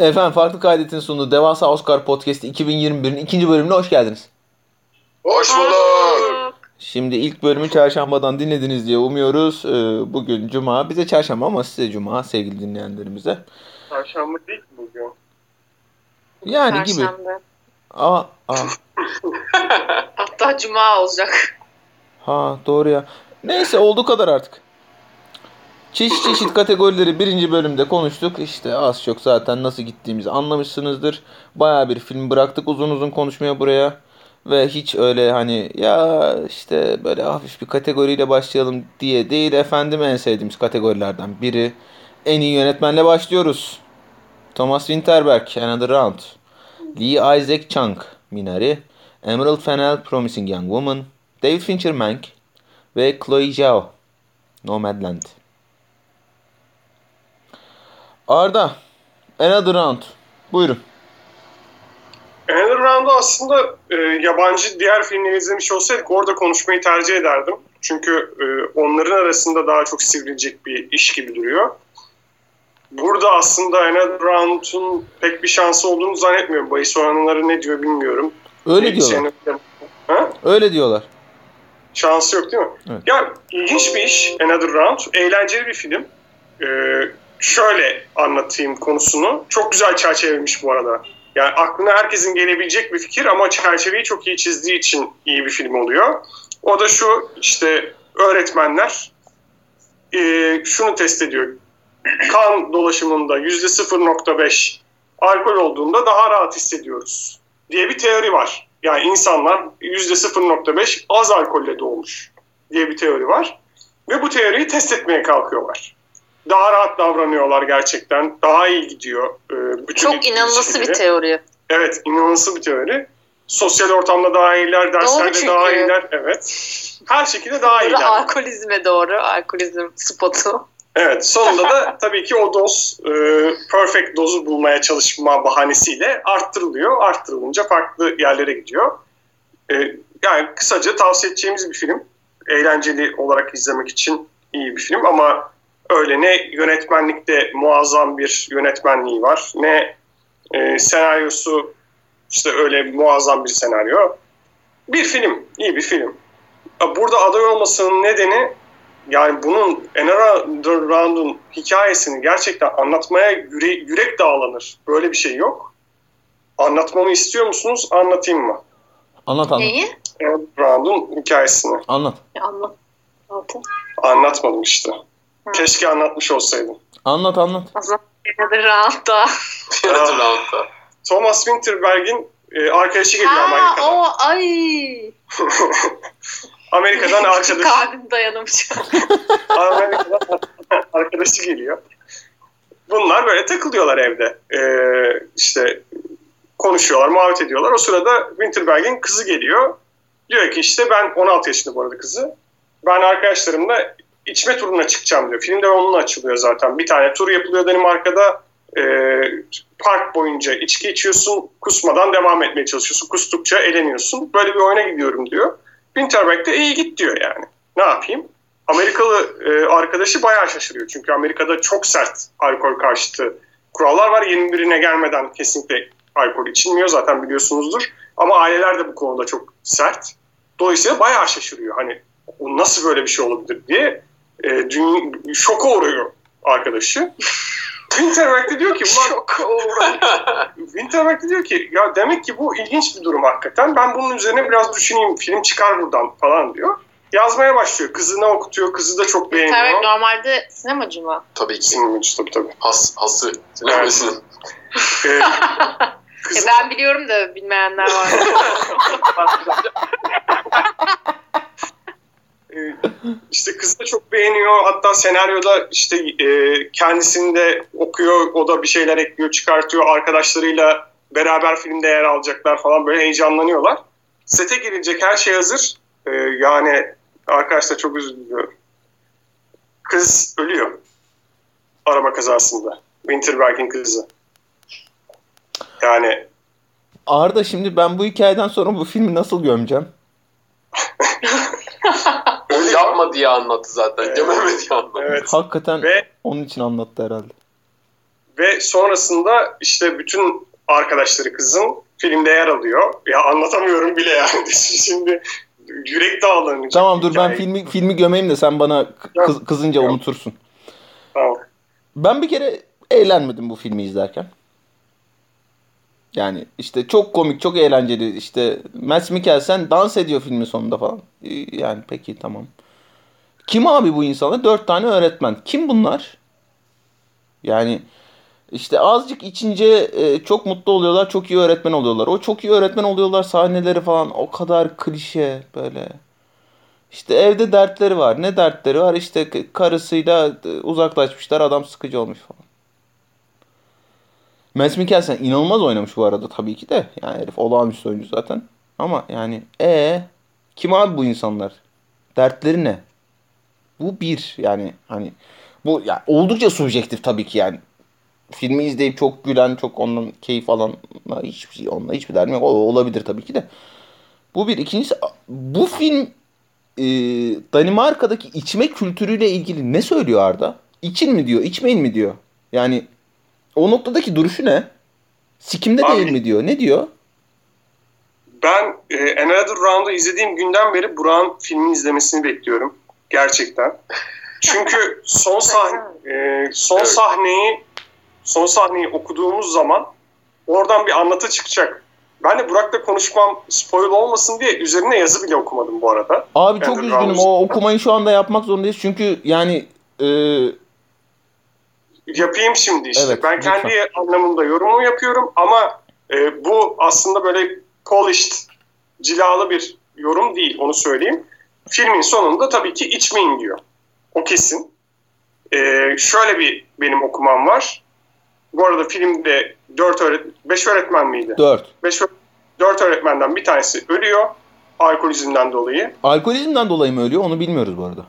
Efendim Farklı Kaydet'in sunduğu Devasa Oscar Podcast'ı 2021'in 2. bölümüne hoş geldiniz. Hoş bulduk. Şimdi ilk bölümü çarşambadan dinlediniz diye umuyoruz. Bugün cuma. Bize çarşamba ama size cuma sevgili dinleyenlerimize. Çarşamba değil mi bugün? Yani çarşamba gibi. Aa. Hatta cuma olacak. Ha doğru ya. Neyse olduğu kadar artık. Çeşit kategorileri birinci bölümde konuştuk. İşte az çok zaten nasıl gittiğimizi anlamışsınızdır. Bayağı bir film bıraktık uzun konuşmaya buraya. Ve hiç öyle hani ya işte böyle hafif bir kategoriyle başlayalım diye değil efendim, en sevdiğimiz kategorilerden biri. En iyi yönetmenle başlıyoruz. Thomas Vinterberg, Another Round. Lee Isaac Chung, Minari. Emerald Fennell, Promising Young Woman. David Fincher, Mank. Ve Chloé Zhao, Nomadland. Arda, Another Round. Buyurun. Another Round'u aslında yabancı diğer filmleri izlemiş olsaydık orada konuşmayı tercih ederdim. Çünkü onların arasında daha çok sivrilecek bir iş gibi duruyor. Burada aslında Another Round'un pek bir şansı olduğunu zannetmiyorum. Bahis oranları ne diyor bilmiyorum. Öyle diyorlar. Öyle diyorlar. Şansı yok değil mi? Evet. Ya ilginç bir iş Another Round. Eğlenceli bir film. Şöyle anlatayım konusunu. Çok güzel çerçevelemiş bu arada. Yani aklına herkesin gelebilecek bir fikir ama çerçeveyi çok iyi çizdiği için iyi bir film oluyor. O da şu, işte öğretmenler şunu test ediyor. Kan dolaşımında %0.5 alkol olduğunda daha rahat hissediyoruz diye bir teori var. Yani insanlar %0.5 az alkolle doğmuş diye bir teori var. Ve bu teoriyi test etmeye kalkıyorlar. Daha rahat davranıyorlar gerçekten. Daha iyi gidiyor. Çok inanılması bir teori. Evet, inanılması bir teori. Sosyal ortamda daha iyiler, derslerde daha iyiler. Evet. Her şekilde daha iyiler. Alkolizme doğru. Alkolizm spotu. Evet, sonunda da tabii ki o doz, perfect dozu bulmaya çalışma bahanesiyle arttırılıyor. Arttırılınca farklı yerlere gidiyor. Yani kısaca tavsiye edeceğimiz bir film. Eğlenceli olarak izlemek için iyi bir film ama öyle ne yönetmenlikte muazzam bir yönetmenliği var, ne senaryosu işte öyle muazzam bir senaryo. Bir film, iyi bir film. Burada aday olmasının nedeni, yani bunun Another Round'un hikayesini gerçekten anlatmaya yürek dağlanır. Böyle bir şey yok. Anlatmamı istiyor musunuz? Anlatayım mı? Anlat. Neyi? Another Round'un hikayesini. Anlat. Anlatmadım işte. Keşke anlatmış olsaydım. Anlat. Another Round'da. Thomas Vinterberg'in arkadaşı geliyor Amerika'dan. Amerika'dan arkadaşı. Kalbim dayanamayacağım. Amerika'dan arkadaşı geliyor. Bunlar böyle takılıyorlar evde. İşte konuşuyorlar, muhabbet ediyorlar. O sırada Winterberg'in kızı geliyor. Diyor ki işte ben 16 yaşında bu arada kızı. Ben arkadaşlarımla İçme turuna çıkacağım diyor. Filmde onunla açılıyor zaten. Bir tane tur yapılıyor Danimarka'da. Park boyunca içki içiyorsun, kusmadan devam etmeye çalışıyorsun. Kustukça eleniyorsun. Böyle bir oyuna gidiyorum diyor. Winterberg de iyi git diyor yani. Ne yapayım? Amerikalı arkadaşı bayağı şaşırıyor. Çünkü Amerika'da çok sert alkol karşıtı kurallar var. 21'ine gelmeden kesinlikle alkol içilmiyor. Zaten biliyorsunuzdur. Ama aileler de bu konuda çok sert. Dolayısıyla bayağı şaşırıyor. Hani o nasıl böyle bir şey olabilir diye. Şoka uğruyor arkadaşı. Winterberg de diyor ki ya demek ki bu ilginç bir durum hakikaten. Ben bunun üzerine biraz düşüneyim. Film çıkar buradan falan diyor. Yazmaya başlıyor. Kızına okutuyor. Kızı da çok beğeniyor. Winterberg normalde sinemacı mı? Tabii ki sinemacı tabii. Hası. Sinemacı. Evet. Ben biliyorum da bilmeyenler var. İşte kız da çok beğeniyor. Hatta senaryoda işte kendisini de okuyor. O da bir şeyler ekliyor, çıkartıyor. Arkadaşlarıyla beraber filmde yer alacaklar falan. Böyle heyecanlanıyorlar. Sete girilecek, her şey hazır. Yani arkadaşlar çok üzülüyor. Kız ölüyor. Araba kazasında. Winterberg'in kızı. Yani. Arda şimdi ben bu hikayeden sonra bu filmi nasıl gömeceğim? Öyle yapma diye anlattı zaten. Gömeme diye anlattı. Evet. Hakikaten ve onun için anlattı herhalde. Ve sonrasında işte bütün arkadaşları kızın filmde yer alıyor. Ya anlatamıyorum bile yani. Şimdi yürek dağlarını... Tamam dur, ben filmi gömeyim de sen bana kızınca yok, unutursun. Tamam. Ben bir kere eğlenmedim bu filmi izlerken. Yani işte çok komik, çok eğlenceli. İşte Mads Mikkelsen dans ediyor filmin sonunda falan. Yani peki tamam. Kim abi bu insanlar? 4 tane öğretmen. Kim bunlar? Yani işte azıcık içince çok mutlu oluyorlar, çok iyi öğretmen oluyorlar. O çok iyi öğretmen oluyorlar sahneleri falan o kadar klişe böyle. İşte evde dertleri var. Ne dertleri var? İşte karısıyla uzaklaşmışlar, adam sıkıcı olmuş falan. Mads Mikkelsen inanılmaz oynamış bu arada tabii ki de. Yani herif olağanüstü oyuncu zaten. Ama yani kim abi bu insanlar? Dertleri ne? Bu bir yani hani bu yani oldukça subjektif tabii ki yani. Filmi izleyip çok gülen, çok ondan keyif alan onunla hiçbir derdim yok. Olabilir tabii ki de. Bu bir. İkincisi bu film Danimarka'daki içme kültürüyle ilgili ne söylüyor Arda? İçin mi diyor, içmeyin mi diyor? Yani o noktadaki duruşu ne? Sikimde abi, değil mi diyor? Ne diyor? Ben Another Round'u izlediğim günden beri Burak'ın filmini izlemesini bekliyorum. Gerçekten. Çünkü son sahneyi okuduğumuz zaman oradan bir anlatı çıkacak. Ben de Burak'la konuşmam spoil olmasın diye üzerine yazı bile okumadım bu arada. Abi çok üzgünüm. O okumayı şu anda yapmak zorundayız. Çünkü yani... Yapayım şimdi işte. Evet, ben kendi anlamında yorumumu yapıyorum ama bu aslında böyle polished, cilalı bir yorum değil, onu söyleyeyim. Filmin sonunda tabii ki içmeyin diyor. O kesin. Şöyle bir benim okumam var. Bu arada filmde 5 öğretmen miydi? 4 öğretmenden bir tanesi ölüyor alkolizmden dolayı. Alkolizmden dolayı mı ölüyor? Onu bilmiyoruz bu arada.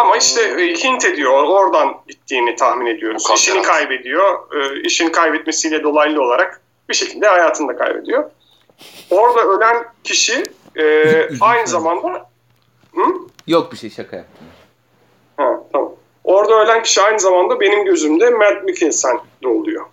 Ama işte hint ediyor. Oradan gittiğini tahmin ediyoruz. İşini kaybediyor. İşini kaybetmesiyle dolaylı olarak bir şekilde hayatını da kaybediyor. Orada ölen kişi aynı zamanda... Hı? Yok bir şey, şaka yaptım. Ha, tamam. Orada ölen kişi aynı zamanda benim gözümde Mads Mikkelsen de oluyor.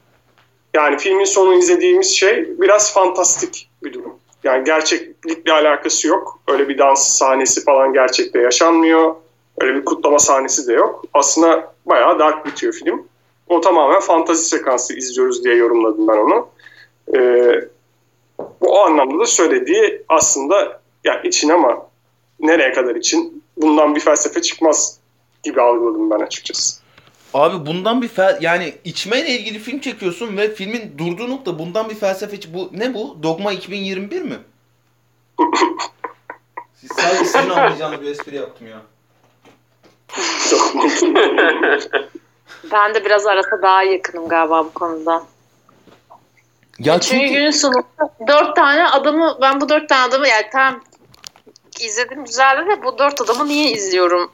Yani filmin sonunu izlediğimiz şey biraz fantastik bir durum. Yani gerçeklikle alakası yok. Öyle bir dans sahnesi falan gerçekte yaşanmıyor. Öyle bir kutlama sahnesi de yok. Aslında bayağı dark bitiyor film. O tamamen fantazi sekansı izliyoruz diye yorumladım ben onu. Bu o anlamda da söylediği aslında yani için ama nereye kadar için bundan bir felsefe çıkmaz gibi algıladım ben açıkçası. Abi bundan bir yani içmeyle ilgili film çekiyorsun ve filmin durduğu nokta bundan bir felsefe bu ne bu? Dogma 2021 mi? Siz sadece senin anlayacağınız bir espri yaptım ya. Ben de biraz arasa daha yakınım galiba bu konuda. Ya çünkü günün sonunda 4 tane adamı yani tam izledim güzeldi de bu 4 adamı niye izliyorum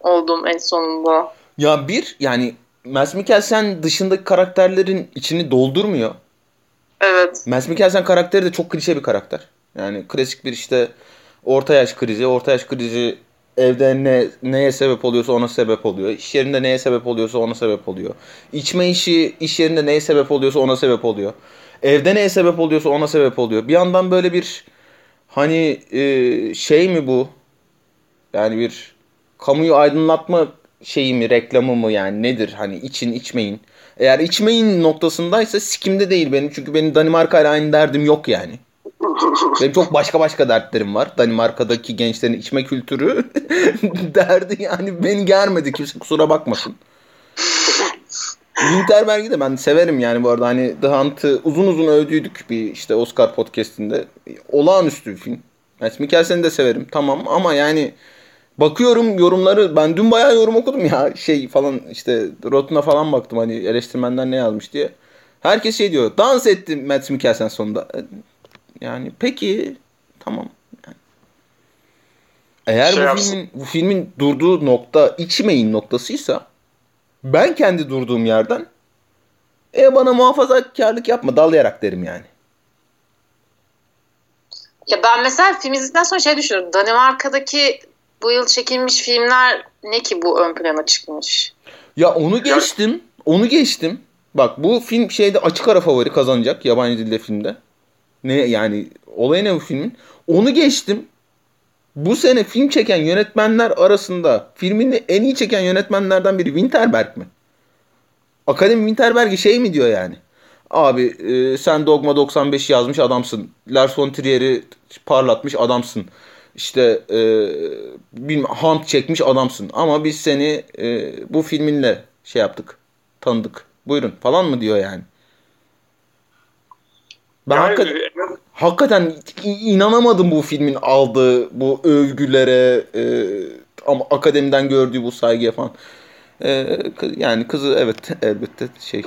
oldum en sonunda. Ya bir yani Mads Mikkelsen dışındaki karakterlerin içini doldurmuyor. Evet. Mads Mikkelsen karakteri de çok klişe bir karakter. Yani klasik bir işte orta yaş krizi evde neye sebep oluyorsa ona sebep oluyor. İş yerinde neye sebep oluyorsa ona sebep oluyor. İçme işi iş yerinde neye sebep oluyorsa ona sebep oluyor. Evde neye sebep oluyorsa ona sebep oluyor. Bir yandan böyle bir hani şey mi bu? Yani bir kamuyu aydınlatma şeyi mi, reklamı mı yani nedir? Hani için içmeyin. Eğer içmeyin noktasındaysa sikimde değil benim. Çünkü benim Danimarka ile aynı derdim yok yani. Benim çok başka dertlerim var. Danimarka'daki gençlerin içme kültürü derdi yani beni germedi. Kimse kusura bakmasın. Winterberg'i de ben severim yani bu arada. Hani The Hunt'ı uzun övdüydük bir işte Oscar podcast'inde. Olağanüstü bir film. Mads Mikkelsen'i de severim tamam ama yani bakıyorum yorumları. Ben dün bayağı yorum okudum ya şey falan işte Rotten'a falan baktım hani eleştirmenler ne yazmış diye. Herkes şey diyor dans etti Mads Mikkelsen sonunda. Yani peki tamam. Yani. Eğer şey bu filmin durduğu nokta içmeyin noktasıysa ben kendi durduğum yerden bana muhafazakarlık yapma dalayarak derim yani. Ya ben mesela film izledikten sonra şey düşünüyorum. Danimarka'daki bu yıl çekilmiş filmler ne ki bu ön plana çıkmış? Ya onu geçtim. Bak bu film şeyde açık ara favori kazanacak yabancı dilde filmde. Ne yani olayı ne bu filmin? Onu geçtim. Bu sene film çeken yönetmenler arasında filmini en iyi çeken yönetmenlerden biri Vinterberg mi? Akademi Vinterberg'i şey mi diyor yani? Abi sen Dogma 95'i yazmış adamsın. Lars von Trier'i parlatmış adamsın. İşte Hunt çekmiş adamsın. Ama biz seni bu filminle şey yaptık. Tanıdık. Buyurun falan mı diyor yani? Ben yani, hakikaten inanamadım bu filmin aldığı bu övgülere ama akademiden gördüğü bu saygıya falan. Yani kızı evet elbette şey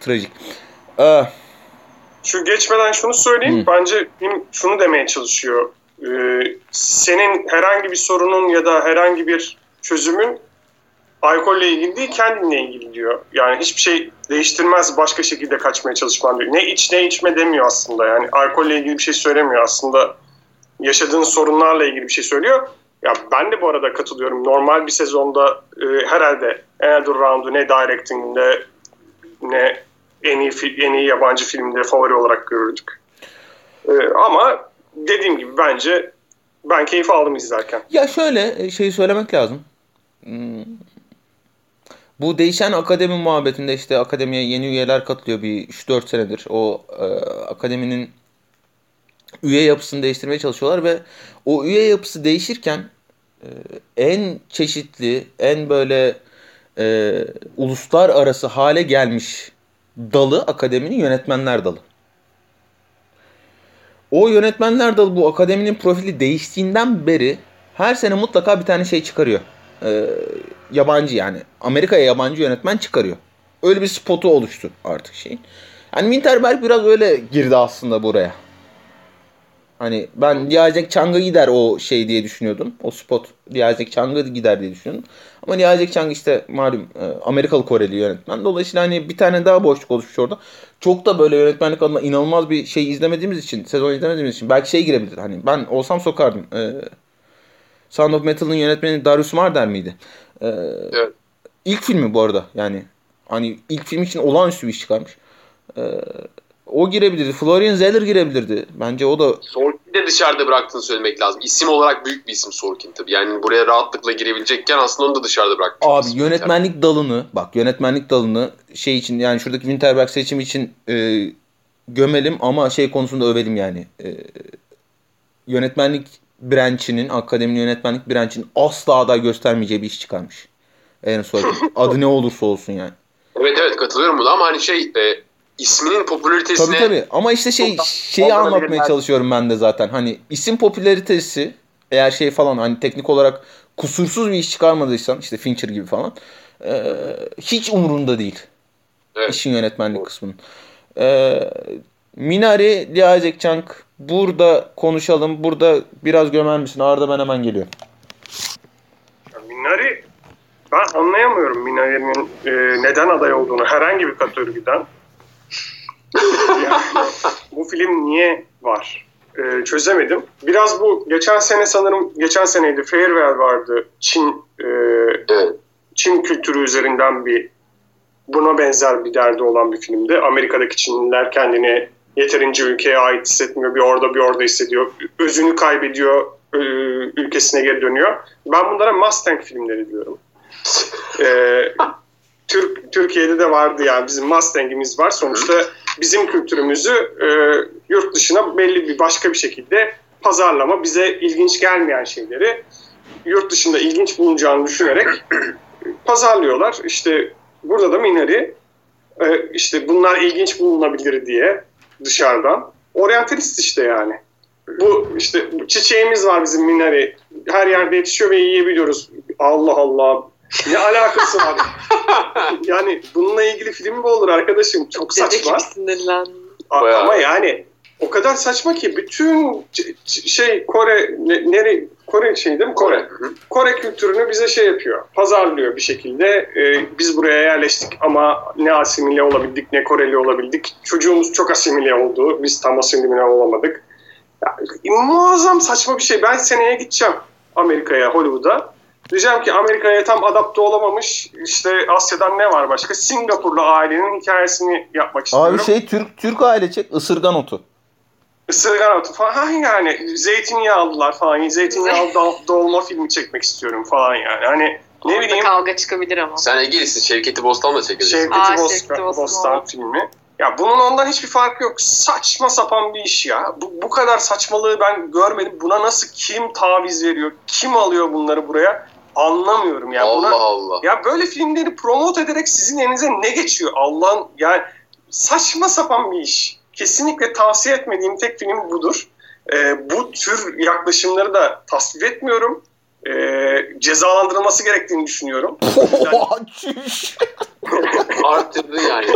trajik. Şu geçmeden şunu söyleyeyim. Bence film şunu demeye çalışıyor. Senin herhangi bir sorunun ya da herhangi bir çözümün alkolle ilgili değil, kendinle ilgili diyor. Yani hiçbir şey değiştirmez, başka şekilde kaçmaya çalışman diyor. Ne iç ne içme demiyor aslında. Yani alkolle ilgili bir şey söylemiyor aslında. Yaşadığın sorunlarla ilgili bir şey söylüyor. Ya ben de bu arada katılıyorum. Normal bir sezonda herhalde Another Round'u ne directing'inde ne en iyi yabancı filmde favori olarak görürdük. Ama dediğim gibi bence ben keyif aldım izlerken. Ya şöyle şeyi söylemek lazım. Bu değişen akademi muhabbetinde işte akademiye yeni üyeler katılıyor bir 3-4 senedir. O akademinin üye yapısını değiştirmeye çalışıyorlar ve o üye yapısı değişirken en çeşitli, en böyle uluslararası hale gelmiş dalı akademinin yönetmenler dalı. O yönetmenler dalı bu akademinin profili değiştiğinden beri her sene mutlaka bir tane şey çıkarıyor. Yabancı yani. Amerika'ya yabancı yönetmen çıkarıyor. Öyle bir spotu oluştu artık şeyin. Yani Winterberg biraz öyle girdi aslında buraya. Hani ben Lee Isaac Chung'a gider o şey diye düşünüyordum. O spot Lee Isaac Chung'a gider diye düşünüyordum. Ama Lee Isaac Chung işte malum Amerikalı Koreli yönetmen. Dolayısıyla hani bir tane daha boşluk oluşmuş orada. Çok da böyle yönetmenlik adına inanılmaz bir şey izlemediğimiz için, sezon izlemediğimiz için belki şey girebilir. Hani ben olsam sokardım. Sound of Metal'ın yönetmeni Darius Marder miydi? Evet. İlk filmi bu arada yani. Hani ilk film için olağanüstü bir iş çıkarmış. O girebilirdi. Florian Zeller girebilirdi. Bence o da... Sorkin'i de dışarıda bıraktığını söylemek lazım. İsim olarak büyük bir isim Sorkin tabii. Yani buraya rahatlıkla girebilecekken aslında onu da dışarıda bıraktı. Abi yönetmenlik dalını, bak yönetmenlik dalını şey için yani şuradaki Winterberg seçimi için gömelim ama şey konusunda övelim yani. Yönetmenlik branch'inin, akademinin yönetmenlik branch'inin asla aday göstermeyeceği bir iş çıkarmış. Aaron Sorkin. Adı ne olursa olsun yani. Evet evet katılıyorum buna ama hani şey... İsminin popülaritesine... Tabii ama işte şeyi anlatmaya çalışıyorum ben de zaten. Hani isim popülaritesi eğer şey falan hani teknik olarak kusursuz bir iş çıkarmadıysan işte Fincher gibi falan hiç umurunda değil. Evet. İşin yönetmenlik kısmının. Minari, Lee Isaac Chung burada konuşalım. Burada biraz gömer misin? Arda ben hemen geliyorum. Minari ben anlayamıyorum Minari'nin neden aday olduğunu herhangi bir kategoriden. Yani, bu film niye var? Çözemedim. Biraz bu geçen sene sanırım geçen seneydi Farewell vardı. Çin kültürü üzerinden bir buna benzer bir derdi olan bir filmdi. Amerika'daki Çinliler kendini yeterince ülkeye ait hissetmiyor. Bir orada hissediyor. Özünü kaybediyor. Ülkesine geri dönüyor. Ben bunlara Mustang filmleri diyorum. Türkiye'de de vardı yani bizim Mustang'imiz var. Sonuçta bizim kültürümüzü yurt dışına belli bir başka bir şekilde pazarlama bize ilginç gelmeyen şeyleri yurt dışında ilginç bulunacağını düşünerek pazarlıyorlar. İşte burada da Minari işte bunlar ilginç bulunabilir diye dışarıdan. Oryantalist işte yani. Bu işte çiçeğimiz var bizim Minari. Her yerde yetişiyor ve yiyebiliyoruz. Allah Allah. Ne alakası var? Yani bununla ilgili film mi olur arkadaşım? Çok saçma. Ama yani o kadar saçma ki bütün Kore kültürünü bize şey yapıyor. Pazarlıyor bir şekilde. Biz buraya yerleştik ama ne asimile olabildik ne Koreli olabildik. Çocuğumuz çok asimile oldu. Biz tam asimile olamadık. Yani, muazzam saçma bir şey. Ben seneye gideceğim Amerika'ya, Hollywood'a. Diyeceğim ki Amerika'ya tam adapte olamamış, işte Asya'dan ne var başka? Singapurlu ailenin hikayesini yapmak istiyorum. Abi şey, Türk aile çek, ısırgan otu. Isırgan otu falan yani, zeytinyağlılar falan, zeytinyağlı dolma filmi çekmek istiyorum falan yani. Hani ne bileyim. Kavga çıkabilir ama. Sen ilgilisin, Şevketi Bostan'la çekeceksin. Şevketi Bostan filmi. Ya bunun ondan hiçbir farkı yok. Saçma sapan bir iş ya. Bu kadar saçmalığı ben görmedim. Buna nasıl kim taviz veriyor? Kim alıyor bunları buraya? Anlamıyorum ya. Allah buna, Allah. Ya böyle filmleri promote ederek sizin elinize ne geçiyor? Allah'ın yani, saçma sapan bir iş. Kesinlikle tavsiye etmediğim tek film budur. Bu tür yaklaşımları da tasvip etmiyorum. Cezalandırılması gerektiğini düşünüyorum. Arttırdı yani.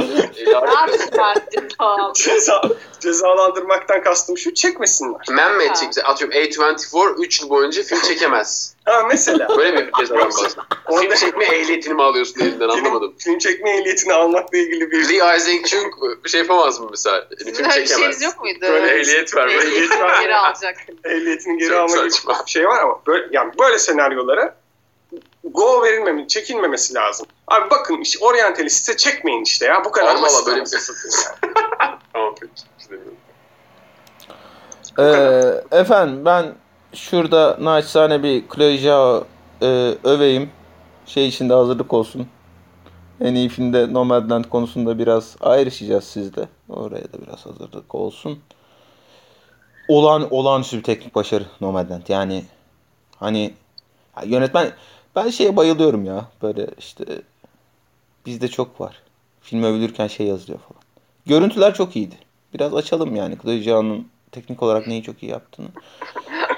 Arttırdı. Cezalandırmaktan kastım şu, çekmesinler. Mehmet çekse, atıyorum A24 3 yıl boyunca film çekemez. Ha mesela. Böyle bir cezalandırması. Film çekme ehliyetini mi alıyorsun elinden, anlamadım. Film çekme ehliyetini almakla ilgili bir... Lee Isaac Chung bir şey yapamaz mı mesela? Film çekemez. Şeyiniz yok muydu? Böyle ehliyet ver. Ehliyetini geri alacak. Ehliyetini geri alma gibi bir şey var ama böyle, yani böyle senaryolara go verilmemeli, çekilmemesi lazım. Abi bakın işte oryantalistse çekmeyin işte ya. Bu kadar basit. Böyle bir satın yani. Tamam peki. Efendim ben şurada naçizane bir Chloé Zhao öveyim. Şey için de hazırlık olsun. En iyi filmde Nomadland konusunda biraz ayrışacağız sizde. Oraya da biraz hazırlık olsun. Olağanüstü bir teknik başarı Nomadland. Yani hani yönetmen... Ben şeye bayılıyorum ya, böyle işte bizde çok var. Film övülürken şey yazılıyor falan. Görüntüler çok iyiydi. Biraz açalım yani Chloé Zhao'nun teknik olarak neyi çok iyi yaptığını.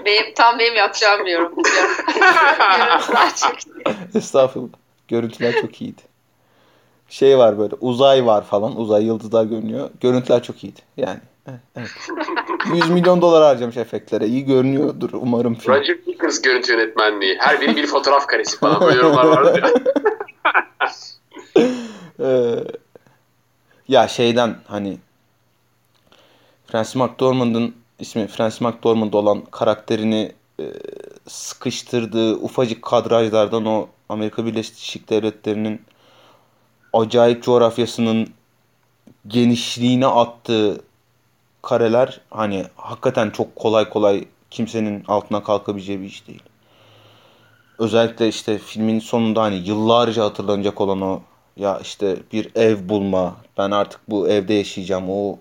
Benim yapacağım diyorum. Görüntüler çok iyi. Estağfurullah. Görüntüler çok iyiydi. Şey var böyle, uzay var falan. Uzay, yıldızlar görünüyor. Görüntüler çok iyiydi yani. Evet. 100 milyon dolar harcamış efektlere. İyi görünüyordur umarım film. Roger Dickens görüntü yönetmenliği. Her biri bir fotoğraf karesi falan. Böyle yorumlar vardı ya. Ya şeyden hani Francis McDormand'ın ismi Francis McDormand olan karakterini sıkıştırdığı ufacık kadrajlardan o Amerika Birleşik Devletleri'nin acayip coğrafyasının genişliğine attığı kareler hani hakikaten çok kolay kolay kimsenin altına kalkabileceği bir iş değil. Özellikle işte filmin sonunda hani yıllarca hatırlanacak olan o ya işte bir ev bulma, ben artık bu evde yaşayacağım, o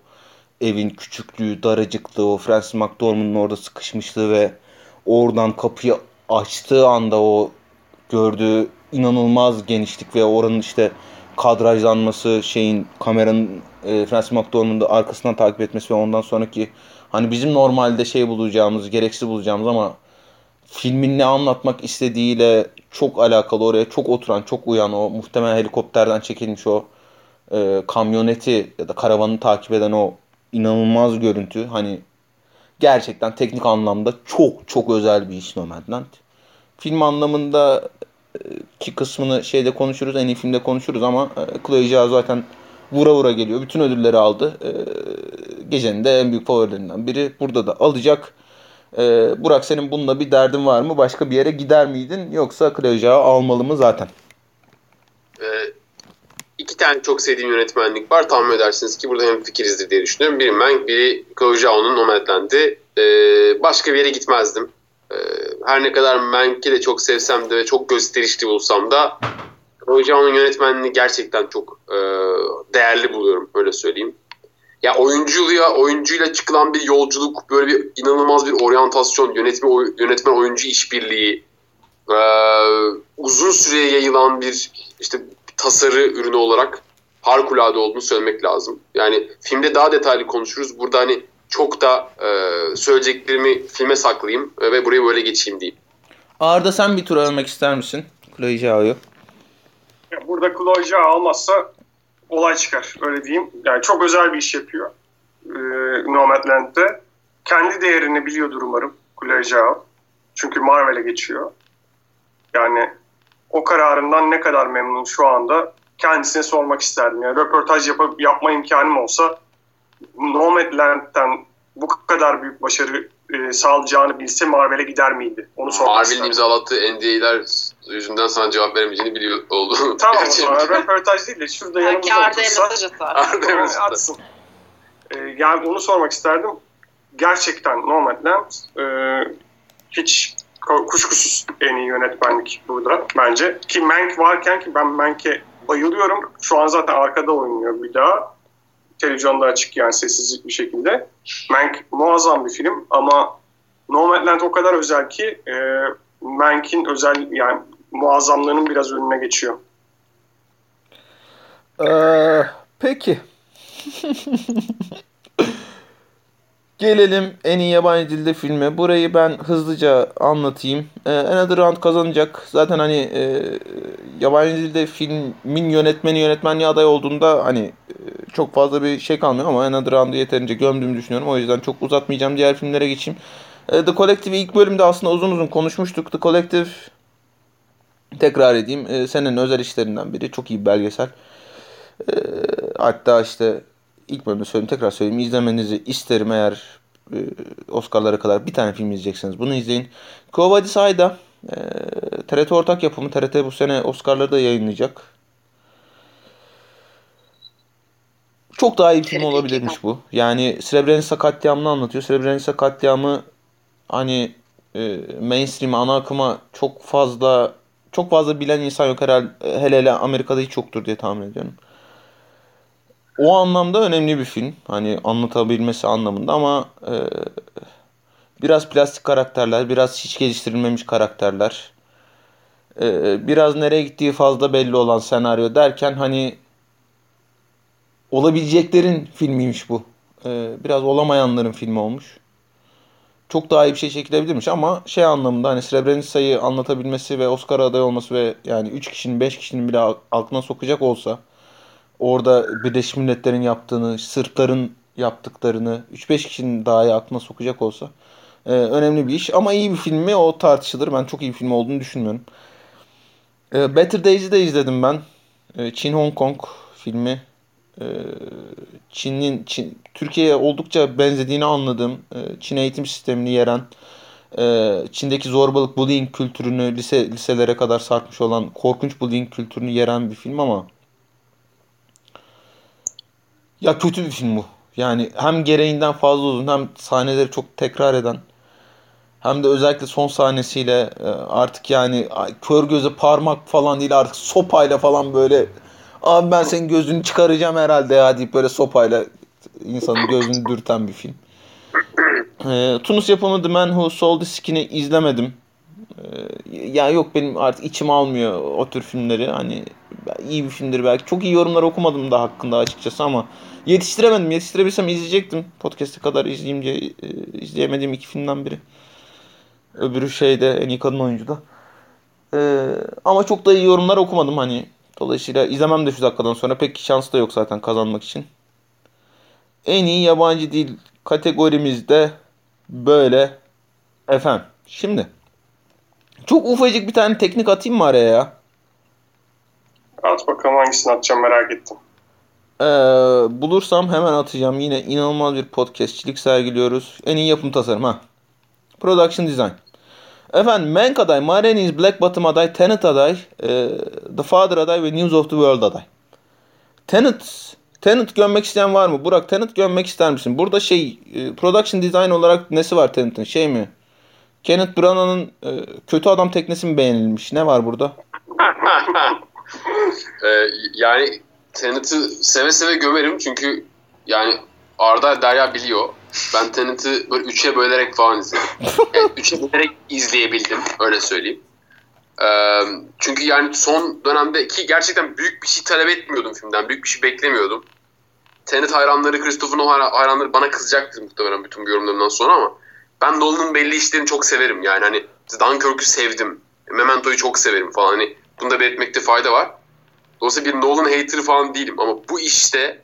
evin küçüklüğü, daracıklığı, o Francis McDormand'ın orada sıkışmışlığı ve oradan kapıyı açtığı anda o gördüğü inanılmaz genişlik ve oranın işte kadrajlanması, şeyin kameranın Francis McDormand'ı arkasından takip etmesi ve ondan sonraki hani bizim normalde şey bulacağımız, gereksiz bulacağımız ama filmin ne anlatmak istediğiyle çok alakalı, oraya çok oturan, çok uyan o muhtemelen helikopterden çekilmiş o kamyoneti ya da karavanı takip eden o inanılmaz görüntü, hani gerçekten teknik anlamda çok çok özel bir iş Nomadland. Film anlamında ki kısmını şeyde konuşuruz, en iyi filmde konuşuruz ama Chloé Zhao zaten vura vura geliyor. Bütün ödülleri aldı. Gecenin de en büyük favorilerinden biri. Burada da alacak. Burak, senin bununla bir derdin var mı? Başka bir yere gider miydin? Yoksa Chloé Zhao almalı mı zaten? İki tane çok sevdiğim yönetmenlik var. Tahmin edersiniz ki burada hemfikirizdir diye düşünüyorum. Biri Mank, biri Chloé Zhao'nun Nomadland'i. Başka bir yere gitmezdim. Her ne kadar Mank'i de çok sevsem de ve çok gösterişli bulsam da Chloé Zhao'nun yönetmenliğini gerçekten çok değerli buluyorum, öyle söyleyeyim. Ya oyuncuyla çıkılan bir yolculuk, böyle bir inanılmaz bir oryantasyon, yönetmen oyuncu işbirliği, uzun süreye yayılan bir işte tasarı ürünü olarak harikulade olduğunu söylemek lazım. Yani filmde daha detaylı konuşuruz. Burada hani çok da söyleyeceklerimi filme saklayayım ve burayı böyle geçeyim diyeyim. Arda, sen bir tur övmek ister misin Chloé Zhao'yu? Burada Chloé Zhao almazsa olay çıkar, öyle diyeyim. Yani çok özel bir iş yapıyor Nomadland'de. Kendi değerini biliyordur umarım Chloé Zhao. Çünkü Marvel'e geçiyor. Yani o kararından ne kadar memnun şu anda kendisine sormak isterdim. Yani röportaj yapma imkanım olsa Nomadland'den bu kadar büyük başarı sağlayacağını bilse Marvel'e gider miydi? Onu sormak. Marvel'in imzalattığı NDA'ler yüzünden sana cevap veremeyeceğini biliyor oldu. Tamam o zaman. Röportaj değil de şurada yanımızda otursa. Arda Eylül'e atsın. Yani onu sormak isterdim. Gerçekten Nomadland hiç kuşkusuz en iyi yönetmenlik burada bence. Ki Mank varken, ki ben Mank'e bayılıyorum. Şu an zaten arkada oynuyor bir daha. Televizyonda açık yani sessizlik bir şekilde. Mank muazzam bir film ama Nomadland o kadar özel ki Mank'in özel yani muazzamlığının biraz önüne geçiyor. Peki. Gelelim en iyi yabancı dilde filme. Burayı ben hızlıca anlatayım. Another Round kazanacak. Zaten hani yabancı dilde filmin yönetmenliği adayı olduğunda hani çok fazla bir şey kalmıyor ama Another Round'u yeterince gömdüğümü düşünüyorum. O yüzden çok uzatmayacağım. Diğer filmlere geçeyim. The Collective'i ilk bölümde aslında uzun uzun konuşmuştuk. The Collective, tekrar edeyim, senenin özel işlerinden biri. Çok iyi bir belgesel. Hatta işte İlk bölümde söyleyeyim, tekrar söyleyeyim. İzlemenizi isterim eğer Oscar'lara kadar bir tane film izleyecekseniz. Bunu izleyin. Kovadis Ayda, TRT ortak yapımı. TRT bu sene Oscar'ları da yayınlayacak. Çok daha iyi bir film olabilirmiş bu. Yani Srebrenica katliamını anlatıyor. Srebrenica katliamı hani mainstream, ana akıma çok fazla bilen insan yok herhalde. Hele Amerika'da hiç yoktur diye tahmin ediyorum. O anlamda önemli bir film. Hani anlatabilmesi anlamında ama biraz plastik karakterler, biraz hiç geliştirilmemiş karakterler, biraz nereye gittiği fazla belli olan senaryo derken hani olabileceklerin filmiymiş bu. Biraz olamayanların filmi olmuş. Çok daha iyi bir şey çekilebilirmiş ama şey anlamında hani Srebrenica'yı anlatabilmesi ve Oscar adayı olması ve yani 3 kişinin 5 kişinin bile aklına sokacak olsa, orada Birleşmiş Milletler'in yaptığını, Sırpların yaptıklarını 3-5 kişinin daha iyi aklına sokacak olsa önemli bir iş. Ama iyi bir film mi o tartışılır. Ben çok iyi bir film olduğunu düşünmüyorum. Better Days'i de izledim ben. Çin Hong Kong filmi. Çin, Türkiye'ye oldukça benzediğini anladığım, Çin eğitim sistemini yeren, Çin'deki zorbalık, bullying kültürünü liselere kadar sarkmış olan korkunç bullying kültürünü yeren bir film ama ya kötü bir film bu. Yani hem gereğinden fazla uzun, hem sahneleri çok tekrar eden, hem de özellikle son sahnesiyle artık yani kör göze parmak falan değil artık sopayla falan böyle abi ben senin gözünü çıkaracağım herhalde ya deyip böyle sopayla insanın gözünü dürten bir film. Tunus yapımı The Man Who Sold the Skin'i izlemedim. Ya yok benim artık içim almıyor o tür filmleri. Hani iyi bir filmdir belki. Çok iyi yorumlar okumadım da hakkında açıkçası ama yetiştiremedim. Yetiştirebilsem izleyecektim. Podcast'e kadar izleyeyim diye izleyemediğim iki filmden biri. Öbürü şeyde en iyi kadın oyuncu da. Ama çok da iyi yorumlar okumadım hani. Dolayısıyla izlemem de şu dakikadan sonra pek şans da yok zaten kazanmak için. En iyi yabancı dil kategorimizde böyle efendim. Şimdi çok ufacık bir tane teknik atayım mı araya ya? At bakalım, hangisini atacağım merak ettim. Bulursam hemen atacağım. Yine inanılmaz bir podcastçilik sergiliyoruz. En iyi yapım tasarım ha. Production Design. Efendim Mank aday, Marini's Black Bottom aday, Tenet aday, The Father aday ve News of the World aday. Tenet görmek isteyen var mı? Burak, Tenet görmek ister misin? Burada Production Design olarak nesi var Tenet'in? Şey mi? Kenneth Branagh'ın kötü adam teknesi mi beğenilmiş? Ne var burada? Yani Tenet'i seve seve gömerim çünkü yani Arda Derya biliyor. Ben Tenet'i böyle 3'e bölerek falan izledim. Yani 3'e bölerek izleyebildim öyle söyleyeyim. Çünkü yani son dönemde ki gerçekten büyük bir şey talep etmiyordum filmden. Büyük bir şey beklemiyordum. Tenet hayranları, Christopher Nolan hayranları bana kızacaktır muhtemelen bütün bu yorumlarımdan sonra ama ben Nolan'ın belli işlerini çok severim yani hani Dunkirk'ü sevdim, Memento'yu çok severim falan hani bunu da belirtmekte fayda var. Dolayısıyla bir Nolan hater'ı falan değilim ama bu işte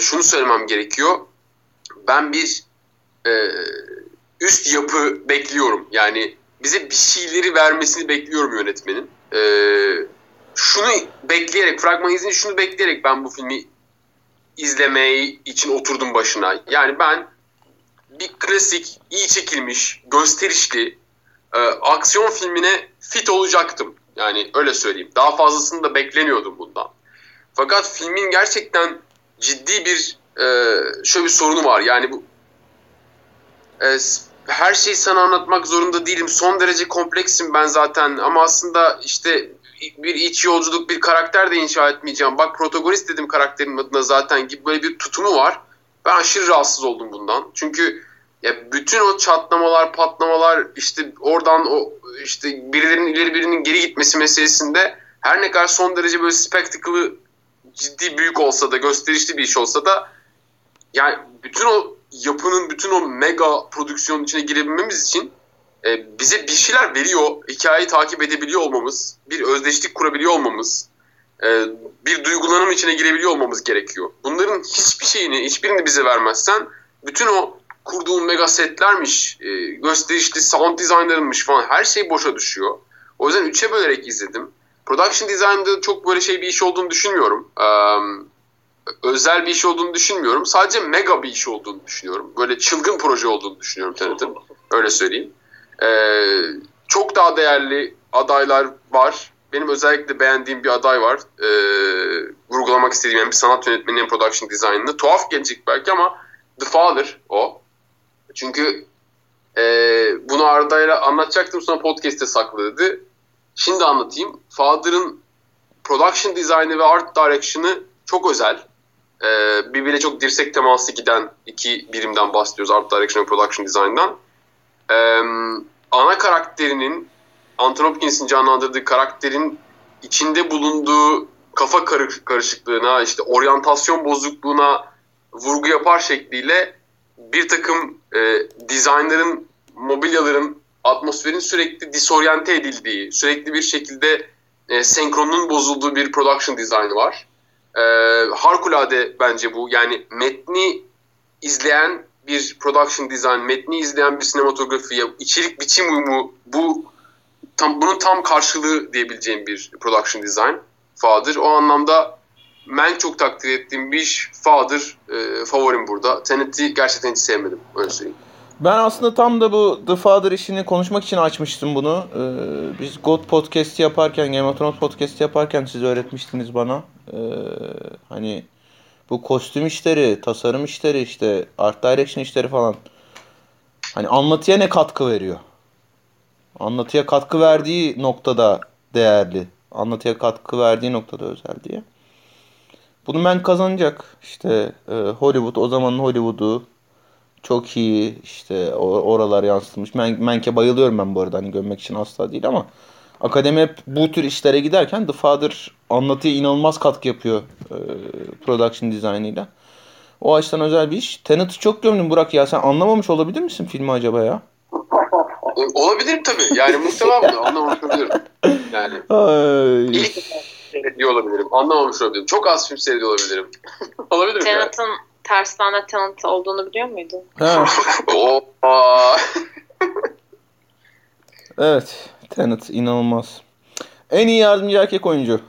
şunu söylemem gerekiyor. Ben bir üst yapı bekliyorum yani bize bir şeyleri vermesini bekliyorum yönetmenin. Şunu bekleyerek, fragman izini şunu bekleyerek ben bu filmi izlemeyi için oturdum başına yani ben Big Jurassic iyi çekilmiş, gösterişli, aksiyon filmine fit olacaktım. Yani öyle söyleyeyim. Daha fazlasını da beklemiyordum bundan. Fakat filmin gerçekten ciddi bir şöyle bir sorunu var. Yani bu her şeyi sana anlatmak zorunda değilim. Son derece kompleksim ben zaten. Ama aslında işte bir iç yolculuk, bir karakter de inşa etmeyeceğim. Bak protagonist dedim karakterin adına zaten gibi böyle bir tutumu var. Ben aşırı rahatsız oldum bundan. Çünkü ya bütün o çatlamalar, patlamalar, işte oradan o işte birilerinin ileri birinin geri gitmesi meselesinde her ne kadar son derece böyle spectacle'ı ciddi büyük olsa da, gösterişli bir iş olsa da yani bütün o yapının, bütün o mega prodüksiyonun içine girebilmemiz için bize bir şeyler veriyor. Hikayeyi takip edebiliyor olmamız, bir özdeşlik kurabiliyor olmamız, bir duygulanım içine girebiliyor olmamız gerekiyor. Bunların hiçbir şeyini, hiçbirini bize vermezsen bütün o kurduğun mega setlermiş, gösterişli sound designer'ınmış falan her şey boşa düşüyor. O yüzden 3'e bölerek izledim. Production design'da çok böyle şey bir iş olduğunu düşünmüyorum. Özel bir iş olduğunu düşünmüyorum. Sadece mega bir iş olduğunu düşünüyorum. Böyle çılgın proje olduğunu düşünüyorum TRT'nin. Öyle söyleyeyim. Çok daha değerli adaylar var. Benim özellikle beğendiğim bir aday var. Vurgulamak istediğim yani bir sanat yönetmeninin production design'ını. Tuhaf gelecek belki ama The Father o. Çünkü bunu Arda'yla anlatacaktım sonra podcast'te saklı dedi. Şimdi anlatayım. Father'ın production design'ı ve art direction'ı çok özel. Birbirine çok dirsek teması giden iki birimden bahsediyoruz. Art direction ve production design'dan. Ana karakterinin, Anthony Hopkins'in canlandırdığı karakterin içinde bulunduğu kafa karışıklığına, işte oryantasyon bozukluğuna vurgu yapar şekliyle bir takım dizaynların, mobilyaların, atmosferin sürekli disoryante edildiği, sürekli bir şekilde senkronun bozulduğu bir production design var. Harikulade bence bu. Yani metni izleyen bir production design, metni izleyen bir sinematografi, içerik biçim uyumu, bunun tam karşılığı diyebileceğim bir production design. Father. O anlamda ben çok takdir ettiğim bir iş. Father favorim burada. Tenet'i gerçekten hiç sevmedim. Öyle söyleyeyim. Ben aslında tam da bu The Father işini konuşmak için açmıştım bunu. Biz God Podcast'i yaparken, Game of Thrones Podcast'i yaparken siz öğretmiştiniz bana. Hani bu kostüm işleri, tasarım işleri, işte art direction işleri falan. Hani anlatıya ne katkı veriyor? Anlatıya katkı verdiği noktada değerli. Anlatıya katkı verdiği noktada özel diye. Bunu ben kazanacak. İşte Hollywood, o zamanın Hollywood'u çok iyi, işte oralar yansıtılmış. Mank'e bayılıyorum ben bu arada, hani gömmek için asla değil ama akademi hep bu tür işlere giderken The Father anlatıya inanılmaz katkı yapıyor production design'ıyla. O açıdan özel bir iş. Tenet'i çok gömdüm Burak ya. Sen anlamamış olabilir misin filmi acaba ya? Olabilirim tabii. Yani muhtemelen anlamamış olabilirim. Yani ilk seyrediyor olabilirim. Anlamamış olabilirim. Çok az film seyrediyor olabilirim. Olabilir mi? Tenet'in yani tersten de Tenet olduğunu biliyor muydun? Ha. Oha. Evet. Tenet inanılmaz. En iyi yardımcı erkek oyuncu.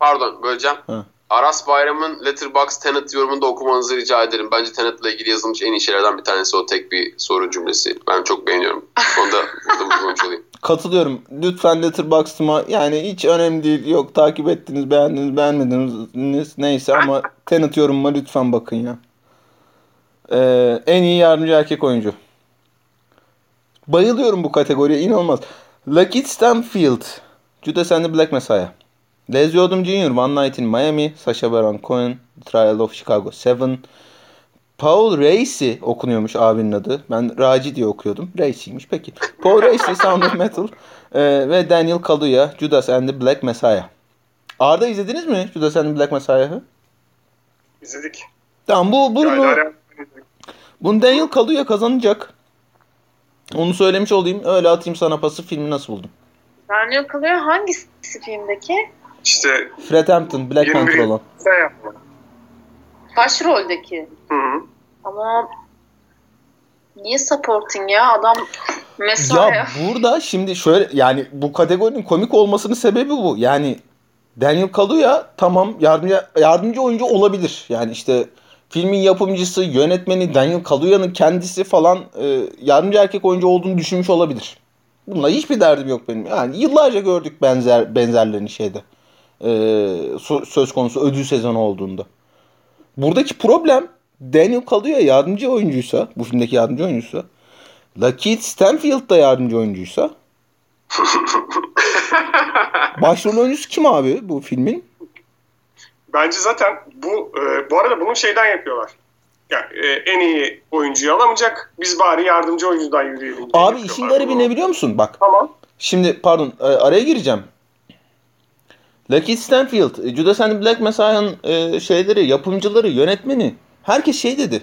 Pardon böleceğim. Ha. Aras Bayram'ın Letterboxd Tenet yorumunda okumanızı rica ederim. Bence Tenet'le ilgili yazılmış en iyi şeylerden bir tanesi o tek bir soru cümlesi. Ben çok beğeniyorum. Onu da burada bulmuş olayım. Katılıyorum. Lütfen Letterboxd'ıma, yani hiç önemli değil. Yok takip ettiniz, beğendiniz, beğenmediniz neyse ama Tenet yorumuma lütfen bakın ya. En iyi yardımcı erkek oyuncu. Bayılıyorum bu kategoriye, inanılmaz. Lakeith Stanfield, Judas and the Black Messiah. Leslie Odom Jr., One Night in Miami, Sacha Baron Cohen, Trial of Chicago 7, Paul Raci okunuyormuş abinin adı. Ben Raci diye okuyordum. Raci'ymiş peki. Paul Raci, Sound of Metal ve Daniel Kaluuya, Judas and the Black Messiah. Arda izlediniz mi Judas and the Black Messiah'ı? İzledik. Tamam bunu Daniel Kaluuya kazanacak. Onu söylemiş olayım. Öyle atayım sana pası. Filmi nasıl buldun? Daniel Kaluuya hangisi filmdeki? İşte Fred Hampton, Black Panther olan. Başroldeki. Hı-hı. Ama niye supporting ya? Adam mesela ya burada şimdi şöyle, yani bu kategorinin komik olmasının sebebi bu. Yani Daniel Kaluuya tamam yardımcı oyuncu olabilir. Yani işte filmin yapımcısı, yönetmeni Daniel Kaluya'nın kendisi falan yardımcı erkek oyuncu olduğunu düşünmüş olabilir. Bununla hiçbir derdim yok benim. Yani yıllarca gördük benzerlerini şeyde. Söz konusu ödül sezonu olduğunda. Buradaki problem Daniel Kaluuya yardımcı oyuncuysa, bu filmdeki yardımcı oyuncuysa, Lakeith Stanfield da yardımcı oyuncuysa, başrol oyuncusu kim abi bu filmin? Bence zaten bu arada bunu şeyden yapıyorlar. Yani en iyi oyuncuyu alamayacak, biz bari yardımcı oyuncudan yürüyelim. Abi işin garibi ne biliyor musun? Bak. Tamam. Şimdi pardon araya gireceğim. Lakeith Stanfield, Judas and the Black Messiah'ın şeyleri, yapımcıları, yönetmeni. Herkes şey dedi.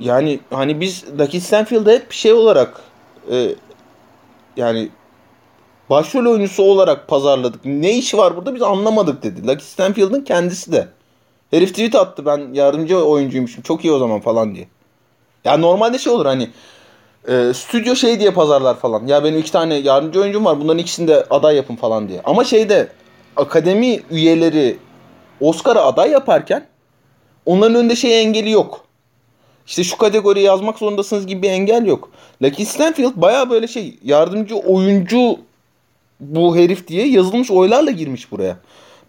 Yani hani biz Lakeith Stanfield'ı hep şey olarak yani başrol oyuncusu olarak pazarladık. Ne işi var burada biz anlamadık dedi. Lakeith Stanfield'ın kendisi de. Herif tweet attı, ben yardımcı oyuncuymuşum. Çok iyi o zaman falan diye. Ya normalde şey olur hani. Stüdyo şey diye pazarlar falan. Ya benim 2 tane yardımcı oyuncum var. Bunların ikisini de aday yapın falan diye. Ama şeyde akademi üyeleri Oscar'a aday yaparken onların önünde şey engeli yok. İşte şu kategoriyi yazmak zorundasınız gibi bir engel yok. Lakeith Stanfield bayağı böyle şey yardımcı oyuncu bu herif diye yazılmış oylarla girmiş buraya.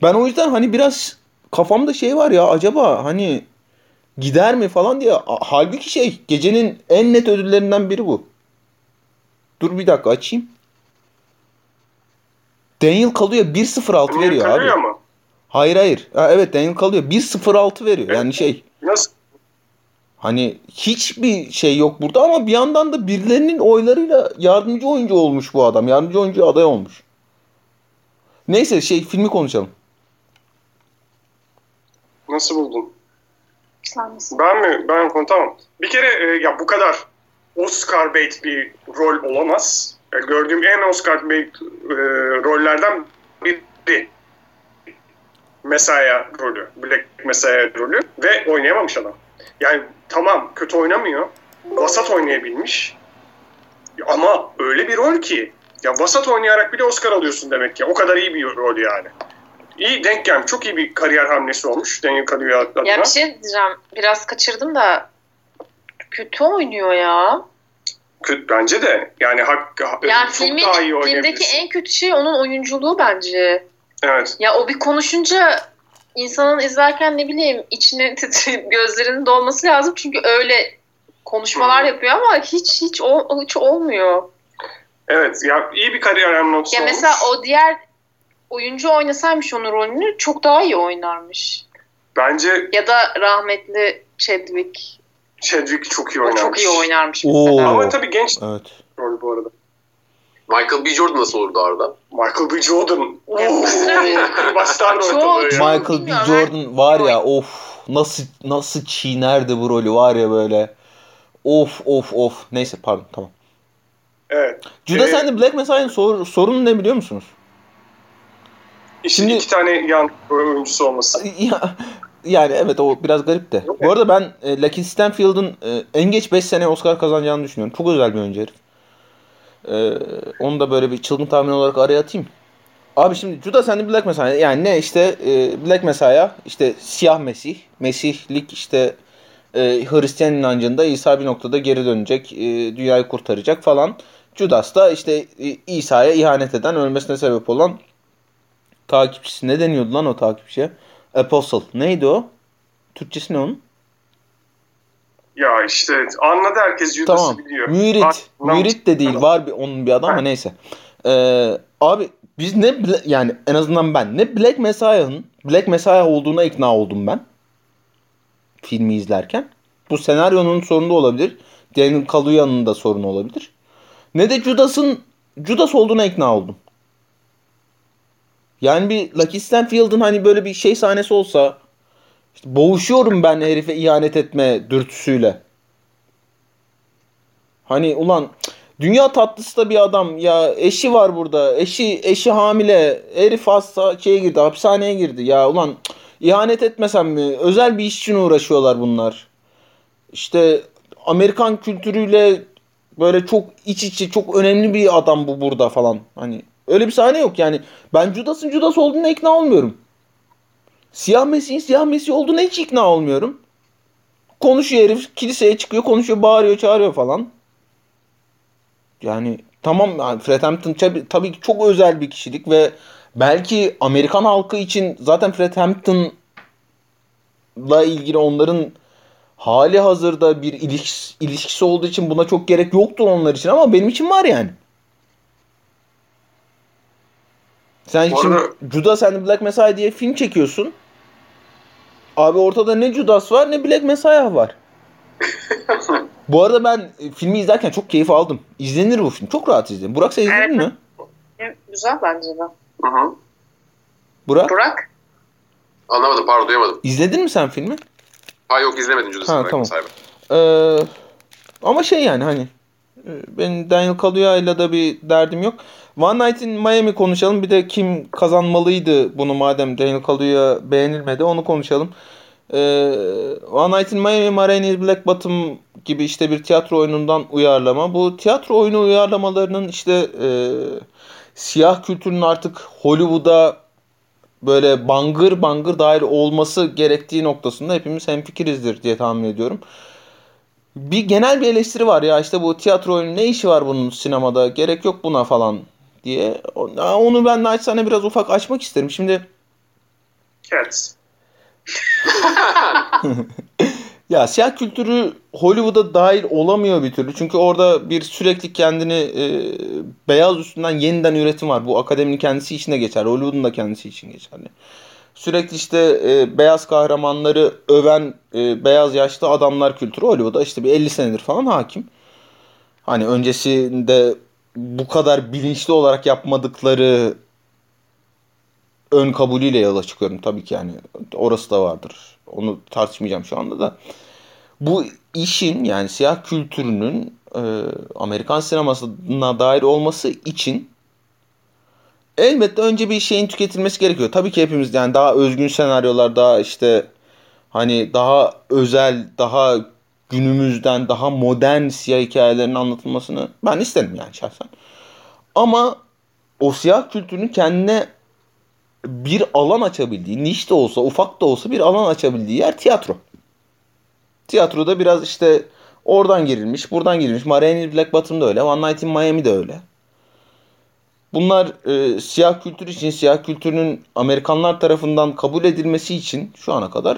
Ben o yüzden hani biraz kafamda şey var ya, acaba hani gider mi falan diye. Halbuki şey gecenin en net ödüllerinden biri bu. Dur bir dakika açayım. Daniel Kaluuya 1.06 veriyor abi. Daniel Kaluuya mı? Hayır. Ha, evet Daniel Kaluuya 1.06 veriyor. Evet. Yani şey. Nasıl? Hani hiçbir şey yok burada ama bir yandan da birilerinin oylarıyla yardımcı oyuncu olmuş bu adam. Yardımcı oyuncu aday olmuş. Neyse şey filmi konuşalım. Nasıl buldun? Ben konu tamam. Bir kere ya bu kadar Oscar bait bir rol olamaz. Yani gördüğüm en Oscar bait rollerden biri. Messiah rolü. Black Messiah rolü. Ve oynayamamış adam. Yani tamam kötü oynamıyor. Vasat oynayabilmiş. Ama öyle bir rol ki. Ya vasat oynayarak bile Oscar alıyorsun demek ki. O kadar iyi bir rol yani. İyi denk gelmiş. Çok iyi bir kariyer hamlesi olmuş. Daniel Kaluuya adına. Ya bir şey diyeceğim. Biraz kaçırdım da. Kötü oynuyor ya. Bence de. Yani yani çok filmin, daha iyi oynayabilirsin. Filmdeki en kötü şey onun oyunculuğu bence. Evet. Ya o bir konuşunca insanın izlerken ne bileyim içine gözlerinin dolması lazım. Çünkü öyle konuşmalar yapıyor ama hiç olmuyor. Evet. Ya iyi bir kariyer hamlesi olmuş. Ya mesela o diğer oyuncu oynasaymış onun rolünü çok daha iyi oynarmış. Bence ya da rahmetli Chadwick çok iyi oynarmış. O çok iyi oynarmış mesela. Ama tabii genç evet. Rol bu arada. Michael B Jordan nasıl olurdu Arda? Michael B Jordan. Baştan oynadı. Michael B Jordan var ya of nasıl çiğnerdi bu rolü var ya böyle. Of. Neyse pardon tamam. Evet. Judas and the Black Messiah'ın sorunu ne biliyor musunuz? Şimdi 2 tane yan oyuncusu olması. Yani evet o biraz garip de. Okay. Bu arada ben Lakeith Stanfield'ın en geç 5 sene Oscar kazanacağını düşünüyorum. Çok özel bir oyuncu herif. Onu da böyle bir çılgın tahmin olarak araya atayım. Abi şimdi Judas and the Black Messiah yani ne işte Black Messiah işte siyah Mesih. Mesihlik işte Hristiyan inancında İsa bir noktada geri dönecek. Dünyayı kurtaracak falan. Judas da işte İsa'ya ihanet eden, ölmesine sebep olan takipçisi. Ne deniyordu lan o takipçiye? Apostle. Neydi o? Türkçesi ne onun? Ya işte anladı herkes. Judas'ı tamam. Biliyor. Mürit de değil. Tamam. Var bir onun bir adam ama neyse. Abi biz ne yani en azından ben ne Black Messiah olduğuna ikna oldum ben. Filmi izlerken. Bu senaryonun sorunu olabilir. Daniel Kaluuya'nın da sorunu olabilir. Ne de Judas olduğuna ikna oldum. Yani bir Lakeith Stanfield'ın hani böyle bir şey sahnesi olsa işte boğuşuyorum ben herife ihanet etme dürtüsüyle. Hani ulan dünya tatlısı da bir adam ya eşi var burada. Eşi hamile. Herif hapishaneye girdi. Ya ulan ihanet etmesem mi? Özel bir iş için uğraşıyorlar bunlar. İşte Amerikan kültürüyle böyle çok iç içe çok önemli bir adam bu burada falan. Hani öyle bir sahne yok yani. Ben Judas'ın Judas olduğuna ikna olmuyorum. Siyah Mesih'in Siyah Mesih olduğuna hiç ikna olmuyorum. Konuşuyor herif, kiliseye çıkıyor, konuşuyor, bağırıyor, çağırıyor falan. Yani tamam, Fred Hampton tabii ki çok özel bir kişilik ve belki Amerikan halkı için zaten Fred Hampton'la ilgili onların hali hazırda bir ilişkisi olduğu için buna çok gerek yoktur onlar için, ama benim için var yani. Sen şimdi Judas and the Black Messiah diye film çekiyorsun. Abi ortada ne Judas var ne Black Messiah var. Bu arada ben filmi izlerken çok keyif aldım. İzlenir bu film. Çok rahat izledim. Burak sen izledin mi? Güzel bence de. Hı-hı. Burak? Anlamadım, pardon, duyamadım. İzledin mi sen filmi? Hayır, yok, izlemedim Judas and the Black Messiah'ı. Ama yani hani benim Daniel Kaluya'yla da bir derdim yok. One Night in Miami konuşalım. Bir de kim kazanmalıydı bunu, madem Daniel Kaluuya beğenilmedi, onu konuşalım. One Night in Miami, Marini's Black Bottom gibi işte bir tiyatro oyunundan uyarlama. Bu tiyatro oyunu uyarlamalarının işte siyah kültürünün artık Hollywood'a böyle bangır bangır dahil olması gerektiği noktasında hepimiz hemfikirizdir diye tahmin ediyorum. Bir genel bir eleştiri var ya, işte bu tiyatro oyunu ne işi var bunun sinemada, gerek yok buna falan diye. Onu ben de açsana biraz ufak açmak isterim. Şimdi Cats. Ya siyah kültürü Hollywood'a dahil olamıyor bir türlü. Çünkü orada bir sürekli kendini beyaz üstünden yeniden üretim var. Bu akademinin kendisi için de geçerli. Hollywood'un da kendisi için geçerli. Sürekli işte beyaz kahramanları öven beyaz yaşlı adamlar kültürü Hollywood'a işte bir 50 senedir falan hakim. Hani öncesinde bu kadar bilinçli olarak yapmadıkları ön kabulüyle yola çıkıyorum tabii ki, yani orası da vardır. Onu tartışmayacağım şu anda da. Bu işin, yani siyah kültürünün Amerikan sinemasına dair olması için elbette önce bir şeyin tüketilmesi gerekiyor. Tabii ki hepimiz yani daha özgün senaryolar, daha işte hani daha özel, daha günümüzden, daha modern siyah hikayelerinin anlatılmasını ben isterim yani şahsen. Ama o siyah kültürünün kendine bir alan açabildiği, niş de olsa, ufak da olsa bir alan açabildiği yer tiyatro. Tiyatroda biraz işte oradan girilmiş, buradan girilmiş. Marini's Black Bottom da öyle, One Night in Miami de öyle. Bunlar siyah kültür için, siyah kültürünün Amerikanlar tarafından kabul edilmesi için şu ana kadar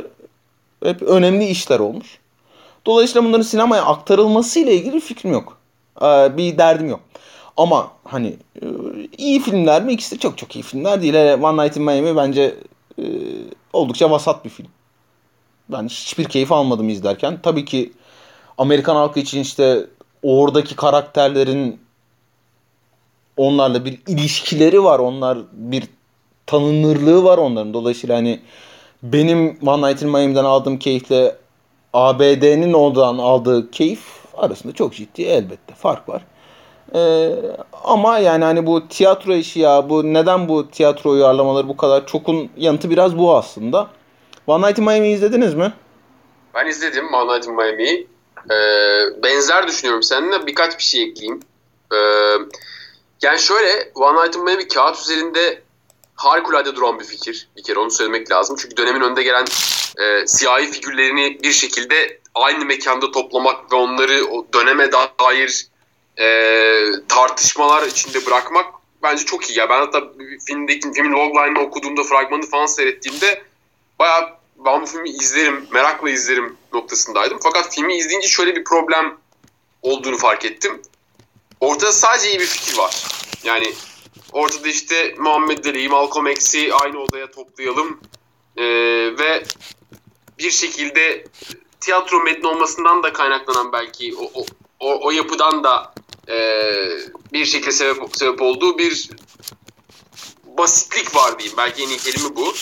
hep önemli işler olmuş. Dolayısıyla bunların sinemaya aktarılmasıyla ilgili bir fikrim yok. Bir derdim yok. Ama hani iyi filmler mi? İkisi de çok çok iyi filmler değil. Hele One Night in Miami bence oldukça vasat bir film. Ben hiçbir keyif almadım izlerken. Tabii ki Amerikan halkı için işte oradaki karakterlerin onlarla bir ilişkileri var. Onlar bir tanınırlığı var onların. Dolayısıyla hani benim One Night in Miami'den aldığım keyifle ABD'nin oradan aldığı keyif arasında çok ciddi elbette fark var. Ama yani hani bu tiyatro işi ya, bu neden bu tiyatro uyarlamaları bu kadar çokun yanıtı biraz bu aslında. One Night in Miami'yi izlediniz mi? Ben izledim One Night in Miami'yi. Benzer düşünüyorum seninle, birkaç bir şey ekleyeyim. Yani şöyle, One Night in Miami kağıt üzerinde harikulade duran bir fikir. Bir kere onu söylemek lazım. Çünkü dönemin önde gelen siyahi figürlerini bir şekilde aynı mekanda toplamak ve onları o döneme dair tartışmalar içinde bırakmak bence çok iyi. Ya ben hatta filmin logline'ını okuduğumda, fragmanı falan seyrettiğimde bayağı ben bu filmi izlerim, merakla izlerim noktasındaydım. Fakat filmi izleyince şöyle bir problem olduğunu fark ettim. Ortada sadece iyi bir fikir var. Yani ortada işte Muhammed Ali'yi, Malcolm X'i aynı odaya toplayalım ve bir şekilde tiyatro metni olmasından da kaynaklanan belki o yapıdan da bir şekilde sebep olduğu bir basitlik var diyeyim. Belki en iyi kelime bu.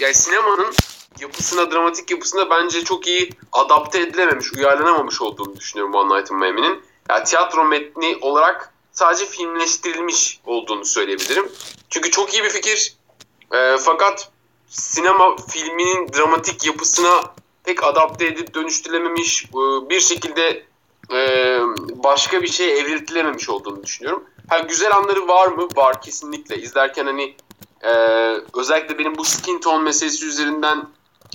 Yani sinemanın yapısına, dramatik yapısına bence çok iyi adapte edilememiş, uyarlanamamış olduğunu düşünüyorum One Night in Miami'nin. Yani tiyatro metni olarak sadece filmleştirilmiş olduğunu söyleyebilirim. Çünkü çok iyi bir fikir. Fakat sinema filminin dramatik yapısına pek adapte edip dönüştürülememiş, bir şekilde başka bir şeye evriltilememiş olduğunu düşünüyorum. Ha, güzel anları var mı? Var kesinlikle. İzlerken hani Özellikle benim bu skin tone meselesi üzerinden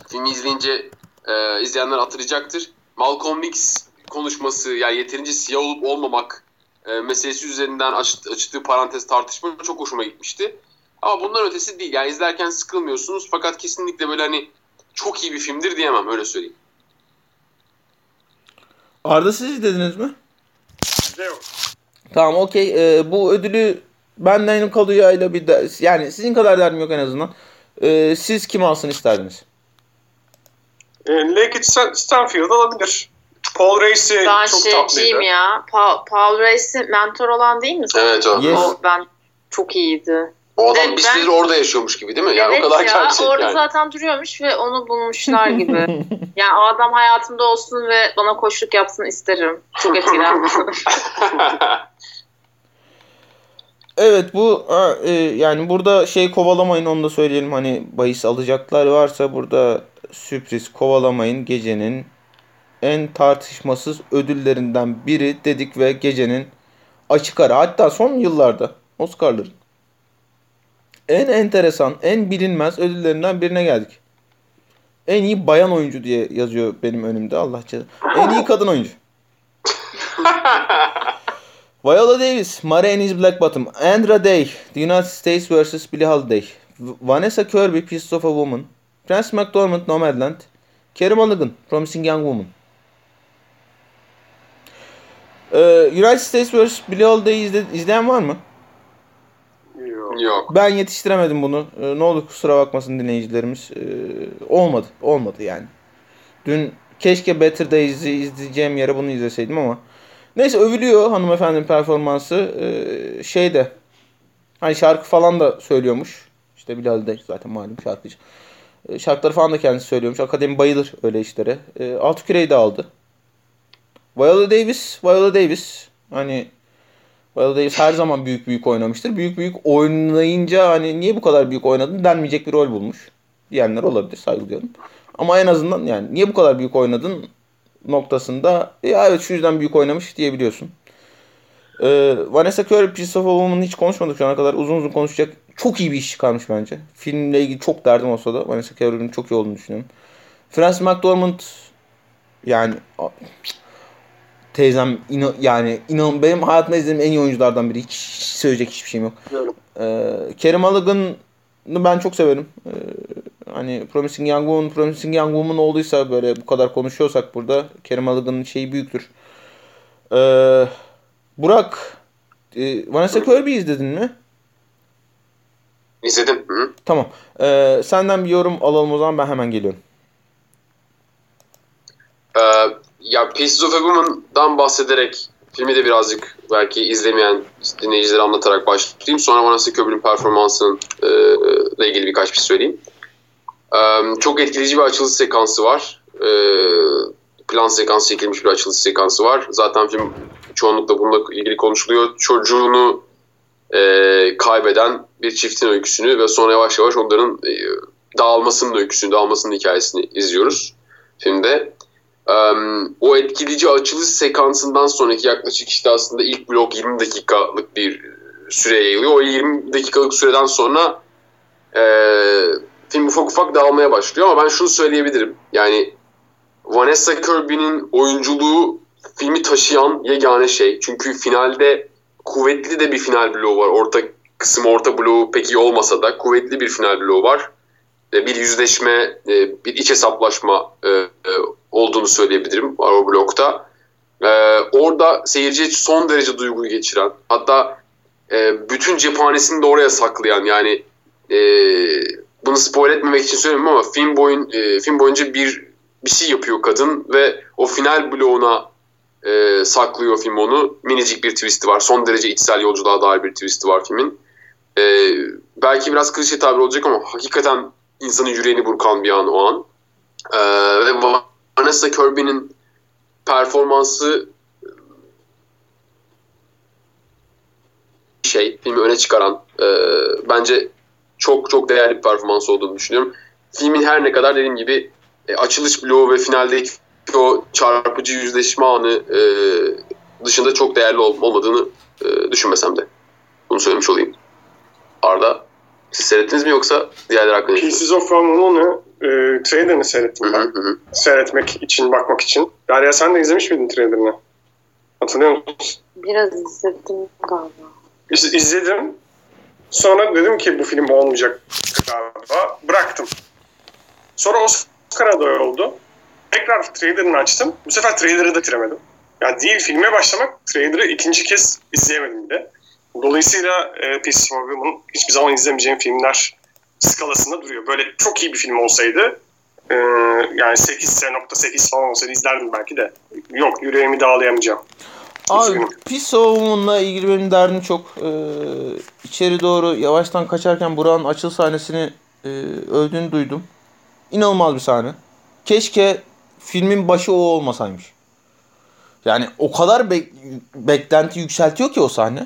filmi izleyince izleyenler hatırlayacaktır. Malcolm X konuşması, yani yeterince siyah olup olmamak meselesi üzerinden açtığı parantez tartışma çok hoşuma gitmişti. Ama bundan ötesi değil. Yani izlerken sıkılmıyorsunuz fakat kesinlikle böyle hani çok iyi bir filmdir diyemem, öyle söyleyeyim. Arda, siz izlediniz mi? Yok. Tamam, okey. Bu ödülü ben Daniel Kaluuya ile bir yani sizin kadar derdim yok en azından. Siz kim alsın isterdiniz? Lakeith Stanfield alabilir. Paul Raci çok tatlıydı. Ben şeyciyim ya. Paul Raci mentor olan değil mi? Evet o. Yes. O ben çok iyiydi. O adam bir süredir orada yaşıyormuş gibi değil mi? Yani evet, o kadar gerçek orada yani. Zaten duruyormuş ve onu bulmuşlar gibi. Yani adam hayatımda olsun ve bana koçluk yapsın isterim. Çok etkilendim. Evet, bu yani burada şey kovalamayın, onu da söyleyelim. Hani bahis alacaklar varsa burada sürpriz kovalamayın. Gecenin en tartışmasız ödüllerinden biri dedik ve gecenin açık ara, hatta son yıllarda Oscar'ların en enteresan, en bilinmez ödüllerinden birine geldik. En iyi bayan oyuncu diye yazıyor benim önümde. Allah canım. En iyi kadın oyuncu. Viola Davis, Mary and His Black Bottom, Andra Day, The United States vs. Billie Holiday, Vanessa Kirby, Pieces of a Woman, Francis McDormand, Nomadland, Carey Mulligan, Promising Young Woman. United States vs. Billie Holiday izleyen var mı? Yok. Ben yetiştiremedim bunu. Ne olur kusura bakmasın dinleyicilerimiz. Olmadı yani. Dün keşke Better Days'i izleyeceğim yere bunu izleseydim ama. Neyse, övülüyor hanımefendinin performansı. Şeyde. Hani şarkı falan da söylüyormuş. İşte Bilal de zaten malum şarkıcı. Şarkıları falan da kendisi söylüyormuş. Akademi bayılır öyle işlere. Altın Küre'yi de aldı. Viola Davis. Hani Viola Davis her zaman büyük oynamıştır. Büyük oynayınca hani niye bu kadar büyük oynadın denmeyecek bir rol bulmuş diyenler olabilir, saygı duyuyorum. Ama en azından yani niye bu kadar büyük oynadın noktasında ya evet şu yüzden büyük oynamış diyebiliyorsun. Vanessa Kirby, Pieces of a Woman'ı hiç konuşmadık şu ana kadar. Uzun konuşacak, çok iyi bir iş çıkarmış bence. Filmle ilgili çok derdim olsa da Vanessa Kirby'nin çok iyi olduğunu düşünüyorum. Frances McDormand yani... Teyzem yani inan benim hayatımda izlediğim en iyi oyunculardan biri. Hiç söyleyecek hiçbir şeyim yok. Carey Mulligan'ı ben çok severim. Hani Promising Young Woman olduysa böyle bu kadar konuşuyorsak burada Carey Mulligan'ın şeyi büyüktür. Burak, Vanessa Kirby izledin mi? İzledim. Hı? Tamam. Senden bir yorum alalım o zaman, ben hemen geliyorum. Ya Pieces of a Woman'dan bahsederek filmi de birazcık belki izlemeyen dinleyicileri anlatarak başlayayım. Sonra Vanessa Kirby'nin performansının ile ilgili birkaç bir söyleyeyim. Çok etkileyici bir açılış sekansı var. Plan sekansı çekilmiş bir açılış sekansı var. Zaten film çoğunlukla bununla ilgili konuşuluyor. Çocuğunu kaybeden bir çiftin öyküsünü ve sonra yavaş yavaş onların dağılmasının hikayesini izliyoruz filmde. O etkileyici açılış sekansından sonraki yaklaşık işte aslında ilk blok 20 dakikalık bir süreye yayılıyor. O 20 dakikalık süreden sonra film ufak ufak dağılmaya başlıyor ama ben şunu söyleyebilirim. Yani Vanessa Kirby'nin oyunculuğu filmi taşıyan yegane şey. Çünkü finalde kuvvetli de bir final bloğu var. Orta bloğu pek iyi olmasa da kuvvetli bir final bloğu var. Bir yüzleşme, bir iç hesaplaşma olduğunu söyleyebilirim o blokta. Orada seyirciye son derece duyguyu geçiren, hatta bütün cephanesini de oraya saklayan, yani bunu spoil etmemek için söylemiyorum ama film boyunca bir şey yapıyor kadın ve o final bloğuna saklıyor film onu. Minicik bir twist'i var. Son derece içsel yolculuğa dair bir twist'i var filmin. Belki biraz klişe tabir olacak ama hakikaten insanın yüreğini burkan bir an o an. Ve Vanessa Kirby'nin performansı filmi öne çıkaran bence çok çok değerli bir performans olduğunu düşünüyorum. Filmin her ne kadar dediğim gibi açılış bloğu ve finaldeki o çarpıcı yüzleşme anı dışında çok değerli olmadığını düşünmesem de bunu söylemiş olayım. Arda? Siz seyrettiniz mi yoksa diğerler arkadaşlar? Pieces of Woman'ı trailer'ını seyrettim ben. Seyretmek için, bakmak için. Derya sen de izlemiş miydin trailer'ını? Hatırlıyor musun? Biraz izledim galiba. İşte izledim. Sonra dedim ki bu film olmayacak galiba. Bıraktım. Sonra Oscar adayı oldu. Tekrar trailer'ını açtım. Bu sefer trailer'ı da bitiremedim. Yani değil filme başlamak, trailer'ı ikinci kez izleyemedim de. Dolayısıyla Pieces of Woman'ın hiçbir zaman izlemeyeceğim filmler skalasında duruyor. Böyle çok iyi bir film olsaydı, yani 8.8 falan olsaydı izlerdim belki de. Yok, yüreğimi dağlayamayacağım. Abi, Pieces of Woman'la ilgili benim derdim çok. İçeri doğru yavaştan kaçarken Burak'ın açıl sahnesini övdüğünü duydum. İnanılmaz bir sahne. Keşke filmin başı o olmasaymış. Yani o kadar beklenti yükseltiyor ki o sahne.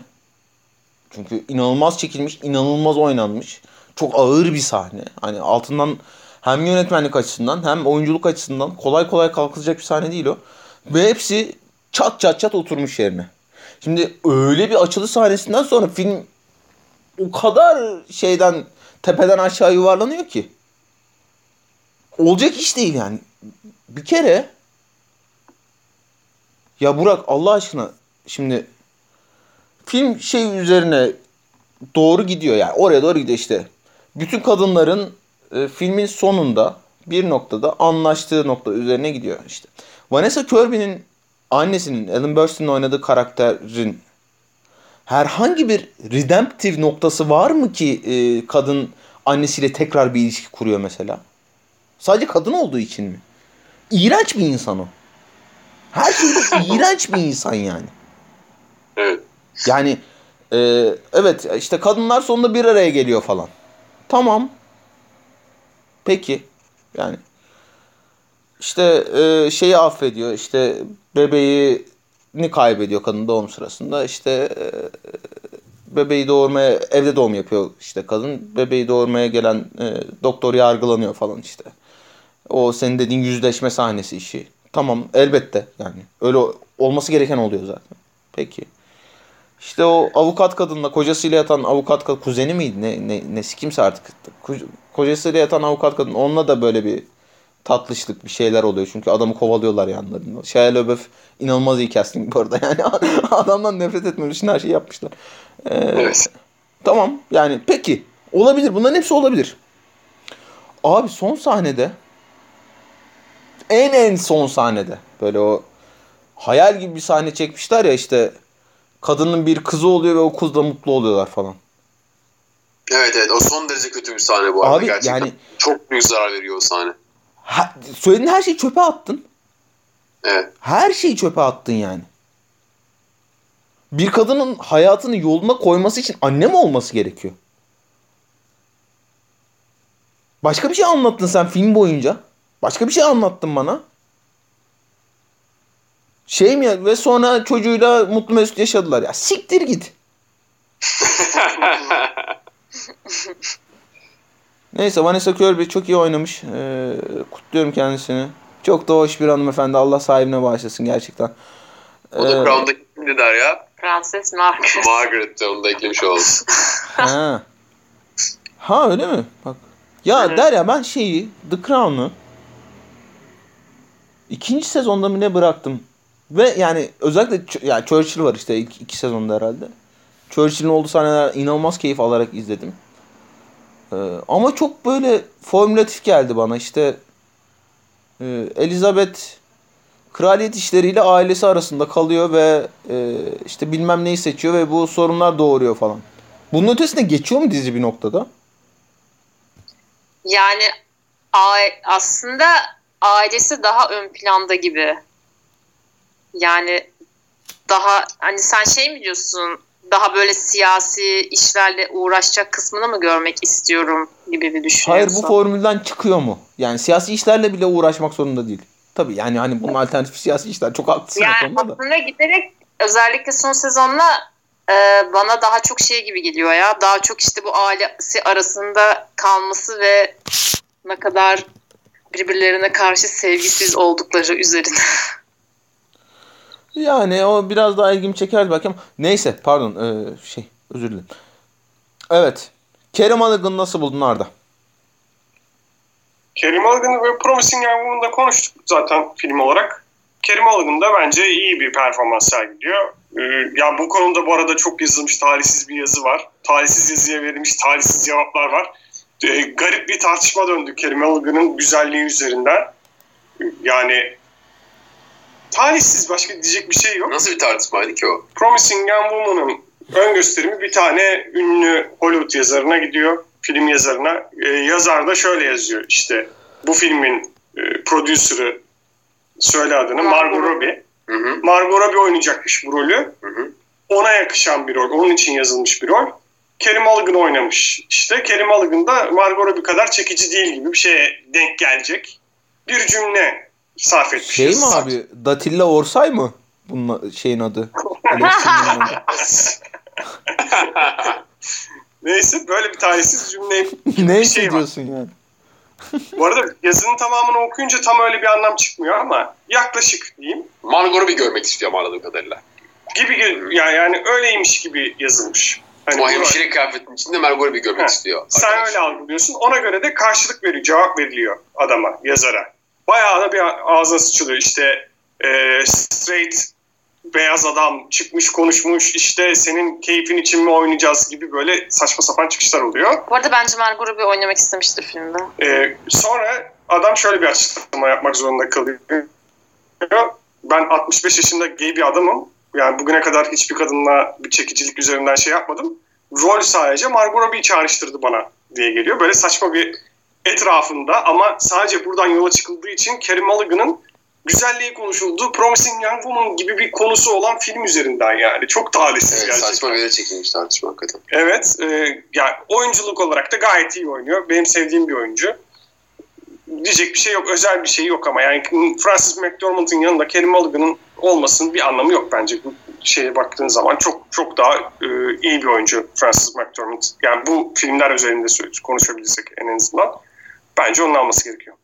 Çünkü inanılmaz çekilmiş, inanılmaz oynanmış. Çok ağır bir sahne. Hani altından hem yönetmenlik açısından hem oyunculuk açısından kolay kolay kalkılacak bir sahne değil o. Ve hepsi çat çat çat oturmuş yerine. Şimdi öyle bir açılış sahnesinden sonra film o kadar şeyden tepeden aşağı yuvarlanıyor ki. Olacak iş değil yani. Bir kere ya Burak Allah aşkına şimdi film şey üzerine doğru gidiyor yani oraya doğru gidiyor işte. Bütün kadınların filmin sonunda bir noktada anlaştığı nokta üzerine gidiyor işte. Vanessa Kirby'nin annesinin Ellen Burstyn'in oynadığı karakterin herhangi bir redemptive noktası var mı ki kadın annesiyle tekrar bir ilişki kuruyor mesela? Sadece kadın olduğu için mi? İğrenç bir insan o. Her şeyde iğrenç bir insan yani. Evet. Yani evet işte kadınlar sonunda bir araya geliyor falan. Tamam. Peki. Yani işte şeyi affediyor. İşte bebeğini kaybediyor kadın doğum sırasında. İşte bebeği doğurmaya evde doğum yapıyor işte kadın. Bebeği doğurmaya gelen doktor yargılanıyor falan işte. O senin dediğin yüzleşme sahnesi işi. Tamam elbette yani. Öyle olması gereken oluyor zaten. Peki. İşte o avukat kadınla kocasıyla yatan avukat kadın kuzeni miydi nesi kimse artık kocasıyla yatan avukat kadın onunla da böyle bir tatlışlık bir şeyler oluyor çünkü adamı kovalıyorlar yanlarında. Shia LaBeouf inanılmaz iyi casting bu arada yani adamdan nefret etmemek için her şeyi yapmışlar. Evet. Tamam yani peki olabilir bunların hepsi olabilir. Abi son sahnede en son sahnede böyle o hayal gibi bir sahne çekmişler ya işte. Kadının bir kızı oluyor ve o kızla mutlu oluyorlar falan. Evet evet o son derece kötü bir sahne bu arada abi, gerçekten. Yani, çok büyük zarar veriyor o sahne. Söylediğin her şeyi çöpe attın. Evet. Her şeyi çöpe attın yani. Bir kadının hayatını yoluna koyması için anne mi olması gerekiyor? Başka bir şey anlattın sen film boyunca. Başka bir şey anlattın bana. Şey mi ya? Ve sonra çocuğuyla mutlu mesut yaşadılar ya. Siktir git. Neyse Vanessa Kirby çok iyi oynamış. Kutluyorum kendisini. Çok da hoş bir hanımefendi. Allah sahibine bağışlasın gerçekten. O da Crown'daki kimdi der ya? Prenses Margaret. Margaret'te onu da eklemiş oldu. Ha öyle mi? Bak. Ya hı-hı. Der ya ben şeyi The Crown'u 2. sezonda mı ne bıraktım? Ve yani özellikle yani Churchill var işte ilk 2 sezonda herhalde. Churchill'in olduğu sahneler inanılmaz keyif alarak izledim. Ama çok böyle formülatif geldi bana işte. Elizabeth kraliyet işleriyle ailesi arasında kalıyor ve işte bilmem neyi seçiyor ve bu sorunlar doğuruyor falan. Bunun ötesine geçiyor mu dizi bir noktada? Yani aslında ailesi daha ön planda gibi. Yani daha hani sen şey mi diyorsun daha böyle siyasi işlerle uğraşacak kısmını mı görmek istiyorum gibi bir düşünüyorsun. Hayır bu formülden çıkıyor mu? Yani siyasi işlerle bile uğraşmak zorunda değil. Tabii yani hani bunun alternatif siyasi işler çok haklısın. Yani aslında giderek özellikle son sezonla bana daha çok şey gibi geliyor ya. Daha çok işte bu ailesi arasında kalması ve ne kadar birbirlerine karşı sevgisiz oldukları üzerine. Yani o biraz daha ilgimi çekerdi belki ama neyse pardon özür dilerim. Evet Carey Mulligan'ı nasıl buldun Arda? Carey Mulligan'ı böyle Promising Young Woman'da konuştuk zaten film olarak. Carey Mulligan da bence iyi bir performans sergiliyor. Ya bu konuda bu arada çok yazılmış talihsiz bir yazı var. Talihsiz yazıya verilmiş talihsiz cevaplar var. Garip bir tartışma döndü Carey Mulligan'ın güzelliği üzerinden. Yani talihsiz, başka diyecek bir şey yok. Nasıl bir tartışmaydı ki o? Promising Young Woman'ın ön gösterimi bir tane ünlü Hollywood yazarına gidiyor. Film yazarına. Yazar da şöyle yazıyor işte. Bu filmin prodüsörü, söyle adını, Margot Robbie. Hı-hı. Margot Robbie oynayacakmış bu rolü. Hı-hı. Ona yakışan bir rol. Onun için yazılmış bir rol. Carey Mulligan oynamış. İşte Carey Mulligan da Margot Robbie kadar çekici değil gibi bir şeye denk gelecek. Bir cümle sarf etmişiz. Şey mi abi? Datilla Orsay mı? Bunun şeyin adı. Neyse, böyle bir talihsiz cümle. Ne şey diyorsun yani? Bu arada yazının tamamını okuyunca tam öyle bir anlam çıkmıyor ama yaklaşık diyeyim. Margot Robbie görmek istiyorum anladığım kadarıyla. Gibi yani öyleymiş gibi yazılmış. Hani o hemşire kıyafetinin içinde Margot Robbie görmek istiyor. Sen arkadaşlar öyle algılıyorsun. Ona göre de karşılık veriyor, cevap veriliyor adama, yazara. Bayağı da bir ağzına sıçılıyor. İşte straight beyaz adam çıkmış konuşmuş, işte senin keyfin için mi oynayacağız gibi böyle saçma sapan çıkışlar oluyor. Bu arada bence Margot Robbie oynamak istemiştir filmde. Sonra adam şöyle bir açıklama yapmak zorunda kalıyor. Ben 65 yaşında gay bir adamım. Yani bugüne kadar hiçbir kadınla bir çekicilik üzerinden şey yapmadım. Rol sadece Margot Robbie'yi çağrıştırdı bana diye geliyor. Böyle saçma bir etrafında ama sadece buradan yola çıkıldığı için Carey Mulligan'ın güzelliği konuşulduğu Promising Young Woman gibi bir konusu olan film üzerinden yani. Çok talihsiz evet, gerçekten. Saçma bir yere çekilmiş tartışma hakikaten. Evet. Yani oyunculuk olarak da gayet iyi oynuyor. Benim sevdiğim bir oyuncu. Diyecek bir şey yok. Özel bir şey yok ama yani Francis McDormand'ın yanında Carey Mulligan'ın olmasının bir anlamı yok bence. Bu şeye baktığın zaman çok çok daha iyi bir oyuncu Francis McDormand. Yani bu filmler üzerinde konuşabilirsek en azından. Bence onun alması gerekiyor.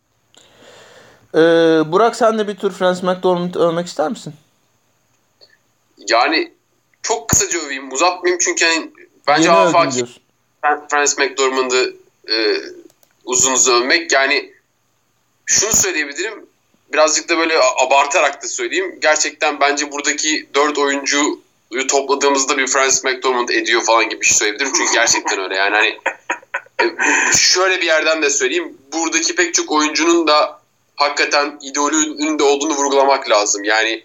Burak, sen de bir tür Francis McDormand'ı övmek ister misin? Yani çok kısaca öveyim, uzatmayayım çünkü yani bence Francis McDormand'ı uzun uzun övmek, yani şunu söyleyebilirim, birazcık da böyle abartarak da söyleyeyim. Gerçekten bence buradaki 4 oyuncuyu topladığımızda bir Francis McDormand ediyor falan gibi bir şey söyleyebilirim. Çünkü gerçekten öyle yani hani şöyle bir yerden de söyleyeyim. Buradaki pek çok oyuncunun da hakikaten idolünün de olduğunu vurgulamak lazım. Yani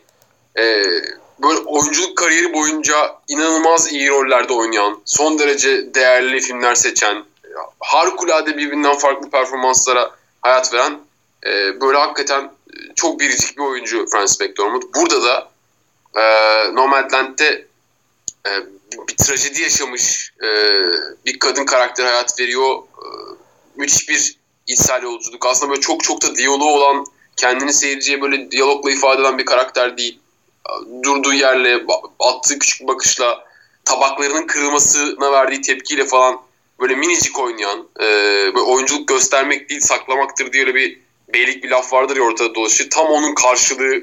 böyle oyunculuk kariyeri boyunca inanılmaz iyi rollerde oynayan, son derece değerli filmler seçen, harikulade birbirinden farklı performanslara hayat veren böyle hakikaten çok biricik bir oyuncu Francis McDormand. Burada da Nomadland'de bir trajedi yaşamış bir kadın karakter hayat veriyor. Müthiş bir içsel yolculuk. Aslında böyle çok çok da diyaloğu olan, kendini seyirciye böyle diyalogla ifade eden bir karakter değil. Durduğu yerle, attığı küçük bakışla, tabaklarının kırılmasına verdiği tepkiyle falan böyle minicik oynayan, böyle oyunculuk göstermek değil saklamaktır diye öyle bir beylik bir laf vardır ya ortada dolaşıyor. Tam onun karşılığı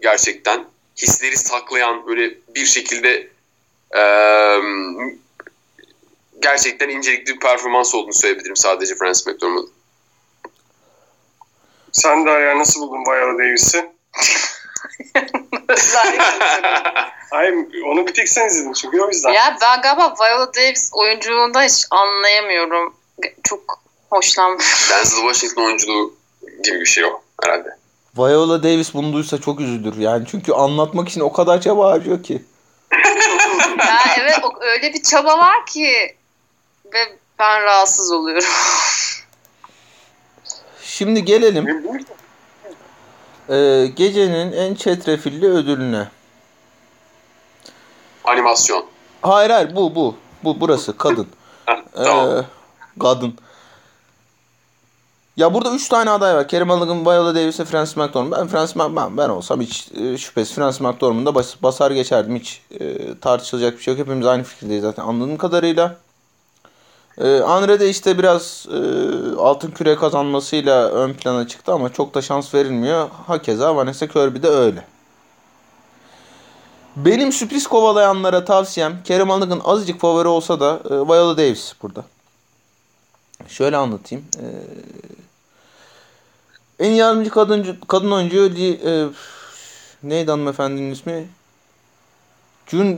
gerçekten. Hisleri saklayan, böyle bir şekilde gerçekten incelikli bir performans olduğunu söyleyebilirim sadece Francis McDormand'ın. Sen de ya nasıl buldun Viola Davis'i? Hayır, onu bir tek sen izledin çünkü o yüzden. Ya ben galiba Viola Davis oyunculuğunda hiç anlayamıyorum. Çok hoşlanmıyorum. Denzel Washington oyunculuğu gibi bir şey yok herhalde. Viola Davis bunu duysa çok üzülür yani. Çünkü anlatmak için o kadar çaba harcıyor ki. Ya evet, öyle bir çaba var ki ve ben rahatsız oluyorum. Şimdi gelelim gecenin en çetrefilli ödülüne. Animasyon. Hayır bu burası kadın. Tamam. Kadın. Ya burada 3 tane aday var. Carey Mulligan, Viola Davis ve Francis McDormand. Ben olsam hiç şüphesiz Francis McDormand'a basar geçerdim. Hiç tartışılacak bir şey yok. Hepimiz aynı fikirdeyiz zaten anladığım kadarıyla. Andre de işte biraz Altın Küre kazanmasıyla ön plana çıktı ama çok da şans verilmiyor. Hakeza Vanessa Kirby de öyle. Benim sürpriz kovalayanlara tavsiyem Carey Mulligan azıcık favori olsa da Viola Davis burada. Şöyle anlatayım. En yardımcı kadın oyuncu neydi hanımefendinin ismi?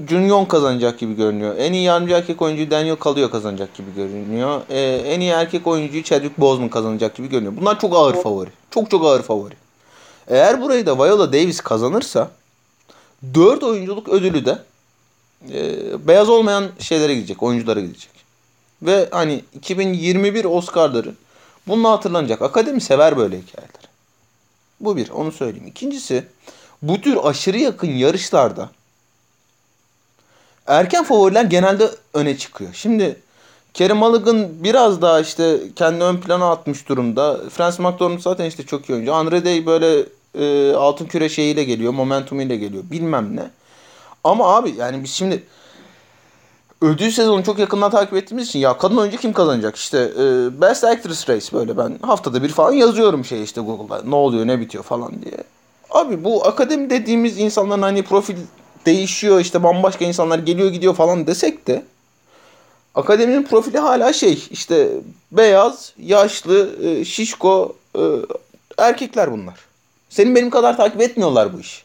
Jun Yong kazanacak gibi görünüyor. En iyi yardımcı erkek oyuncuyu Daniel Kaluuya kazanacak gibi görünüyor. En iyi erkek oyuncuyu Chadwick Bosman kazanacak gibi görünüyor. Bunlar çok ağır favori. Çok ağır favori. Eğer burayı da Viola Davis kazanırsa 4 oyunculuk ödülü de beyaz olmayan şeylere gidecek. Oyunculara gidecek. Ve hani 2021 Oscar'ları bununla hatırlanacak. Akademi sever böyle hikayeleri. Bu bir. Onu söyleyeyim. İkincisi, bu tür aşırı yakın yarışlarda erken favoriler genelde öne çıkıyor. Şimdi Carey Mulligan biraz daha işte kendi ön plana atmış durumda. Francis McDormand zaten işte çok iyi oyuncu. Andre Day böyle Altın Küre şeyiyle geliyor. Momentumuyla geliyor. Bilmem ne. Ama abi yani biz şimdi ödül sezonu çok yakından takip ettiğimiz için ya kadın oyuncu kim kazanacak? İşte Best Actress Race böyle ben haftada bir falan yazıyorum şey işte Google'da. Ne oluyor ne bitiyor falan diye. Abi bu akademi dediğimiz insanların hani profil değişiyor işte bambaşka insanlar geliyor gidiyor falan desek de akademinin profili hala şey işte beyaz, yaşlı, şişko erkekler bunlar. Senin benim kadar takip etmiyorlar bu işi.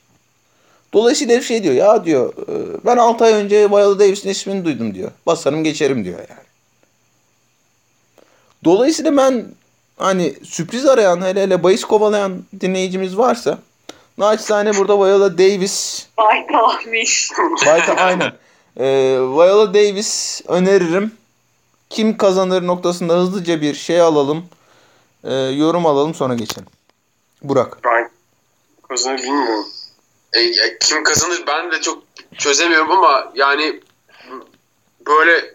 Dolayısıyla herif şey diyor ya diyor ben 6 ay önce Viola Davis'in ismini duydum diyor. Basarım geçerim diyor yani. Dolayısıyla ben hani sürpriz arayan hele bahis kovalayan dinleyicimiz varsa naçizane burada Viola Davis Bayta aynen. Viola Davis öneririm. Kim kazanır noktasında hızlıca bir şey alalım. Yorum alalım sonra geçelim. Burak. Ben kazanır bilmiyorum. Kim kazanır ben de çok çözemiyorum ama yani böyle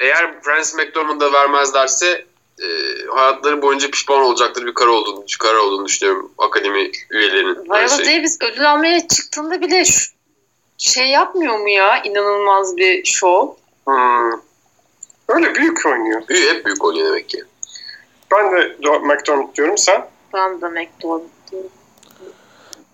eğer Francis McDormand'a vermezlerse hayatları boyunca pişman olacakları bir karar olduğunu düşünüyorum akademi üyelerinin. Viola Davis ödül almaya çıktığında bile şey yapmıyor mu ya? İnanılmaz bir şov. Öyle büyük oynuyor. Hep büyük oynuyor demek ki. Ben de McDormand diyorum sen. Ben de McDormand diyorum.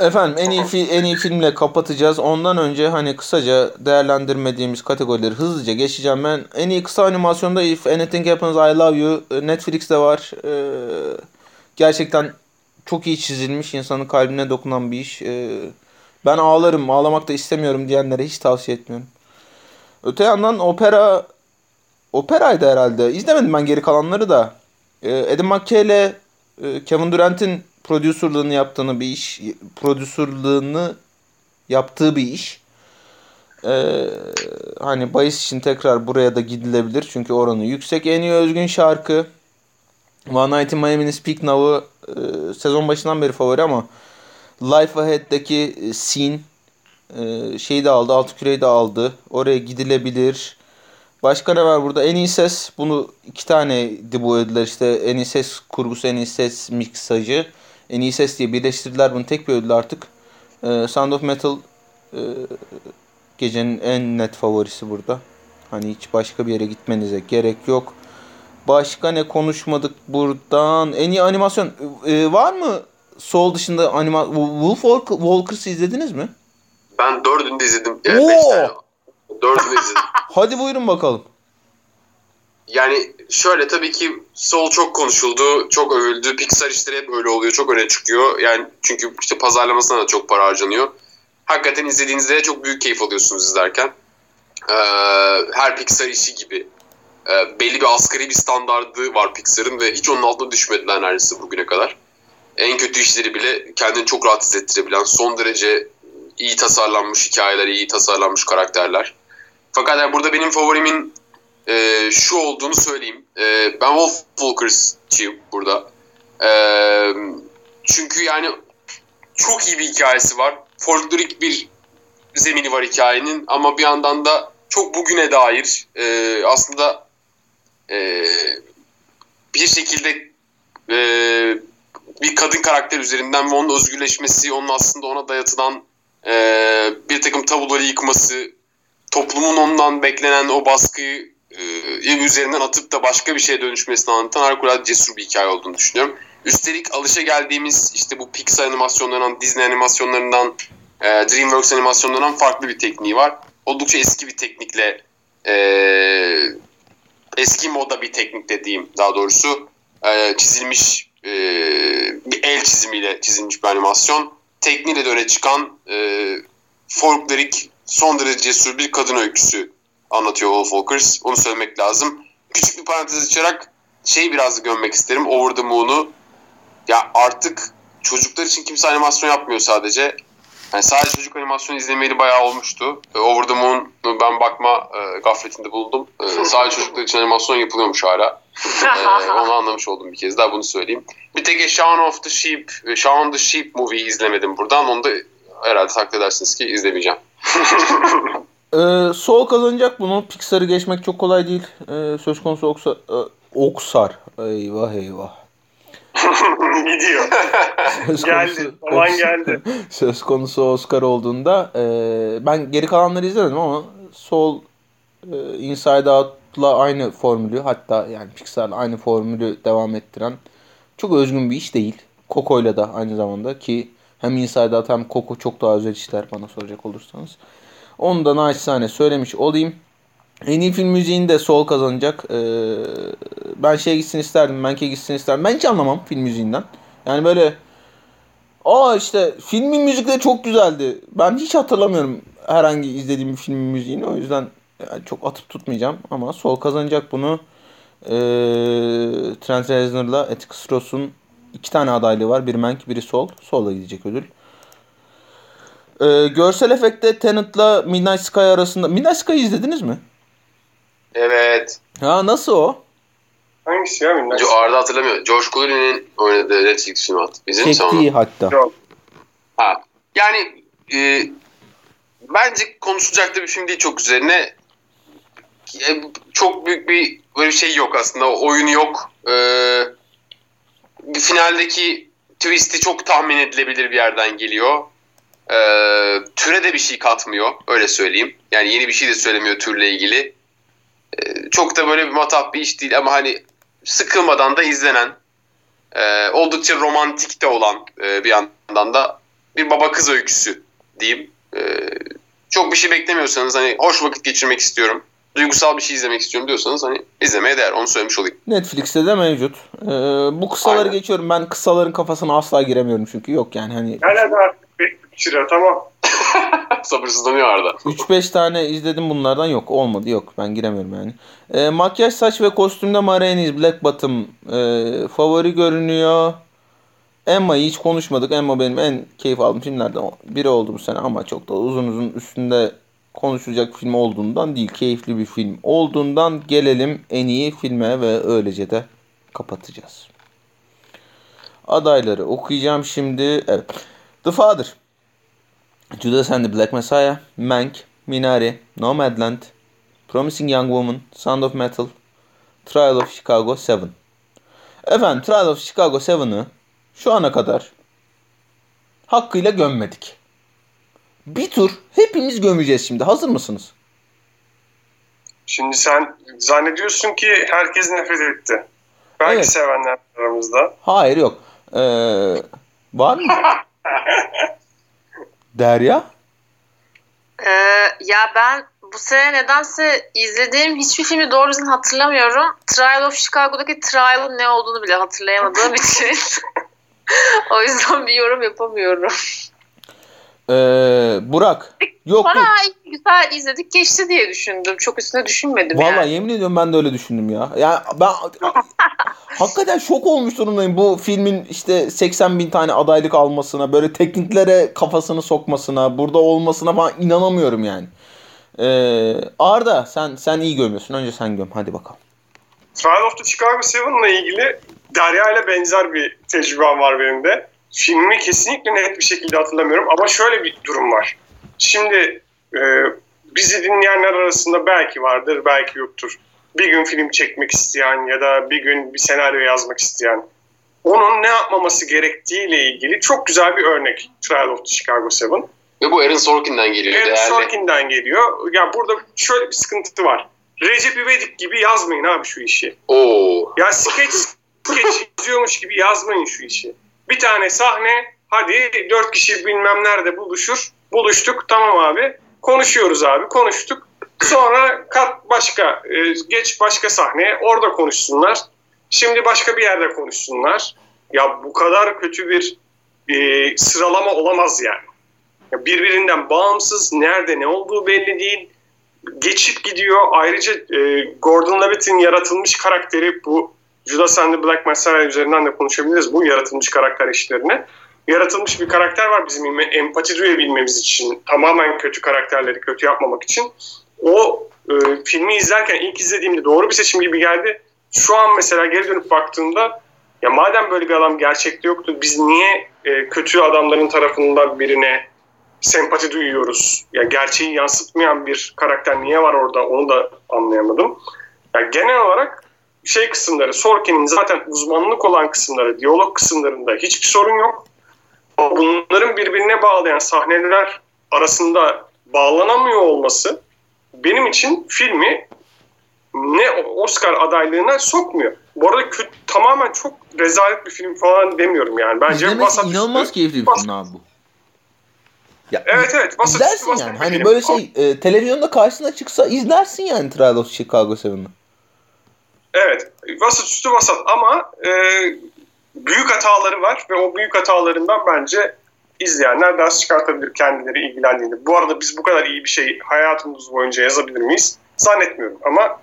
Efendim en iyi filmle kapatacağız. Ondan önce hani kısaca değerlendirmediğimiz kategorileri hızlıca geçeceğim ben. En iyi kısa animasyonda If Anything Happens I Love You Netflix'te var. Gerçekten çok iyi çizilmiş, insanın kalbine dokunan bir iş. Ben ağlamak da istemiyorum diyenlere hiç tavsiye etmiyorum. Öte yandan operaydı herhalde. İzlemedim ben geri kalanları da. Eddie McKay ile Kevin Durant'in prodüsörlüğünü yaptığı bir iş. Hani bahis için tekrar buraya da gidilebilir. Çünkü oranı yüksek. En iyi özgün şarkı One Night in Miami'nin Speak Now'ı sezon başından beri favori ama Life Ahead'deki Scene şeyi de aldı. Altın Küre'yi de aldı. Oraya gidilebilir. Başka ne var burada? En iyi ses. Bunu 2 taneydi bu ödüller. İşte en iyi ses kurgusu, en iyi ses miksajı. En iyi ses diye birleştirdiler. Bunu tek bir ödül artık. Sound of Metal gecenin en net favorisi burada. Hani hiç başka bir yere gitmenize gerek yok. Başka ne konuşmadık buradan? En iyi animasyon. Var mı Soul dışında Wolf Walkers'ı izlediniz mi? Ben 4'ünü de izledim. Yani 5 tane. 4'ünü izledim. Hadi buyurun bakalım. Yani şöyle tabii ki Soul çok konuşuldu, çok övüldü. Pixar işleri hep öyle oluyor, çok öne çıkıyor. Yani çünkü işte pazarlamasına da çok para harcanıyor. Hakikaten izlediğinizde çok büyük keyif alıyorsunuz izlerken. Her Pixar işi gibi. Belli bir asgari bir standardı var Pixar'ın ve hiç onun altına düşmediler neredeyse bugüne kadar. En kötü işleri bile kendini çok rahat hissettirebilen, son derece iyi tasarlanmış hikayeler, iyi tasarlanmış karakterler. Fakat yani burada benim favorimin şu olduğunu söyleyeyim. Ben Wolf Walkers'çıyım burada. Çünkü yani çok iyi bir hikayesi var. Folklorik bir zemini var hikayenin ama bir yandan da çok bugüne dair aslında bir şekilde bir kadın karakter üzerinden ve onun özgürleşmesi, onun aslında ona dayatılan bir takım tabuları yıkması, toplumun ondan beklenen o baskıyı üzerinden atıp da başka bir şeye dönüşmesini anlatan harikulade cesur bir hikaye olduğunu düşünüyorum. Üstelik alışageldiğimiz işte bu Pixar animasyonlarından, Disney animasyonlarından, DreamWorks animasyonlarından farklı bir tekniği var. Oldukça eski bir teknikle eski moda bir teknik dediğim, daha doğrusu çizilmiş bir el çizimiyle çizilmiş bir animasyon. Tekniğiyle de öne çıkan folklorik, son derece cesur bir kadın öyküsü anlatıyor All Folkers. Onu söylemek lazım. Küçük bir parantez açarak şeyi biraz görmek isterim. Over the Moon'u. Ya artık çocuklar için kimse animasyon yapmıyor sadece. Yani sadece çocuk animasyonu izlemeyeli bayağı olmuştu. Over the Moon'u ben bakma gafletinde buldum. Sadece çocuklar için animasyon yapılıyormuş hala. Onu anlamış oldum bir kez daha, bunu söyleyeyim. Bir tek Shaun of the Sheep movie'yi izlemedim buradan. Onu da herhalde takdir edersiniz ki izlemeyeceğim. Soğuk kazanacak bunu. Pixar'ı geçmek çok kolay değil. Söz konusu Oksar. Eyvah. Gidiyor. Geldi. Aman geldi. Söz konusu Oscar olduğunda ben geri kalanları izledim ama Soul, Inside Out'la aynı formülü, hatta yani Pixar'la aynı formülü devam ettiren çok özgün bir iş değil. Coco'yla da aynı zamanda, ki hem Inside Out hem Coco çok daha özel işler bana soracak olursanız. Onu da naçizane söylemiş olayım. En iyi film müziğini de Soul kazanacak. Ben şeye gitsin isterdim. Mank'e gitsin isterdim. Ben hiç anlamam film müziğinden. Yani böyle işte filmin müzikleri çok güzeldi. Ben hiç hatırlamıyorum herhangi izlediğim bir filmin müziğini. O yüzden yani çok atıp tutmayacağım. Ama Soul kazanacak bunu. Trent Reznor'la Atticus Ross'un 2 tane adaylığı var. Biri Mank, biri Soul. Soul'a gidecek ödül. Görsel efekte Tenet'la Midnight Sky arasında... Midnight Sky'ı izlediniz mi? Evet. Ha, nasıl o? Hangisi ya Midnight Sky? Arda hatırlamıyor. George Clooney'nin oynadığı Netflix filmi attı. Çektiği hatta. Yok. Ha. Yani bence konuşulacak da bir film değil çok üzerine. Çok büyük bir böyle bir şey yok aslında. Oyun yok. Finaldeki twist'i çok tahmin edilebilir bir yerden geliyor. Türe de bir şey katmıyor. Öyle söyleyeyim. Yani yeni bir şey de söylemiyor türle ilgili. Çok da böyle bir matah bir iş değil ama hani sıkılmadan da izlenen, oldukça romantik de olan bir yandan da bir baba kız öyküsü diyeyim. Çok bir şey beklemiyorsanız, hani hoş vakit geçirmek istiyorum, duygusal bir şey izlemek istiyorum diyorsanız hani izlemeye değer. Onu söylemiş olayım. Netflix'te de mevcut. Bu kısaları aynen. Geçiyorum. Ben kısaların kafasına asla giremiyorum çünkü yok yani hani. Nerede artık bekliyor tamam. Sabırsızlanıyor Arda. 3-5 tane izledim bunlardan, yok olmadı, yok ben giremiyorum yani. Makyaj, saç ve kostümde Marie'niz Black Bottom favori görünüyor. Emma'yı hiç konuşmadık. Emma benim en keyif aldığım filmlerden biri oldu bu sene ama çok da uzun üstünde konuşulacak film olduğundan değil, keyifli bir film olduğundan. Gelelim en iyi filme ve öylece de kapatacağız. Adayları okuyacağım şimdi. Evet. The Father, Judas and the Black Messiah, Mank, Minari, Nomadland, Promising Young Woman, Sound of Metal, Trial of Chicago 7. Efendim, Trial of Chicago 7'ı şu ana kadar hakkıyla gömmedik. Bir tur hepimiz gömeceğiz şimdi. Hazır mısınız? Şimdi sen zannediyorsun ki herkes nefret etti. Belki evet. Sevenler aramızda. Hayır yok. Var mı? Derya? Ya ben bu sene nedense izlediğim hiçbir filmi doğru düzgün hatırlamıyorum. Trial of Chicago'daki trial'ın ne olduğunu bile hatırlayamadığım için. O yüzden bir yorum yapamıyorum. Burak. Yok. Bana güzel izledik geçti diye düşündüm. Çok üstüne düşünmedim. Vallahi yani. Yemin ediyorum ben de öyle düşündüm ya. Yani ben hakikaten şok olmuş durumdayım. Bu filmin işte 80.000 tane adaylık almasına, böyle tekniklere kafasını sokmasına, burada olmasına falan inanamıyorum yani. Arda sen iyi görmüyorsun. Önce sen göm. Hadi bakalım. Trial of the Chicago 7'la ilgili Derya ile benzer bir tecrübem var benim de. Filmi kesinlikle net bir şekilde hatırlamıyorum ama şöyle bir durum var. Şimdi bizi dinleyenler arasında belki vardır, belki yoktur. Bir gün film çekmek isteyen ya da bir gün bir senaryo yazmak isteyen, onun ne yapmaması gerektiğiyle ilgili çok güzel bir örnek Trial of the Chicago 7. Ve bu Aaron Sorkin'den geliyor. Ya burada şöyle bir sıkıntı var. Recep İvedik gibi yazmayın abi şu işi. Oo. Ya skeç yazıyormuş gibi yazmayın şu işi. Bir tane sahne, hadi 4 kişi bilmem nerede buluştuk, tamam abi, konuşuyoruz abi, konuştuk, Sonra kat başka, geç başka sahneye, orada konuşsunlar. Şimdi başka bir yerde konuşsunlar. Ya bu kadar kötü bir sıralama olamaz yani. Ya birbirinden bağımsız, nerede ne olduğu belli değil. Geçip gidiyor. Ayrıca Gordon Levitt'in yaratılmış karakteri, bu Judas and the Black Messiah üzerinden de konuşabiliriz bu yaratılmış karakter işlerine. Yaratılmış bir karakter var bizim empati duyabilmemiz için. Tamamen kötü karakterleri kötü yapmamak için. O filmi izlerken, ilk izlediğimde doğru bir seçim gibi geldi. Şu an mesela geri dönüp baktığımda, ya madem böyle bir adam gerçekte yoktu, biz niye kötü adamların tarafından birine sempati duyuyoruz? Ya gerçeği yansıtmayan bir karakter niye var orada, onu da anlayamadım. Yani genel olarak şey kısımları, Sorkin'in zaten uzmanlık olan kısımları, diyalog kısımlarında hiçbir sorun yok. Ama bunların birbirine bağlayan sahneler arasında bağlanamıyor olması benim için filmi ne Oscar adaylığına sokmuyor. Bu arada tamamen çok rezalet bir film falan demiyorum yani. Bence inanılmaz keyifli bir film abi bu. Ya, evet. İzlersin yani. Hani böyle şey televizyonda karşısına çıksa izlersin yani Trial of Chicago 7'i. Evet. Vasatüstü vasat ama büyük hataları var ve o büyük hatalarından bence izleyenler ders çıkartabilir kendileri ilgilendiğinde. Bu arada biz bu kadar iyi bir şey hayatımız boyunca yazabilir miyiz? Zannetmiyorum ama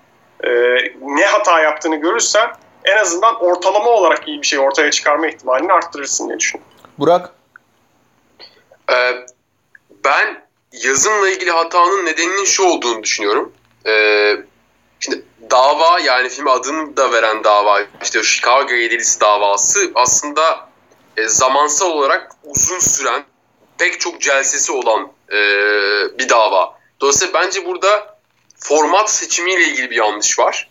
ne hata yaptığını görürsen en azından ortalama olarak iyi bir şey ortaya çıkarma ihtimalini arttırırsın diye düşünüyorum. Burak? Ben yazımla ilgili hatanın nedeninin şu olduğunu düşünüyorum. Şimdi dava, yani filme adını da veren dava, işte Chicago 7'lisi davası aslında zamansal olarak uzun süren, pek çok celsesi olan bir dava. Dolayısıyla bence burada format seçimiyle ilgili bir yanlış var.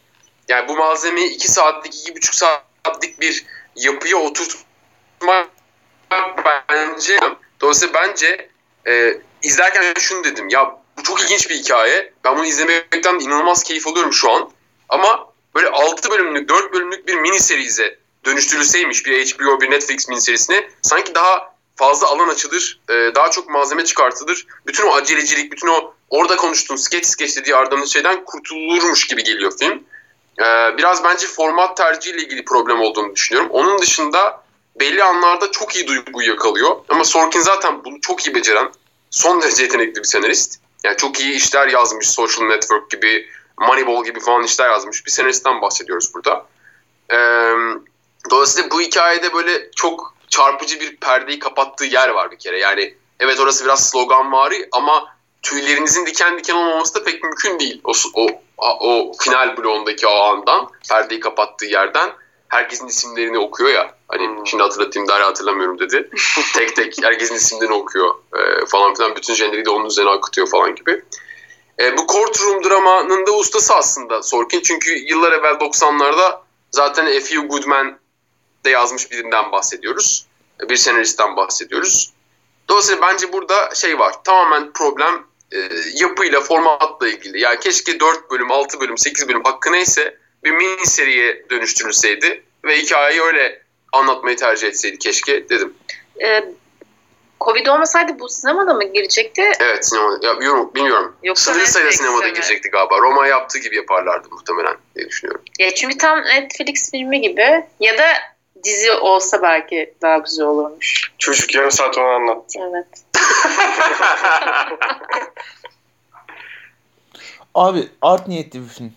Yani bu malzemeyi 2 saatlik, 2,5 saatlik bir yapıya oturtmak bence... Dolayısıyla bence izlerken şunu dedim. Ya bu çok ilginç bir hikaye. Ben bunu izlemekten inanılmaz keyif alıyorum şu an. Ama böyle 6 bölümlük, 4 bölümlük bir mini serize dönüştürülseymiş, bir HBO, bir Netflix mini serisine, sanki daha fazla alan açılır, daha çok malzeme çıkartılır. Bütün o acelecilik, bütün o orada konuştuğum skeç dediği ardındaki şeyden kurtulurmuş gibi geliyor film. Biraz bence format tercihiyle ilgili problem olduğunu düşünüyorum. Onun dışında belli anlarda çok iyi duyguyu yakalıyor. Ama Sorkin zaten bunu çok iyi beceren, son derece yetenekli bir senarist. Yani çok iyi işler yazmış. Social Network gibi, Moneyball gibi falan işler yazmış. Bir senaristten bahsediyoruz burada. Dolayısıyla bu hikayede böyle çok çarpıcı bir perdeyi kapattığı yer var bir kere. Yani evet, orası biraz sloganvari ama tüylerinizin diken diken olmaması da pek mümkün değil. O final bloğundaki o andan, perdeyi kapattığı yerden. Herkesin isimlerini okuyor ya. Hani şimdi hatırlatayım, daha hatırlamıyorum dedi. Tek tek herkesin isimlerini okuyor falan filan. Bütün jeneriği de onun üzerine akıtıyor falan gibi. Bu courtroom dramanın da ustası aslında Sorkin. Çünkü yıllar evvel 90'larda zaten A Few Good Men'de yazmış birinden bahsediyoruz. Bir senaristten bahsediyoruz. Dolayısıyla bence burada şey var. Tamamen problem yapıyla, formatla ilgili. Yani keşke 4 bölüm, 6 bölüm, 8 bölüm hakkı neyse bir mini seriye dönüştürülseydi ve hikayeyi öyle anlatmayı tercih etseydi keşke dedim. Covid olmasaydı bu sinemada mı girecekti? Evet, sinemada. Ya, bilmiyorum. Sınırlı sayıda sinemada girecekti galiba. Roma yaptığı gibi yaparlardı muhtemelen diye düşünüyorum. Ya çünkü tam Netflix filmi gibi, ya da dizi olsa belki daha güzel olurmuş. Çocuk yarım saat onu anlattı. Evet. Abi art niyetli bir film.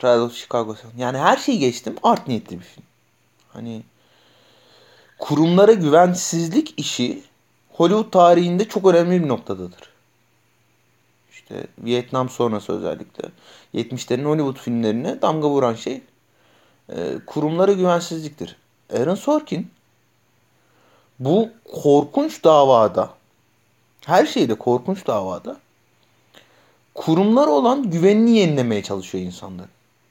Trial of Chicago 7. Yani her şeyi geçtim, art niyetli bir film. Hani kurumlara güvensizlik işi Hollywood tarihinde çok önemli bir noktadadır. İşte Vietnam sonrası özellikle 70'lerin Hollywood filmlerine damga vuran şey kurumlara güvensizliktir. Aaron Sorkin bu korkunç davada, her şeyde korkunç davada, kurumlara olan güvenini yenilemeye çalışıyor insanlar.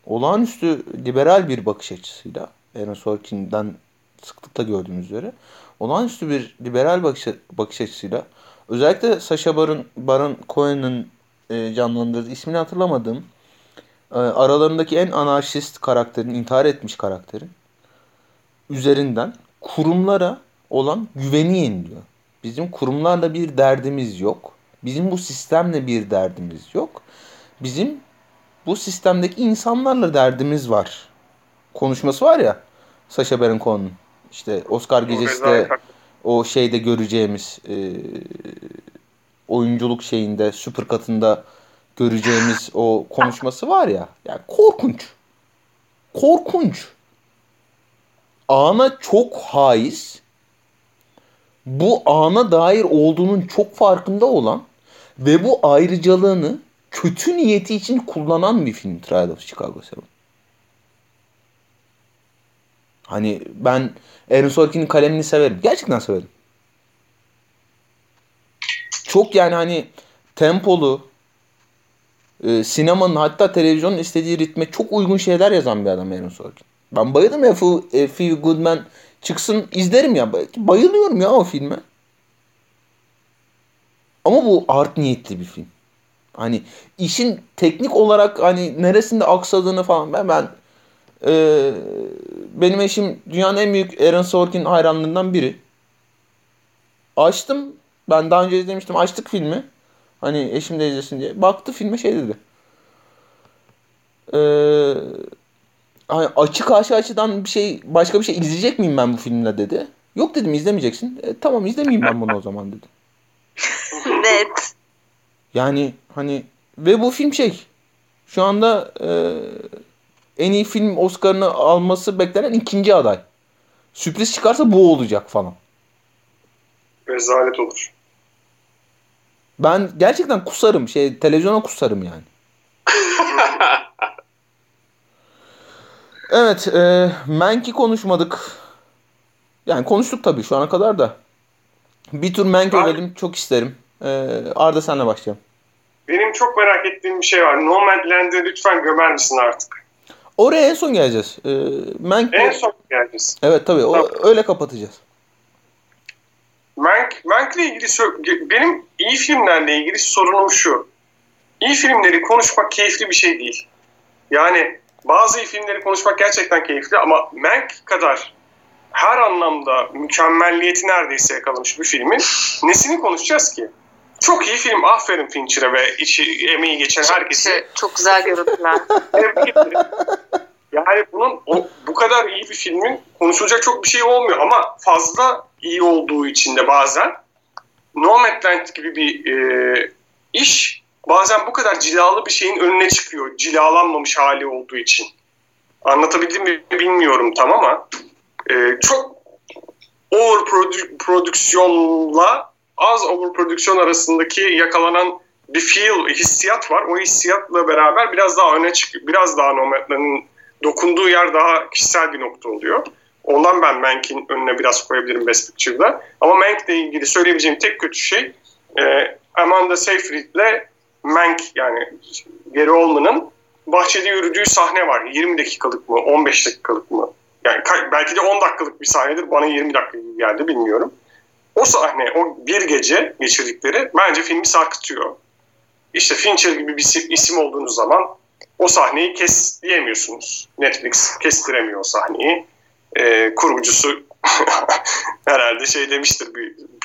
Olağanüstü liberal bir bakış açısıyla, Aaron Sorkin'den sıklıkla gördüğümüz üzere, olağanüstü bir liberal bakış açısıyla, özellikle Sacha Baron Cohen'in canlandırdığı, ismini hatırlamadım, aralarındaki en anarşist karakterin, intihar etmiş karakterin üzerinden kurumlara olan güveni yeniliyor. Bizim kurumlarla bir derdimiz yok. Bizim bu sistemle bir derdimiz yok. bizim bu sistemdeki insanlarla derdimiz var konuşması var ya Sacha Baron Cohen'ın. İşte Oscar gecesinde o şeyde göreceğimiz oyunculuk şeyinde süper katında göreceğimiz o konuşması var ya. Yani korkunç. Korkunç. Ana çok haiz. Bu ana dair olduğunun çok farkında olan ve bu ayrıcalığını kötü niyeti için kullanan bir film Trial of Chicago 7. Hani ben Aaron Sorkin'in kalemini severim. Gerçekten severim. Çok yani hani tempolu, sinemanın hatta televizyonun istediği ritme çok uygun şeyler yazan bir adam Aaron Sorkin. Ben bayıldım ya Feel Goodman çıksın izlerim ya. Bayılıyorum ya o filme. Ama bu art niyetli bir film. Hani işin teknik olarak hani neresinde aksadığını falan ben benim eşim dünyanın en büyük Aaron Sorkin hayranlarından biri. Açtım. Ben daha önce izlemiştim. Açtık filmi. Hani eşim de izlesin diye. Baktı filme şey dedi. Hani açık karşı açıdan bir şey, başka bir şey izleyecek miyim ben bu filmle dedi. Yok dedim izlemeyeceksin. Tamam izlemeyeyim ben bunu o zaman dedi. Evet. Yani hani ve bu film şey şu anda en iyi film Oscar'ını alması beklenen ikinci aday. Sürpriz çıkarsa bu olacak falan. Rezalet olur. Ben gerçekten kusarım. Televizyona kusarım yani. Evet. Mank'i konuşmadık. Yani konuştuk tabii şu ana kadar da. Bir tur Mank övelim. Çok isterim. Arda senle başlayalım. Benim çok merak ettiğim bir şey var. Nomadland'ı lütfen gömer misin artık? Oraya en son geleceğiz. En son geleceğiz. Evet tabii. Tamam. Öyle kapatacağız. Mank'le ilgili benim iyi filmlerle ilgili sorunum şu. İyi filmleri konuşmak keyifli bir şey değil. Yani bazı iyi filmleri konuşmak gerçekten keyifli ama Mank kadar her anlamda mükemmelliyeti neredeyse yakalamış bir filmin nesini konuşacağız ki? Çok iyi film. Aferin Fincher'e ve emeği geçen herkese. Çok güzel görüntüler. Yani bunun bu kadar iyi bir filmin konuşulacak çok bir şey olmuyor ama fazla iyi olduğu için de bazen Nomadland gibi bir iş bazen bu kadar cilalı bir şeyin önüne çıkıyor. Cilalanmamış hali olduğu için. Anlatabildim mi bilmiyorum tam ama çok overprodüksiyonla az overprodüksiyon arasındaki yakalanan bir hissiyat var. O hissiyatla beraber biraz daha öne çıkıyor. Biraz daha Nomadland'ın dokunduğu yer daha kişisel bir nokta oluyor. Ondan ben Mank'in önüne biraz koyabilirim Best Picture'da. Ama Mank'le ilgili söyleyebileceğim tek kötü şey Amanda Seyfried'le Mank yani Gary Oldman'ın bahçede yürüdüğü sahne var. 20 dakikalık mı? 15 dakikalık mı? Yani belki de 10 dakikalık bir sahnedir. Bana 20 dakika gibi geldi bilmiyorum. O sahne, o bir gece geçirdikleri bence filmi sarkıtıyor. İşte Fincher gibi bir isim olduğunuz zaman o sahneyi kes diyemiyorsunuz. Netflix kestiremiyor o sahneyi. Kurgucusu herhalde demiştir,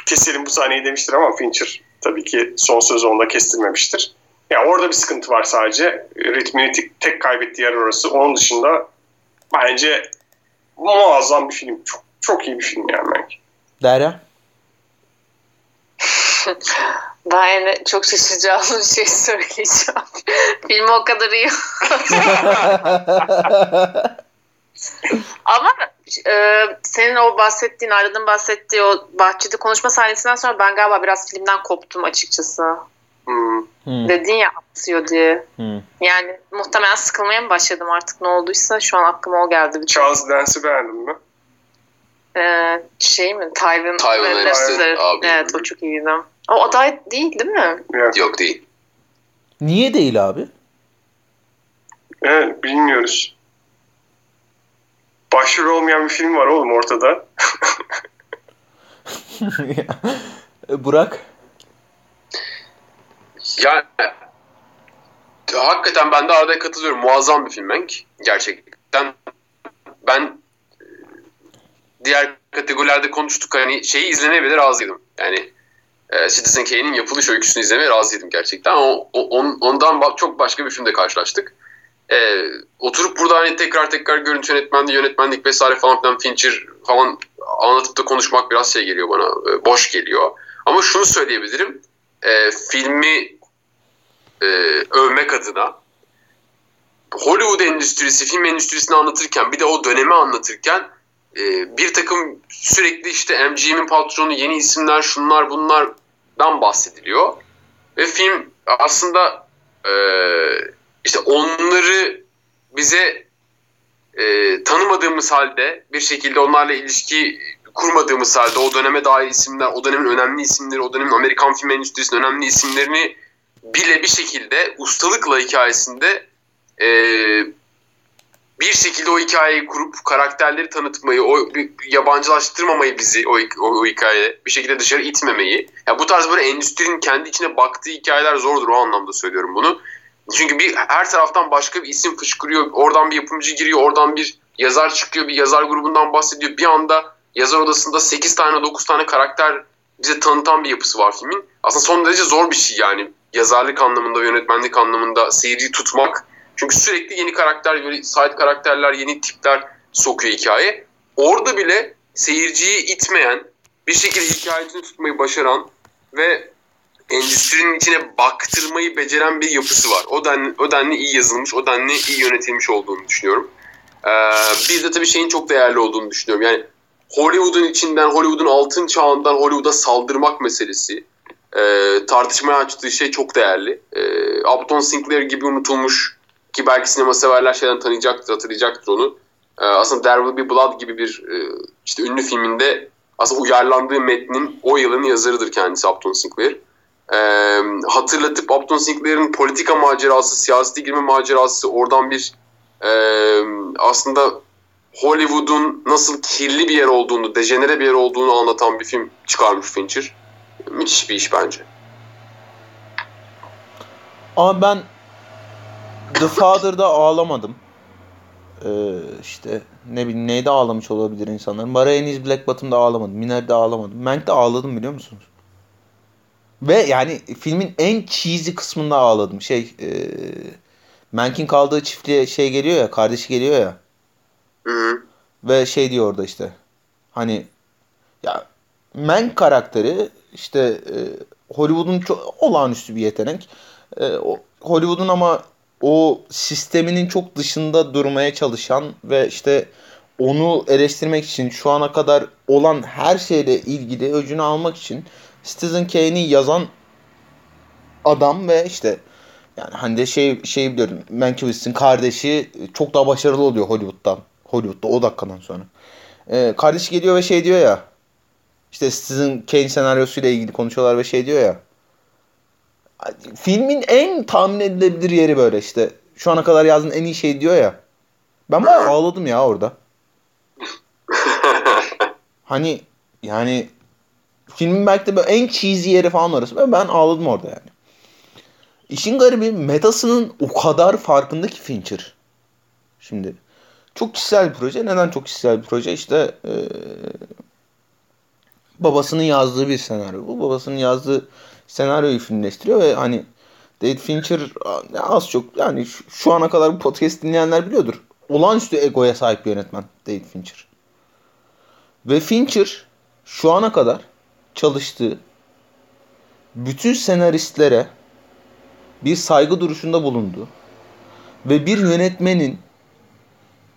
keselim bu sahneyi demiştir ama Fincher tabii ki son sözü onda kestirmemiştir. Yani orada bir sıkıntı var sadece. Ritmini tek kaybettiği yer orası. Onun dışında bence muazzam bir film. Çok, çok iyi bir film yani belki. Derya? Ben yani çok şaşıracağım bir şey söyleyeceğim. Filmi o kadar iyi. Ama senin o bahsettiğin, Arda'nın bahsettiği o bahçede konuşma sahnesinden sonra ben galiba biraz filmden koptum açıkçası. Dedin ya aksıyor diye. Yani muhtemelen sıkılmaya mı başladım artık ne olduysa şu an aklıma o geldi. Charles Dance'i beğendin mi? Tywin Lannister abi. Evet o çok iyiydi. O aday değil mi? Yok değil. Niye değil abi? Bilmiyoruz. Başrol olmayan bir film var oğlum ortada. Burak? Yani hakikaten ben de Arda'ya katılıyorum. Muazzam bir film Mank. Gerçekten ben diğer kategorilerde konuştuk. Hani şeyi izlenebilir ağzıydım. Yani Citizen Kane'in yapılış öyküsünü izlemeye razıydım gerçekten. Ondan çok başka bir filmde karşılaştık. Oturup burada hani tekrar görüntü yönetmenliği, yönetmenlik vesaire falan filan Fincher falan anlatıp da konuşmak biraz şey geliyor bana, boş geliyor. Ama şunu söyleyebilirim, filmi övmek adına Hollywood endüstrisi, film endüstrisini anlatırken, bir de o dönemi anlatırken bir takım sürekli işte MGM'in patronu, yeni isimler, şunlar bunlardan bahsediliyor. Ve film aslında işte onları bize tanımadığımız halde, bir şekilde onlarla ilişki kurmadığımız halde o döneme dair isimler, o dönemin önemli isimleri, o dönemin Amerikan film endüstrisinin önemli isimlerini bile bir şekilde ustalıkla hikayesinde bir şekilde o hikayeyi kurup karakterleri tanıtmayı, o yabancılaştırmamayı, bizi o hikaye bir şekilde dışarı itmemeyi. Yani bu tarz böyle endüstrinin kendi içine baktığı hikayeler zordur, o anlamda söylüyorum bunu. Çünkü her taraftan başka bir isim fışkırıyor, oradan bir yapımcı giriyor, oradan bir yazar çıkıyor, bir yazar grubundan bahsediyor. Bir anda yazar odasında 8 tane 9 tane karakter bize tanıtan bir yapısı var filmin. Aslında son derece zor bir şey yani, yazarlık anlamında, yönetmenlik anlamında seyirciyi tutmak. Çünkü sürekli yeni karakter, böyle side karakterler, yeni tipler sokuyor hikaye. Orada bile seyirciyi itmeyen, bir şekilde hikayesini tutmayı başaran ve endüstrinin içine baktırmayı beceren bir yapısı var. O denli iyi yazılmış, o denli iyi yönetilmiş olduğunu düşünüyorum. Bir de tabii şeyin çok değerli olduğunu düşünüyorum. Yani Hollywood'un içinden, Hollywood'un altın çağından Hollywood'a saldırmak meselesi, tartışmaya açtığı şey çok değerli. Upton Sinclair gibi unutulmuş, ki belki sinema severler şeyden tanıyacaktır, hatırlayacaktır onu. Aslında There Will Be Blood gibi bir işte ünlü filminde aslında uyarlandığı metnin o yılın yazarıdır kendisi Upton Sinclair. Hatırlatıp Upton Sinclair'in politika macerası, siyasete girme macerası, oradan bir aslında Hollywood'un nasıl kirli bir yer olduğunu, dejenere bir yer olduğunu anlatan bir film çıkarmış Fincher. Müthiş bir iş bence. Ama ben The Father'da ağlamadım. İşte ne bileyim neyde ağlamış olabilir insanların. Barayeniz Black Bottom'da ağlamadım. Minari'de ağlamadım. Mank'te ağladım, biliyor musunuz? Ve yani filmin en cheesy kısmında ağladım. Mank'in kaldığı çiftliğe şey geliyor ya, kardeşi geliyor ya. Hı-hı. Ve şey diyor orada işte. Hani ya Mank karakteri işte Hollywood'un çok olağanüstü bir yetenek. Hollywood'un ama o sisteminin çok dışında durmaya çalışan ve işte onu eleştirmek için şu ana kadar olan her şeyle ilgili öcünü almak için Citizen Kane'i yazan adam ve işte yani hani de şey biliyorum, Mankiewicz'in kardeşi çok daha başarılı oluyor Hollywood'da o dakikadan sonra. Kardeşi geliyor ve şey diyor ya, işte Citizen Kane senaryosuyla ilgili konuşuyorlar ve şey diyor ya, filmin en tahmin edilebilir yeri böyle işte. Şu ana kadar yazdığın en iyi şey diyor ya. Ben bayağı ağladım ya orada. Hani yani filmin belki de böyle en cheesy yeri falan orası. Ben ağladım orada yani. İşin garibi, metasının o kadar farkında ki Fincher. Şimdi çok kişisel bir proje. Neden çok kişisel bir proje? İşte babasının yazdığı bir senaryo bu. Babasının yazdığı senaryoyu filmleştiriyor ve hani David Fincher az çok yani şu ana kadar bu podcast dinleyenler biliyordur. Olağanüstü egoya sahip bir yönetmen David Fincher. Ve Fincher şu ana kadar çalıştığı bütün senaristlere bir saygı duruşunda bulundu. Ve bir yönetmenin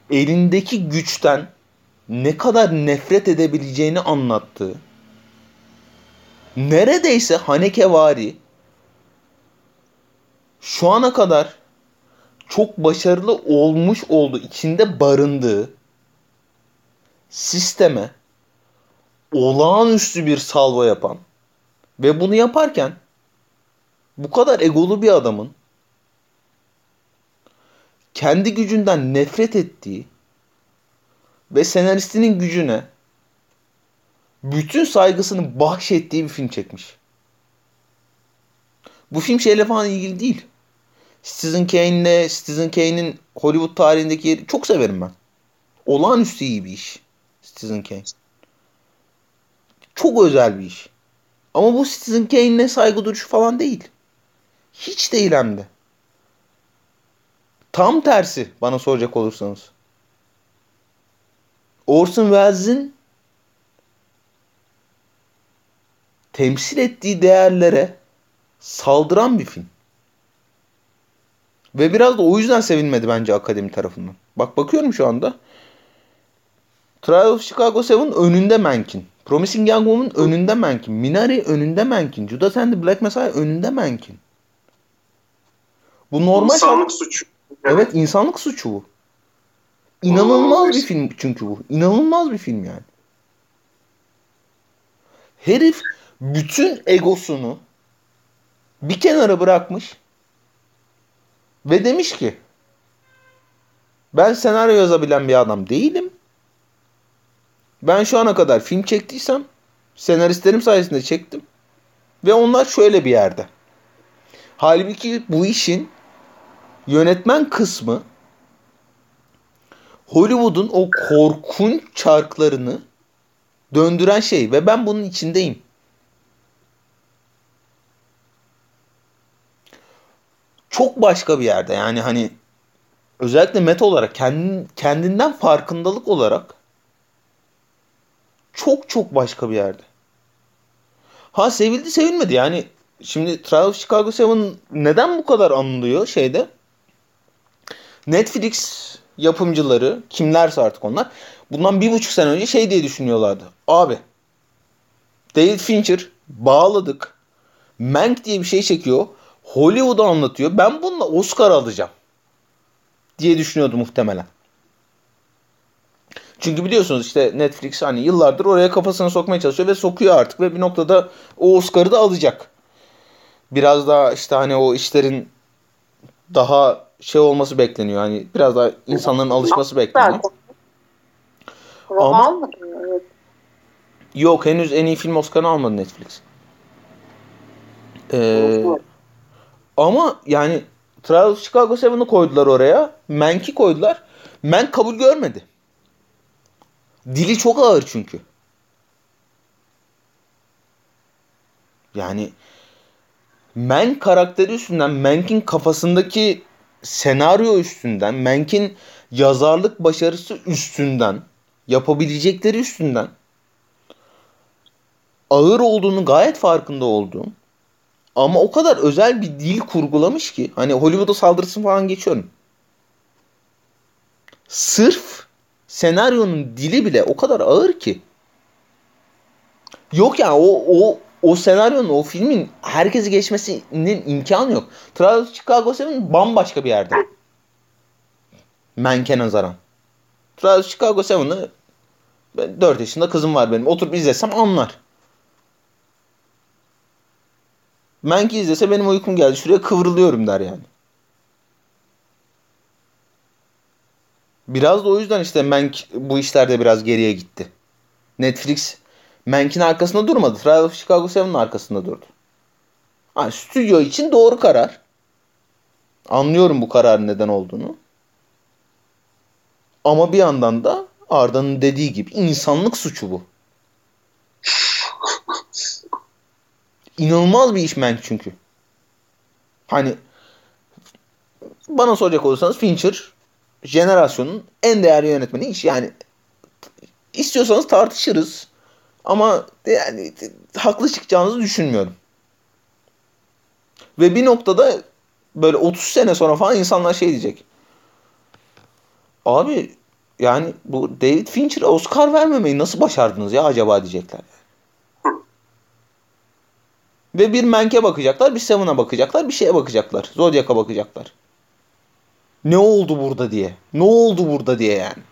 elindeki güçten ne kadar nefret edebileceğini anlattığı, neredeyse hanekevari, şu ana kadar çok başarılı olmuş olduğu, içinde barındığı sisteme olağanüstü bir salvo yapan ve bunu yaparken bu kadar egolu bir adamın kendi gücünden nefret ettiği ve senaristinin gücüne bütün saygısını bahşettiği bir film çekmiş. Bu film şeyle falan ilgili değil. Citizen Kane'in Hollywood tarihindeki yeri çok severim ben. Olağanüstü iyi bir iş. Citizen Kane. Çok özel bir iş. Ama bu Citizen Kane'le saygı duruşu falan değil. Hiç değil hem de. Tam tersi bana soracak olursanız. Orson Welles'in temsil ettiği değerlere saldıran bir film. Ve biraz da o yüzden sevilmedi bence akademi tarafından. Bakıyorum şu anda. Trial of Chicago 7 önünde Mank'in. Promising Young Woman önünde Mank'in. Minari önünde Mank'in. Judas and the Black Messiah önünde Mank'in. Bu normal insanlık suçu. Evet, insanlık suçu bu. İnanılmaz bir film çünkü bu. İnanılmaz bir film yani. Herif bütün egosunu bir kenara bırakmış ve demiş ki ben senaryo yazabilen bir adam değilim. Ben şu ana kadar film çektiysem senaristlerim sayesinde çektim. Ve onlar şöyle bir yerde. Halbuki bu işin yönetmen kısmı Hollywood'un o korkunç çarklarını döndüren şey ve ben bunun içindeyim. Çok başka bir yerde yani hani özellikle meta olarak kendinden farkındalık olarak çok başka bir yerde. Ha sevildi sevilmedi yani şimdi Trial of Chicago 7 neden bu kadar anılıyor şeyde? Netflix yapımcıları kimlerse artık onlar bundan 1,5 sene önce şey diye düşünüyorlardı. Abi David Fincher bağladık. Mank diye bir şey çekiyor. Hollywood'a anlatıyor. Ben bununla Oscar alacağım diye düşünüyordu muhtemelen. Çünkü biliyorsunuz işte Netflix hani yıllardır oraya kafasını sokmaya çalışıyor ve sokuyor artık ve bir noktada o Oscar'ı da alacak. Biraz daha işte hani o işlerin daha şey olması bekleniyor. Hani biraz daha insanların alışması bekleniyor. Ama almadı mı? Evet. Yok, henüz en iyi film Oscar'ını almadı Netflix. Ama yani Trial of Chicago 7'i koydular oraya. Mank'i koydular. Mank kabul görmedi. Dili çok ağır çünkü. Yani Mank karakteri üstünden, Mank'in kafasındaki senaryo üstünden, Mank'in yazarlık başarısı üstünden, yapabilecekleri üstünden ağır olduğunu gayet farkında olduğum ama o kadar özel bir dil kurgulamış ki hani Hollywood'a saldırsın falan geçiyorum. Sırf senaryonun dili bile o kadar ağır ki. Yok yani o senaryonun, o filmin herkesi geçmesinin imkanı yok. Trial of Chicago 7 bambaşka bir yerde. Mank'e nazaran. Trial of Chicago 7'i 4 yaşında kızım var benim. Oturup izlesem anlar. Mank'i izlese benim uykum geldi. Şuraya kıvrılıyorum der yani. Biraz da o yüzden işte Mank bu işlerde biraz geriye gitti. Netflix Mank'in arkasında durmadı. Trial of Chicago 7'in arkasında durdu. Yani stüdyo için doğru karar. Anlıyorum bu kararın neden olduğunu. Ama bir yandan da Arda'nın dediği gibi insanlık suçu bu. İnanılmaz bir iş Mank çünkü. Hani bana soracak olursanız Fincher jenerasyonun en değerli yönetmeni iş. Yani istiyorsanız tartışırız. Ama yani haklı çıkacağınızı düşünmüyorum. Ve bir noktada böyle 30 sene sonra falan insanlar şey diyecek. Abi yani bu David Fincher'a Oscar vermemeyi nasıl başardınız ya acaba diyecekler. Ve bir Mank'e bakacaklar, bir Seven'a bakacaklar, bir şeye bakacaklar. Zodiac'a bakacaklar. Ne oldu burada diye. Ne oldu burada diye yani.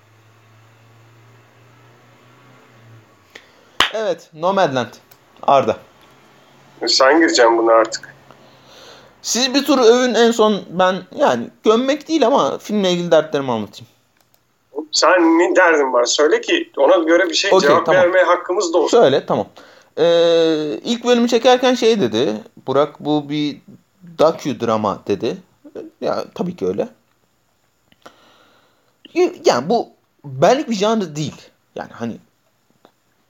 Evet, Nomadland. Arda. Sen gireceğim buna artık. Siz bir tur övün en son ben yani gömmek değil ama filmle ilgili dertlerimi anlatayım. Sen ne derdin var? Söyle ki ona göre bir şey okay, cevap tamam. Vermeye hakkımız da olsun. Söyle tamam. İlk bölümü çekerken şey dedi. Burak bu bir docudrama dedi. Ya tabii ki öyle. Yani bu benlik bir janr değil. Yani hani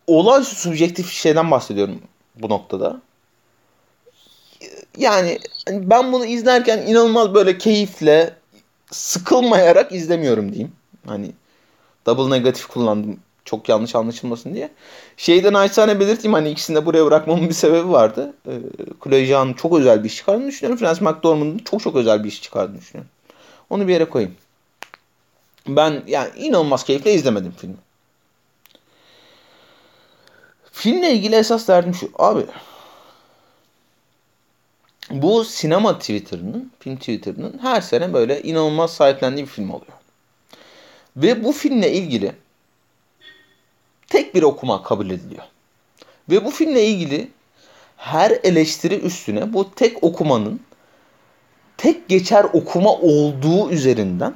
olağanüstü subjektif şeyden bahsediyorum. bu noktada. Yani ben bunu izlerken inanılmaz böyle keyifle, sıkılmayarak izlemiyorum diyeyim. Hani double negatif kullandım, çok yanlış anlaşılmasın diye. Şeyden naçizane belirteyim, hani ikisini de buraya bırakmamın bir sebebi vardı. Chloé Zhao'nun çok özel bir iş çıkardığını düşünüyorum. Francis McDormand'ın çok özel bir iş çıkardığını düşünüyorum. Onu bir yere koyayım. Ben yani inanılmaz keyifle izlemedim filmi. Filmle ilgili esas derdim şu. Abi bu sinema Twitter'ının, film Twitter'ının her sene böyle inanılmaz sahiplendiği bir film oluyor. Ve bu filmle ilgili tek bir okuma kabul ediliyor. Ve bu filmle ilgili her eleştiri üstüne bu tek okumanın tek geçer okuma olduğu üzerinden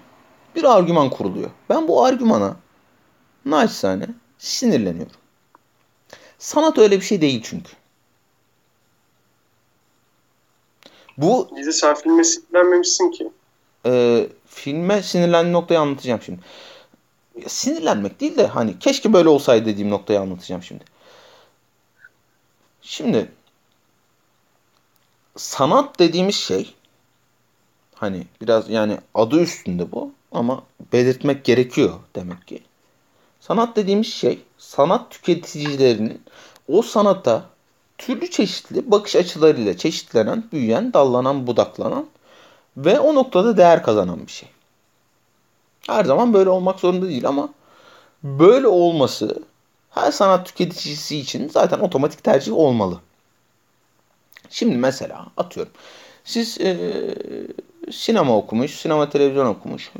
bir argüman kuruluyor. Ben bu argümana naçizane sinirleniyorum. Sanat öyle bir şey değil çünkü. Bu... Neyse, sen filme sinirlenmemişsin ki. Filme sinirlendiğim noktayı anlatacağım şimdi. Ya, sinirlenmek değil de hani keşke böyle olsaydı dediğim noktayı anlatacağım şimdi. Şimdi sanat dediğimiz şey hani biraz yani adı üstünde bu ama belirtmek gerekiyor demek ki. Sanat dediğimiz şey sanat tüketicilerinin o sanata türlü çeşitli bakış açılarıyla çeşitlenen, büyüyen, dallanan, budaklanan ve o noktada değer kazanan bir şey. Her zaman böyle olmak zorunda değil ama böyle olması her sanat tüketicisi için zaten otomatik tercih olmalı. Şimdi mesela atıyorum siz sinema okumuş, sinema televizyon okumuş,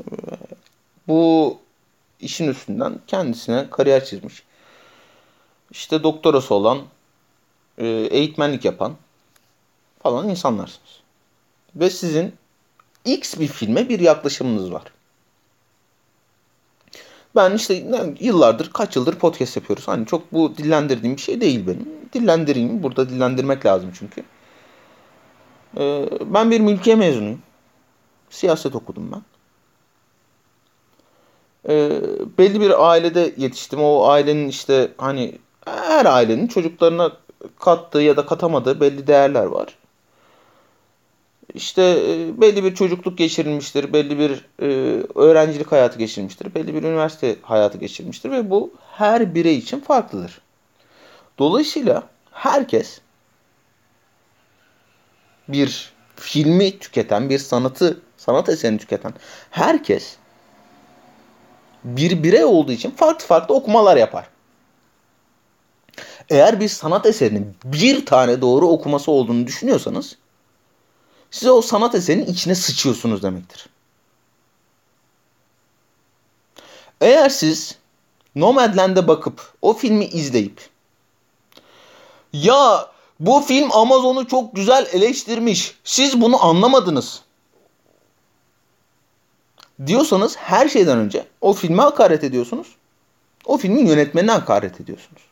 bu işin üstünden kendisine kariyer çizmiş, İşte doktorası olan, eğitmenlik yapan falan insanlarsınız. Ve sizin X bir filme bir yaklaşımınız var. Ben işte yıllardır, kaç yıldır podcast yapıyoruz. Hani çok bu dillendirdiğim bir şey değil benim. Dillendireyim. Burada dillendirmek lazım çünkü. Ben bir mülkiye mezunuyum. Siyaset okudum ben. Belli bir ailede yetiştim. O ailenin işte hani her ailenin çocuklarına kattığı ya da katamadığı belli değerler var. İşte belli bir çocukluk geçirilmiştir, belli bir öğrencilik hayatı geçirilmiştir, belli bir üniversite hayatı geçirilmiştir ve bu her birey için farklıdır. Dolayısıyla herkes bir filmi tüketen, bir sanat eserini tüketen herkes bir birey olduğu için farklı okumalar yapar. Eğer bir sanat eserinin bir tane doğru okuması olduğunu düşünüyorsanız siz o sanat eserinin içine sıçıyorsunuz demektir. Eğer siz Nomadland'e bakıp o filmi izleyip ya bu film Amazon'u çok güzel eleştirmiş, siz bunu anlamadınız diyorsanız her şeyden önce o filme hakaret ediyorsunuz. O filmin yönetmenine hakaret ediyorsunuz.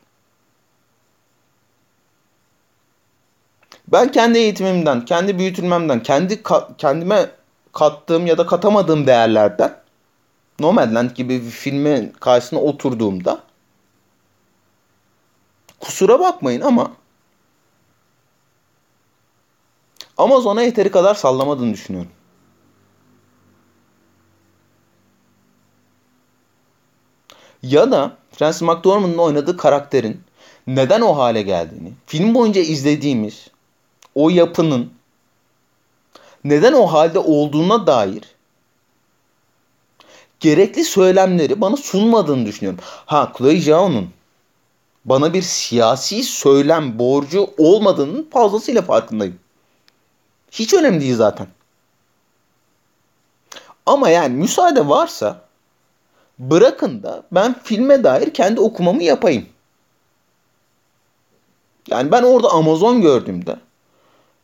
Ben kendi eğitimimden, kendi büyütülmemden, kendime kattığım ya da katamadığım değerlerden Nomadland gibi bir filmin karşısına oturduğumda kusura bakmayın ama Amazon'a yeteri kadar sallamadığını düşünüyorum. Ya da Francis McDormand'ın oynadığı karakterin neden o hale geldiğini, film boyunca izlediğimiz o yapının neden o halde olduğuna dair gerekli söylemleri bana sunmadığını düşünüyorum. Chloé Zhao'nun bana bir siyasi söylem borcu olmadığının fazlasıyla farkındayım. Hiç önemli değil zaten. Ama yani müsaade varsa bırakın da ben filme dair kendi okumamı yapayım. Yani ben orada Amazon gördüğümde,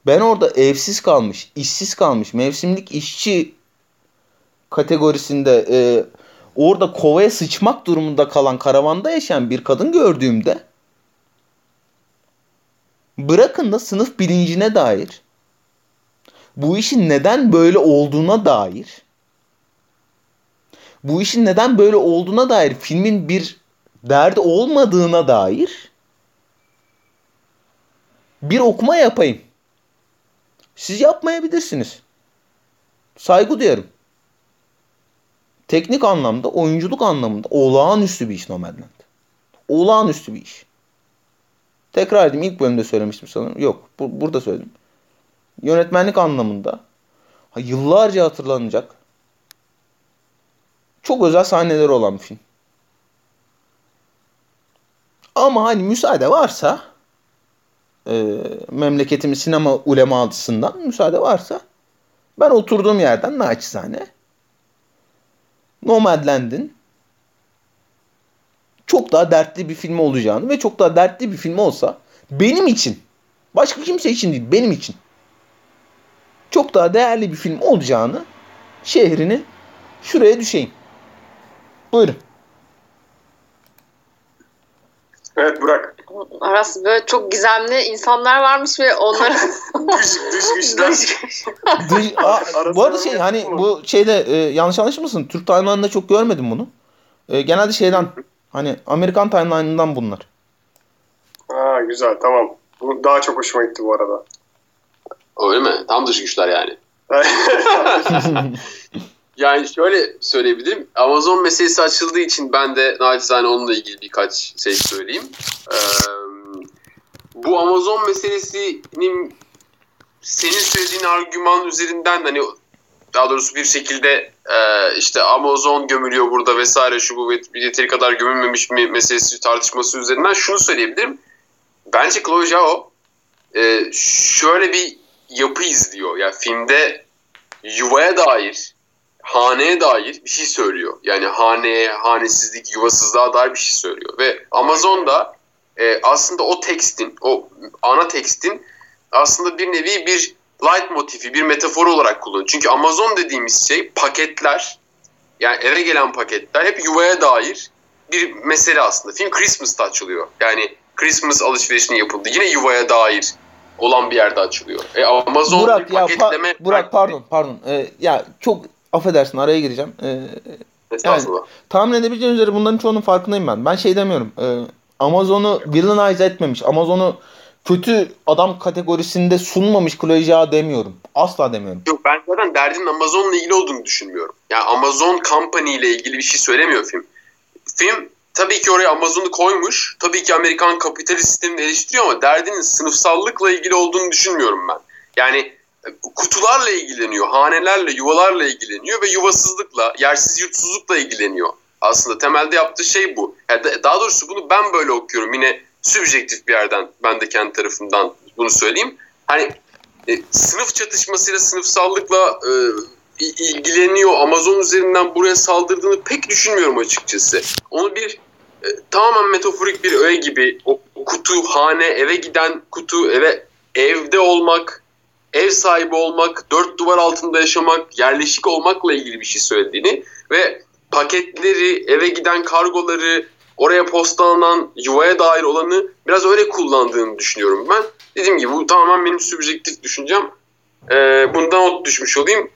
ben orada evsiz kalmış, işsiz kalmış, mevsimlik işçi kategorisinde orada kovaya sıçmak durumunda kalan, karavanda yaşayan bir kadın gördüğümde bırakın da sınıf bilincine dair, bu işin neden böyle olduğuna dair, bu işin neden böyle olduğuna dair, filmin bir derdi olmadığına dair bir okuma yapayım. Siz yapmayabilirsiniz. Saygı duyarım. Teknik anlamda, oyunculuk anlamında olağanüstü bir iş Nomadland. Olağanüstü bir iş. Tekrar edeyim, ilk bölümde söylemiştim sanırım. Yok, burada söyledim. Yönetmenlik anlamında yıllarca hatırlanacak çok özel sahneleri olan bir film. Ama hani müsaade varsa memleketimin sinema ulemalısından müsaade varsa ben oturduğum yerden naçizane Nomadland'in çok daha dertli bir film olacağını ve çok daha dertli bir film olsa benim için, başka kimse için değil, benim için çok daha değerli bir film olacağını şehrini şuraya düşeyim. Buyurun. Evet Burak. Aras, böyle çok gizemli insanlar varmış ve onlara bu arada şey hani bu şeyde yanlış anlaşılmasın. Türk timeline'ında çok görmedim bunu. Genelde şeyden hani Amerikan timeline'ından bunlar. Ha güzel tamam. Bu daha çok hoşuma gitti bu arada. Öyle mi? Tam dış güçler yani. Yani şöyle söyleyebilirim. Amazon meselesi açıldığı için ben de nacizane onunla ilgili birkaç şey söyleyeyim. Bu Amazon meselesinin senin söylediğin argüman üzerinden hani daha doğrusu bir şekilde işte Amazon gömülüyor burada vesaire şu bu yeteri kadar gömülmemiş mi meselesi tartışması üzerinden şunu söyleyebilirim. Bence Chloé Zhao şöyle bir yapı izliyor. Yani filmde yuvaya dair, haneye dair bir şey söylüyor. Yani haneye, hanesizlik, yuvasızlığa dair bir şey söylüyor. Ve Amazon'da aslında o tekstin, o ana tekstin aslında bir nevi bir leitmotifi, bir metafor olarak kullanıyor. Çünkü Amazon dediğimiz şey paketler, yani eve gelen paketler hep yuvaya dair bir mesele aslında. Film Christmas'ta açılıyor. Yani Christmas alışverişinin yapıldığı yine yuvaya dair olan bir yerde açılıyor. Amazon Burak, paketleme... Burak pardon. Ya çok... Affedersin araya gireceğim. Yani, tahmin edebileceğiniz üzere bunların çoğunun farkındayım ben. Ben şey demiyorum. Amazon'u villainize etmemiş. Amazon'u kötü adam kategorisinde sunmamış Chloé Zhao demiyorum. Asla demiyorum. Yok ben zaten derdinin Amazon'la ilgili olduğunu düşünmüyorum. Yani Amazon Company ile ilgili bir şey söylemiyor film. Film tabii ki oraya Amazon'u koymuş. Tabii ki Amerikan kapitalist sistemini eleştiriyor ama derdinin sınıfsallıkla ilgili olduğunu düşünmüyorum ben. Yani kutularla ilgileniyor, hanelerle, yuvalarla ilgileniyor ve yuvasızlıkla, yersiz yurtsuzlukla ilgileniyor. Aslında temelde yaptığı şey bu. Yani daha doğrusu bunu ben böyle okuyorum. Yine sübjektif bir yerden, ben de kendi tarafımdan bunu söyleyeyim. Hani sınıf çatışmasıyla, sınıfsallıkla ilgileniyor. Amazon üzerinden buraya saldırdığını pek düşünmüyorum açıkçası. Onu bir tamamen metaforik bir öğe gibi, o kutu, hane, eve giden kutu, evde olmak, ev sahibi olmak, dört duvar altında yaşamak, yerleşik olmakla ilgili bir şey söylediğini ve paketleri, eve giden kargoları, oraya postalanan, yuvaya dair olanı biraz öyle kullandığını düşünüyorum ben. Dediğim gibi bu tamamen benim sübjektif düşüncem. Bundan not düşmüş olayım.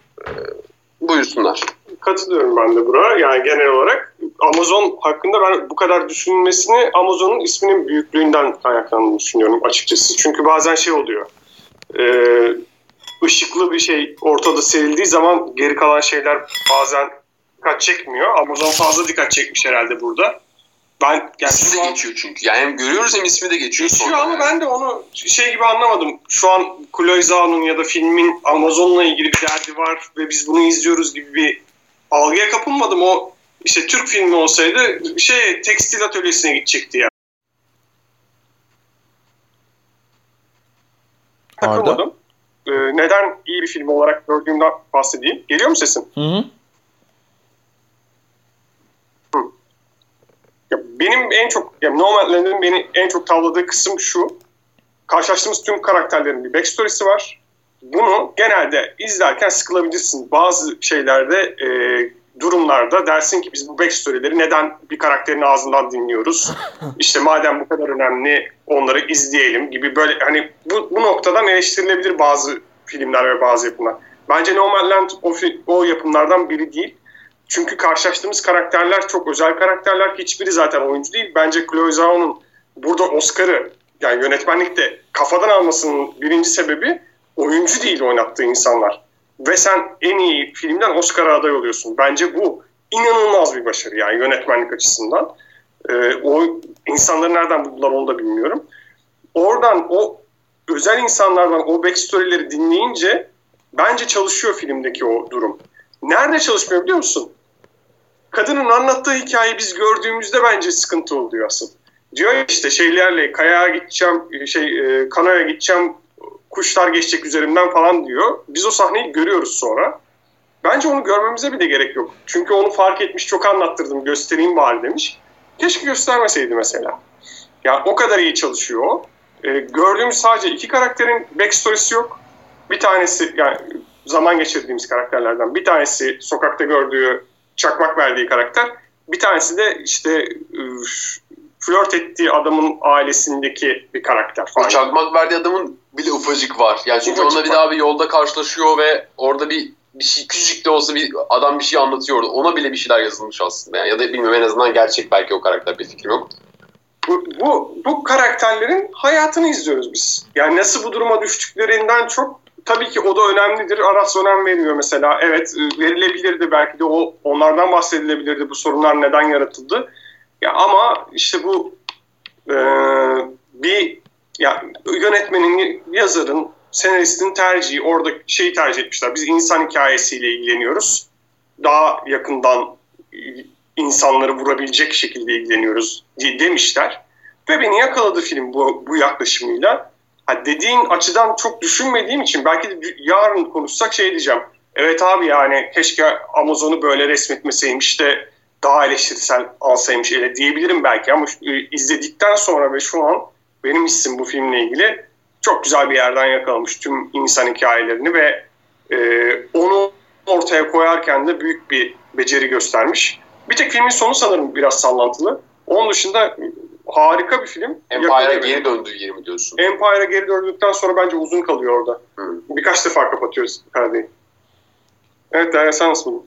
Buyursunlar. Katılıyorum ben de buraya. Yani genel olarak Amazon hakkında ben bu kadar düşünülmesini Amazon'un isminin büyüklüğünden kaynaklandığını düşünüyorum açıkçası. Çünkü bazen şey oluyor. Işıklı bir şey ortada serildiği zaman geri kalan şeyler bazen dikkat çekmiyor. Amazon fazla dikkat çekmiş herhalde burada. Ben ismi de geçiyor çünkü. Yani hem görüyoruz hem ismi de geçiyor. Geçiyor ama yani. Ben de onu şey gibi anlamadım. Şu an Chloé Zhao'nun ya da filmin Amazon'la ilgili bir derdi var ve biz bunu izliyoruz gibi bir algıya kapılmadım. O işte Türk filmi olsaydı tekstil atölyesine gidecekti yani. Takılmadım. Neden iyi bir film olarak gördüğümden bahsedeyim. Geliyor mu sesim? Hı. Ya benim en çok, Nomadland'ın beni en çok tavladığı kısım şu. Karşılaştığımız tüm karakterlerin bir backstory'si var. Bunu genelde izlerken sıkılabilirsin. Bazı şeylerde, durumlarda dersin ki biz bu backstory'leri neden bir karakterin ağzından dinliyoruz? İşte madem bu kadar önemli onları izleyelim gibi böyle hani bu noktadan eleştirilebilir bazı filmler ve bazı yapımlar. Bence Nomadland o yapımlardan biri değil. Çünkü karşılaştığımız karakterler çok özel karakterler ki hiçbiri zaten oyuncu değil. Bence Chloé Zhao'nun burada Oscar'ı yani yönetmenlikte kafadan almasının birinci sebebi oyuncu değil oynattığı insanlar. Ve sen en iyi filmden Oscar'a aday oluyorsun. Bence bu inanılmaz bir başarı yani yönetmenlik açısından. O insanları nereden buldular onu da bilmiyorum. Oradan o özel insanlardan o backstory'leri dinleyince bence çalışıyor filmdeki o durum. Nerede çalışmıyor biliyor musun? Kadının anlattığı hikayeyi biz gördüğümüzde bence sıkıntı oluyor asıl. Diyor işte şeylerle kayağa gideceğim, kanoya gideceğim, kuşlar geçecek üzerimden falan diyor. Biz o sahneyi görüyoruz sonra. Bence onu görmemize bile gerek yok. Çünkü onu fark etmiş, çok anlattırdım, göstereyim bari demiş. Keşke göstermeseydi mesela. Yani o kadar iyi çalışıyor. Gördüğümüz sadece iki karakterin backstory'si yok. Bir tanesi yani zaman geçirdiğimiz karakterlerden bir tanesi sokakta gördüğü, çakmak verdiği karakter. Bir tanesi de işte flört ettiği adamın ailesindeki bir karakter falan. O çakmak verdiği adamın bile ufacık var. Yani çünkü ufacık onunla bir daha bir yolda karşılaşıyor ve orada bir şey küçücük de olsa bir adam bir şey anlatıyor orada. Ona bile bir şeyler yazılmış aslında. Yani. Ya da bilmiyorum en azından gerçek belki o karakter bir fikrim yok. Bu karakterlerin hayatını izliyoruz biz. Yani nasıl bu duruma düştüklerinden çok tabii ki o da önemlidir. Aras önem veriyor mesela. Evet verilebilirdi belki de onlardan bahsedilebilirdi bu sorunlar neden yaratıldı. Ya ama işte bu bir ya yönetmenin, yazarın, senaristin tercihi orada şeyi tercih etmişler. Biz insan hikayesiyle ilgileniyoruz. Daha yakından insanları vurabilecek şekilde ilgileniyoruz demişler. Ve beni yakaladı film bu yaklaşımıyla. Ha, dediğin açıdan çok düşünmediğim için belki de yarın konuşsak şey diyeceğim. Evet abi yani keşke Amazon'u böyle resmetmeseymiş de daha eleştirisel alsaymış öyle diyebilirim belki. Ama izledikten sonra ve şu an benim hissim bu filmle ilgili çok güzel bir yerden yakalamış tüm insan hikayelerini ve onu ortaya koyarken de büyük bir beceri göstermiş. Bir tek filmin sonu sanırım biraz sallantılı. Onun dışında harika bir film. Empire'a geri döndüğü yeri mi diyorsun? Empire'a geri döndükten sonra bence uzun kalıyor orada. Hmm. Birkaç defa kapatıyoruz perdeyi. Evet Derya sen nasıl buldun?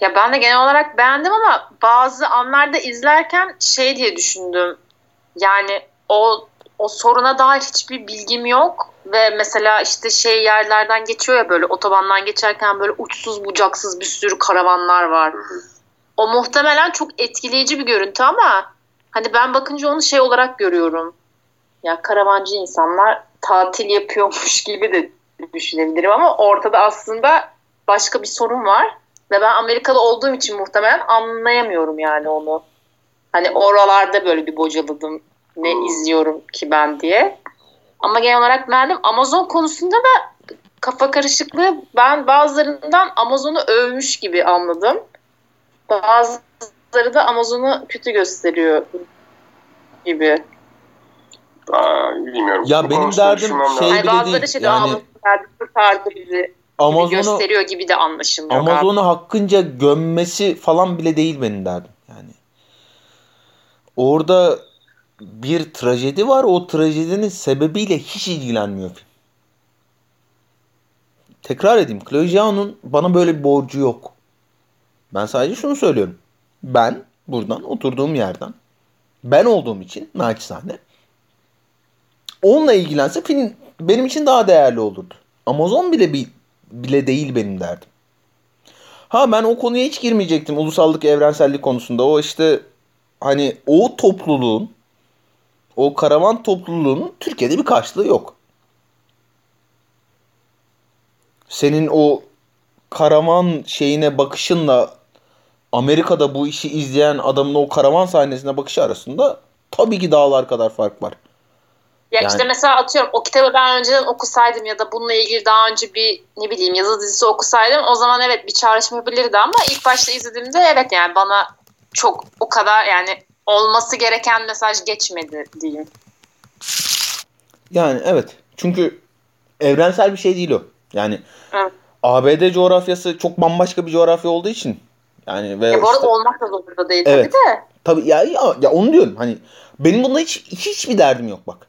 Ya ben de genel olarak beğendim ama bazı anlarda izlerken şey diye düşündüm. Yani o soruna dair hiçbir bilgim yok. Ve mesela işte şey yerlerden geçiyor ya böyle otobandan geçerken böyle uçsuz bucaksız bir sürü karavanlar var. O muhtemelen çok etkileyici bir görüntü ama hani ben bakınca onu şey olarak görüyorum. Ya karavancı insanlar tatil yapıyormuş gibi de düşünebilirim ama ortada aslında başka bir sorun var. Ve ben Amerikalı olduğum için muhtemelen anlayamıyorum yani onu. Hani oralarda böyle bir bocaladım. Ne izliyorum ki ben diye. Ama genel olarak beğendim. Amazon konusunda da kafa karışıklığı ben bazılarından Amazon'u övmüş gibi anladım. Bazıları da Amazon'u kötü gösteriyor gibi. Aa, bilmiyorum. Ya bu benim derdim şey yani bile değil. Şey yani Amazon'u gösteriyor gibi de anlaşılıyor. Amazon'u hakkınca gömmesi falan bile değil benim derdim. Yani orada bir trajedi var. O trajedinin sebebiyle hiç ilgilenmiyor film. Tekrar edeyim. Chloé Zhao'nun bana böyle bir borcu yok. Ben sadece şunu söylüyorum. Ben buradan oturduğum yerden ben olduğum için naçizane onunla ilgilense film benim için daha değerli olurdu. Amazon bile değil benim derdim. Ha ben o konuya hiç girmeyecektim. Ulusallık, evrensellik konusunda. O işte hani o topluluğun o karavan topluluğunun Türkiye'de bir karşılığı yok. Senin o karavan şeyine bakışınla Amerika'da bu işi izleyen adamın o karavan sahnesine bakışı arasında tabii ki dağlar kadar fark var. Ya yani, işte mesela atıyorum o kitabı ben önceden okusaydım ya da bununla ilgili daha önce bir ne bileyim yazı dizisi okusaydım o zaman evet bir çağrışım yapabilirdi ama ilk başta izlediğimde evet yani bana çok o kadar yani olması gereken mesaj geçmedi diyeyim. Yani evet. Çünkü evrensel bir şey değil o. Yani evet. ABD coğrafyası çok bambaşka bir coğrafya olduğu için. Yani ve ya bu arada işte, olmak da zorunda değil evet, tabii de. Tabii ya onu diyorum. Hani benim bunda hiçbir derdim yok bak.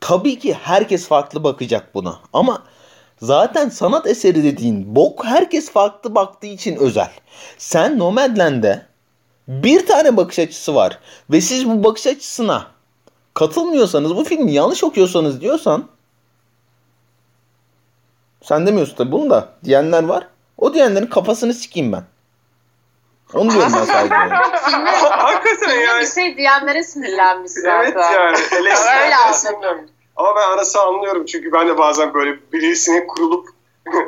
Tabii ki herkes farklı bakacak buna. Ama zaten sanat eseri dediğin bok herkes farklı baktığı için özel. Sen Nomadland'de bir tane bakış açısı var ve siz bu bakış açısına katılmıyorsanız, bu filmi yanlış okuyorsanız diyorsan, sen demiyorsun tabii bunu da, diyenler var. O diyenlerin kafasını sikeyim ben. Onu diyorum ben sadece. Hakikaten yani. Bir şey diyenlere sinirlenmişsin. Evet yani. Eleştirilenmişsin. Ama ben arası anlıyorum çünkü ben de bazen böyle birisine kurulup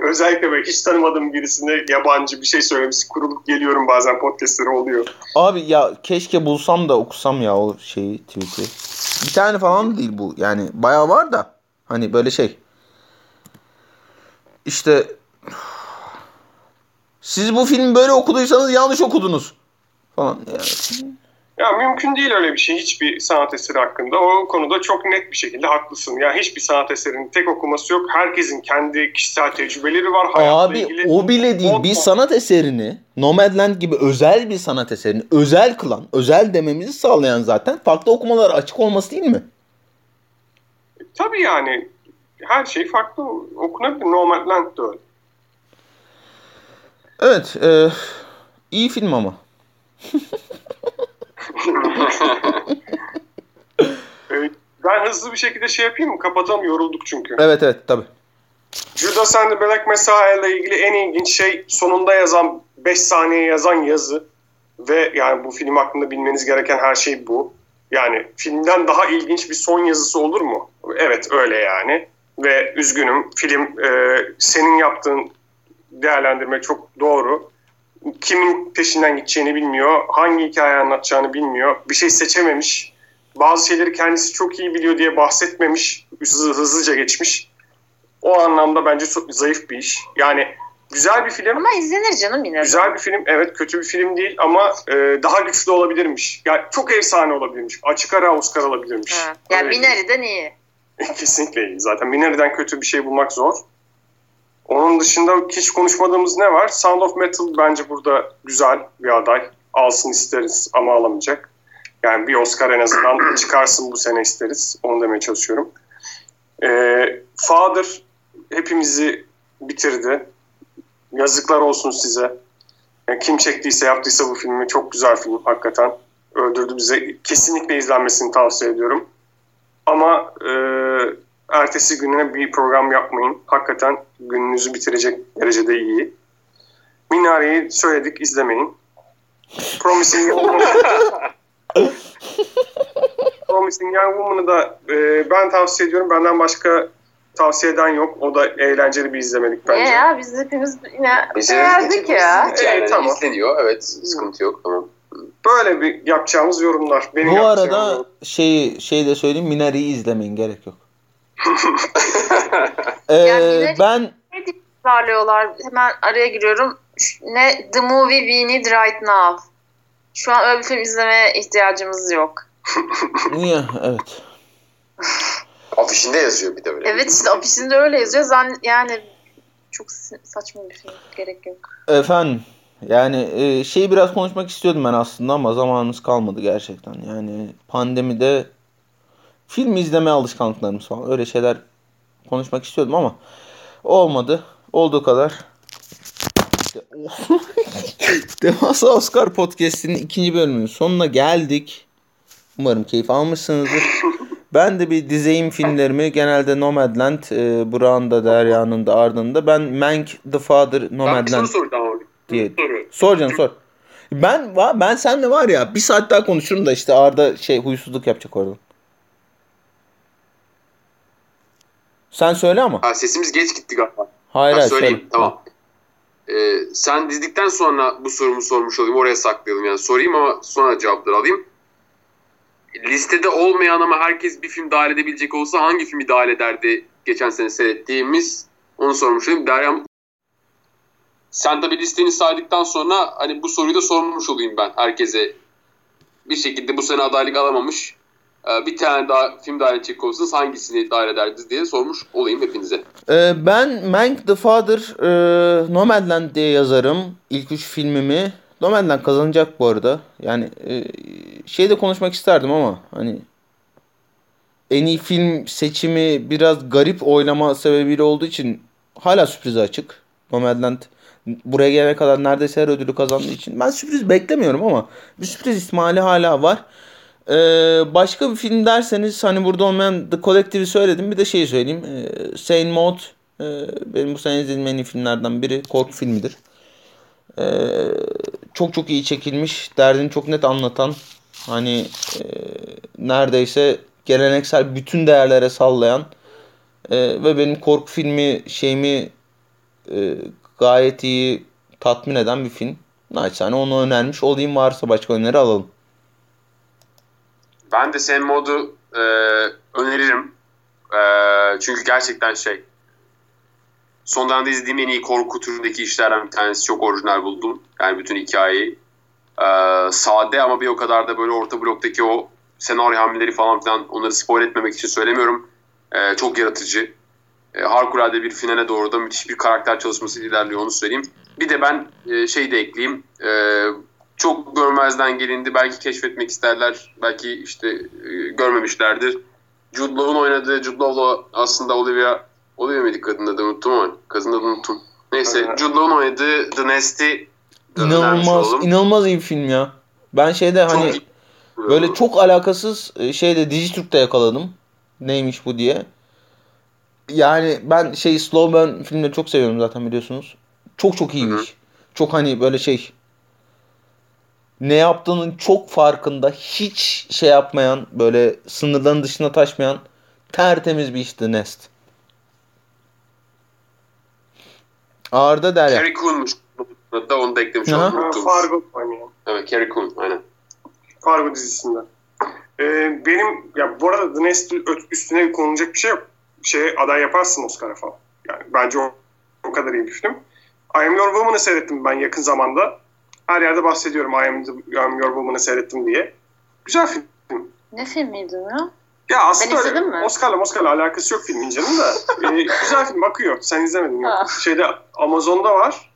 özellikle böyle hiç tanımadığım birisine yabancı bir şey söylemiş, kurulup geliyorum bazen, podcastleri oluyor. Abi ya keşke bulsam da okusam ya o şeyi, tweet'i. Bir tane falan değil bu yani, bayağı var da hani böyle şey. İşte siz bu filmi böyle okuduysanız yanlış okudunuz falan yani. Ya mümkün değil öyle bir şey hiçbir sanat eseri hakkında. O konuda çok net bir şekilde haklısın. Ya yani hiçbir sanat eserinin tek okuması yok. Herkesin kendi kişisel tecrübeleri var hayatla abi, ilgili. Abi o bile değil. Bir sanat eserini, Nomadland gibi özel bir sanat eserini özel kılan, özel dememizi sağlayan zaten farklı okumalara açık olması değil mi? Tabii yani her şey farklı okunabilir. Nomadland da öyle. Evet. İyi film ama. Ben hızlı bir şekilde şey yapayım mı? Kapatalım, yorulduk çünkü. Evet evet tabii. Judas and the Black Messiah ile ilgili en ilginç şey sonunda yazan 5 saniye yazan yazı ve yani bu film hakkında bilmeniz gereken her şey bu. Yani filmden daha ilginç bir son yazısı olur mu? Evet öyle yani. Ve üzgünüm film senin yaptığın değerlendirme çok doğru. Kimin peşinden gideceğini bilmiyor, hangi hikaye anlatacağını bilmiyor, bir şey seçememiş, bazı şeyleri kendisi çok iyi biliyor diye bahsetmemiş, hızlıca geçmiş. O anlamda bence çok zayıf bir iş. Yani güzel bir film. Ama izlenir canım yine. Güzel bir film, evet, kötü bir film değil ama daha güçlü olabilirmiş. Yani çok efsane olabilirmiş, açık ara Oscar alabilirmiş. Ha. Yani Minari'den iyi. Kesinlikle iyi zaten. Minari'den kötü bir şey bulmak zor. Onun dışında hiç konuşmadığımız ne var? Sound of Metal bence burada güzel bir aday. Alsın isteriz ama alamayacak. Yani bir Oscar en azından çıkarsın bu sene isteriz. Onu demeye çalışıyorum. Father hepimizi bitirdi. Yazıklar olsun size. Yani kim çektiyse, yaptıysa bu filmi. Çok güzel film hakikaten. Öldürdü bize. Kesinlikle izlenmesini tavsiye ediyorum. Ama... ertesi gününe bir program yapmayın. Hakikaten gününüzü bitirecek derecede iyi. Minari'yi söyledik, izlemeyin. Promising Young Woman'ı da ben tavsiye ediyorum. Benden başka tavsiye eden yok. O da eğlenceli bir izlemedik bence. Ne ya? Biz hepimiz yine beğendik ya. Yani tamam. İzleniyor. Evet, sıkıntı yok. Tamam. Böyle bir yapacağımız yorumlar. Benim bu arada şeyi de söyleyeyim. Minari'yi izlemeyin. Gerek yok. Yani ben varlıyorlar. Hemen araya giriyorum. Ne The Movie We Need Right Now. Şu an öyle bir film izlemeye ihtiyacımız yok. Niye? Evet. Afişinde yazıyor bir de öyle. Evet işte afişinde öyle yazıyor. Yani çok saçma bir film, gerek yok. Efendim. Yani şeyi biraz konuşmak istiyordum ben aslında ama zamanımız kalmadı gerçekten. Yani pandemide film izleme alışkanlıklarımız falan, öyle şeyler konuşmak istiyordum ama olmadı. Olduğu kadar. Devasa Oscar Podcast'inin 2. bölümünün sonuna geldik. Umarım keyif almışsınızdır. Ben de bir dizeyim filmlerimi. Genelde Nomadland, Burak'ın da Derya'nın da Arda'nın da. Ben Mank, The Father, Nomadland diye. Sor canım sor. Ben seninle var ya bir saat daha konuşurum da işte Arda huysuzluk yapacak orada. Sen söyle ama. Ha, sesimiz geç gitti galiba. Hayır söyleyeyim. Söyle. Tamam. Sen dizdikten sonra bu sorumu sormuş olayım. Oraya saklayalım yani. Sorayım ama sonra cevapları alayım. Listede olmayan ama herkes bir film dahil edebilecek olsa hangi filmi dahil ederdi geçen sene seyrettiğimiz? Onu sormuş olayım. Derya, sen tabii listeni saydıktan sonra hani bu soruyu da sormuş olayım ben herkese. Bir şekilde bu sene adaylık alamamış bir tane daha film dahil edecek olsanız hangisini dahil ederdiniz diye sormuş olayım hepinize. Ben Mank, The Father, Nomadland diye yazarım. İlk 3 filmimi. Nomadland kazanacak bu arada. Yani şeyde konuşmak isterdim ama hani en iyi film seçimi biraz garip oylama sebebiyle olduğu için hala sürprize açık. Nomadland buraya gelene kadar neredeyse her ödülü kazandığı için. Ben sürpriz beklemiyorum ama bir sürpriz ihtimali hala var. Başka bir film derseniz hani burada olmayan The Collective'i söyledim. Bir de şeyi söyleyeyim. Saint Maud benim bu sene izlediğim en iyi filmlerden biri. Korku filmidir. Çok çok iyi çekilmiş. Derdini çok net anlatan. Hani neredeyse geleneksel bütün değerlere sallayan ve benim korku filmi şeyimi gayet iyi tatmin eden bir film. Naçizane onu önermiş olayım, varsa başka öneri alalım. Ben de Saint Maud'u öneririm. Çünkü gerçekten şey, son dönemde izlediğim en iyi korku türündeki işlerden bir tanesi. Çok orijinal buldum. Yani bütün hikayeyi. Sade ama bir o kadar da böyle orta bloktaki o senaryo hamleleri falan filan, onları spoil etmemek için söylemiyorum. Çok yaratıcı. Harikulade bir finale doğru da müthiş bir karakter çalışması ilerliyor, onu söyleyeyim. Bir de ben şey de ekleyeyim. Çok görmezden gelindi. Belki keşfetmek isterler. Belki işte görmemişlerdir. Jude Law'un oynadığı, Jude Law'la aslında Olivia miydi kadının adını unuttum ama. Kadının adını unuttum. Neyse, Jude Law'un oynadığı The Nasty. İnanılmaz iyi bir film ya. Ben şeyde çok hani böyle çok alakasız şeyde Dijitürk'te yakaladım. Neymiş bu diye. Yani ben şey Slow Burn filmleri çok seviyorum zaten, biliyorsunuz. Çok çok iyiymiş. Hı-hı. Çok hani böyle şey, ne yaptığının çok farkında, hiç şey yapmayan, böyle sınırların dışına taşmayan tertemiz bir işti Nest. Arda Derya. Carrie Coon'muş. Onu da eklemiş oldum. Fargo. Aynen. Evet, Carrie Coon. Aynen. Fargo dizisinden. Benim ya bu arada The Nest üstüne konulacak bir şey yok. Şey aday yaparsın Oscar'a falan. Yani bence o kadar iyi bir film. I Am Your Woman'ı seyrettim ben yakın zamanda. Her yerde bahsediyorum I Am Your Woman'ı seyrettim diye. Güzel film. Ne filmiydi o? Ya aslında ben izledim mi? Oscar'la alakası yok filmin canım da. Güzel film, akıyor. Sen izlemedin. Şeyde Amazon'da var.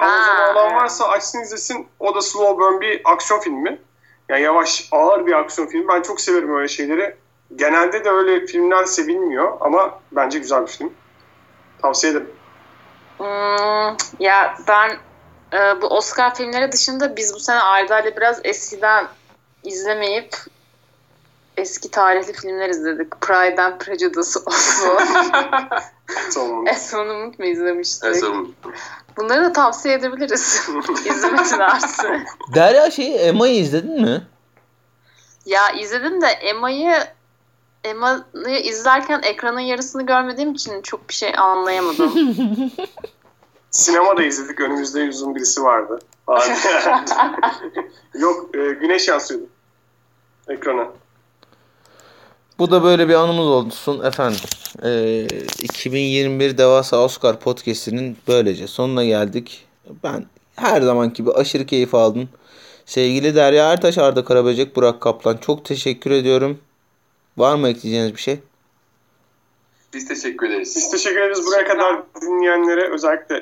Amazon'da olan varsa açsın izlesin. O da slow burn bir aksiyon filmi. Yani yavaş, ağır bir aksiyon filmi. Ben çok severim öyle şeyleri. Genelde de öyle filmler sevilmiyor ama bence güzel bir film. Tavsiye ederim. Ya ben bu Oscar filmleri dışında biz bu sene Arda'yla biraz eskiden izlemeyip eski tarihli filmler izledik. Pride and Prejudice olsun. Esonumut mu izlemiştik? Esonumut. Bunları da tavsiye edebiliriz. İzlemesin artık. Derya Emma'yı izledin mi? Ya izledim de Emma'yı izlerken ekranın yarısını görmediğim için çok bir şey anlayamadım. Sinemada izledik. Önümüzde yüzün birisi vardı. Yok, güneş yansıyordu ekrana. Bu da böyle bir anımız olsun efendim. 2021 Devasa Oscar Podcast'inin böylece sonuna geldik. Ben her zamanki gibi aşırı keyif aldım. Sevgili Derya Ertaş, Arda Karaböcek, Burak Kaplan, çok teşekkür ediyorum. Var mı ekleyeceğiniz bir şey? Biz teşekkür ederiz. Biz teşekkür ederiz. Buraya kadar dinleyenlere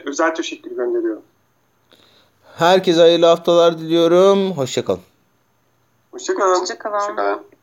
özel teşekkür gönderiyorum. Herkese hayırlı haftalar diliyorum. Hoşçakalın. Hoşçakalın.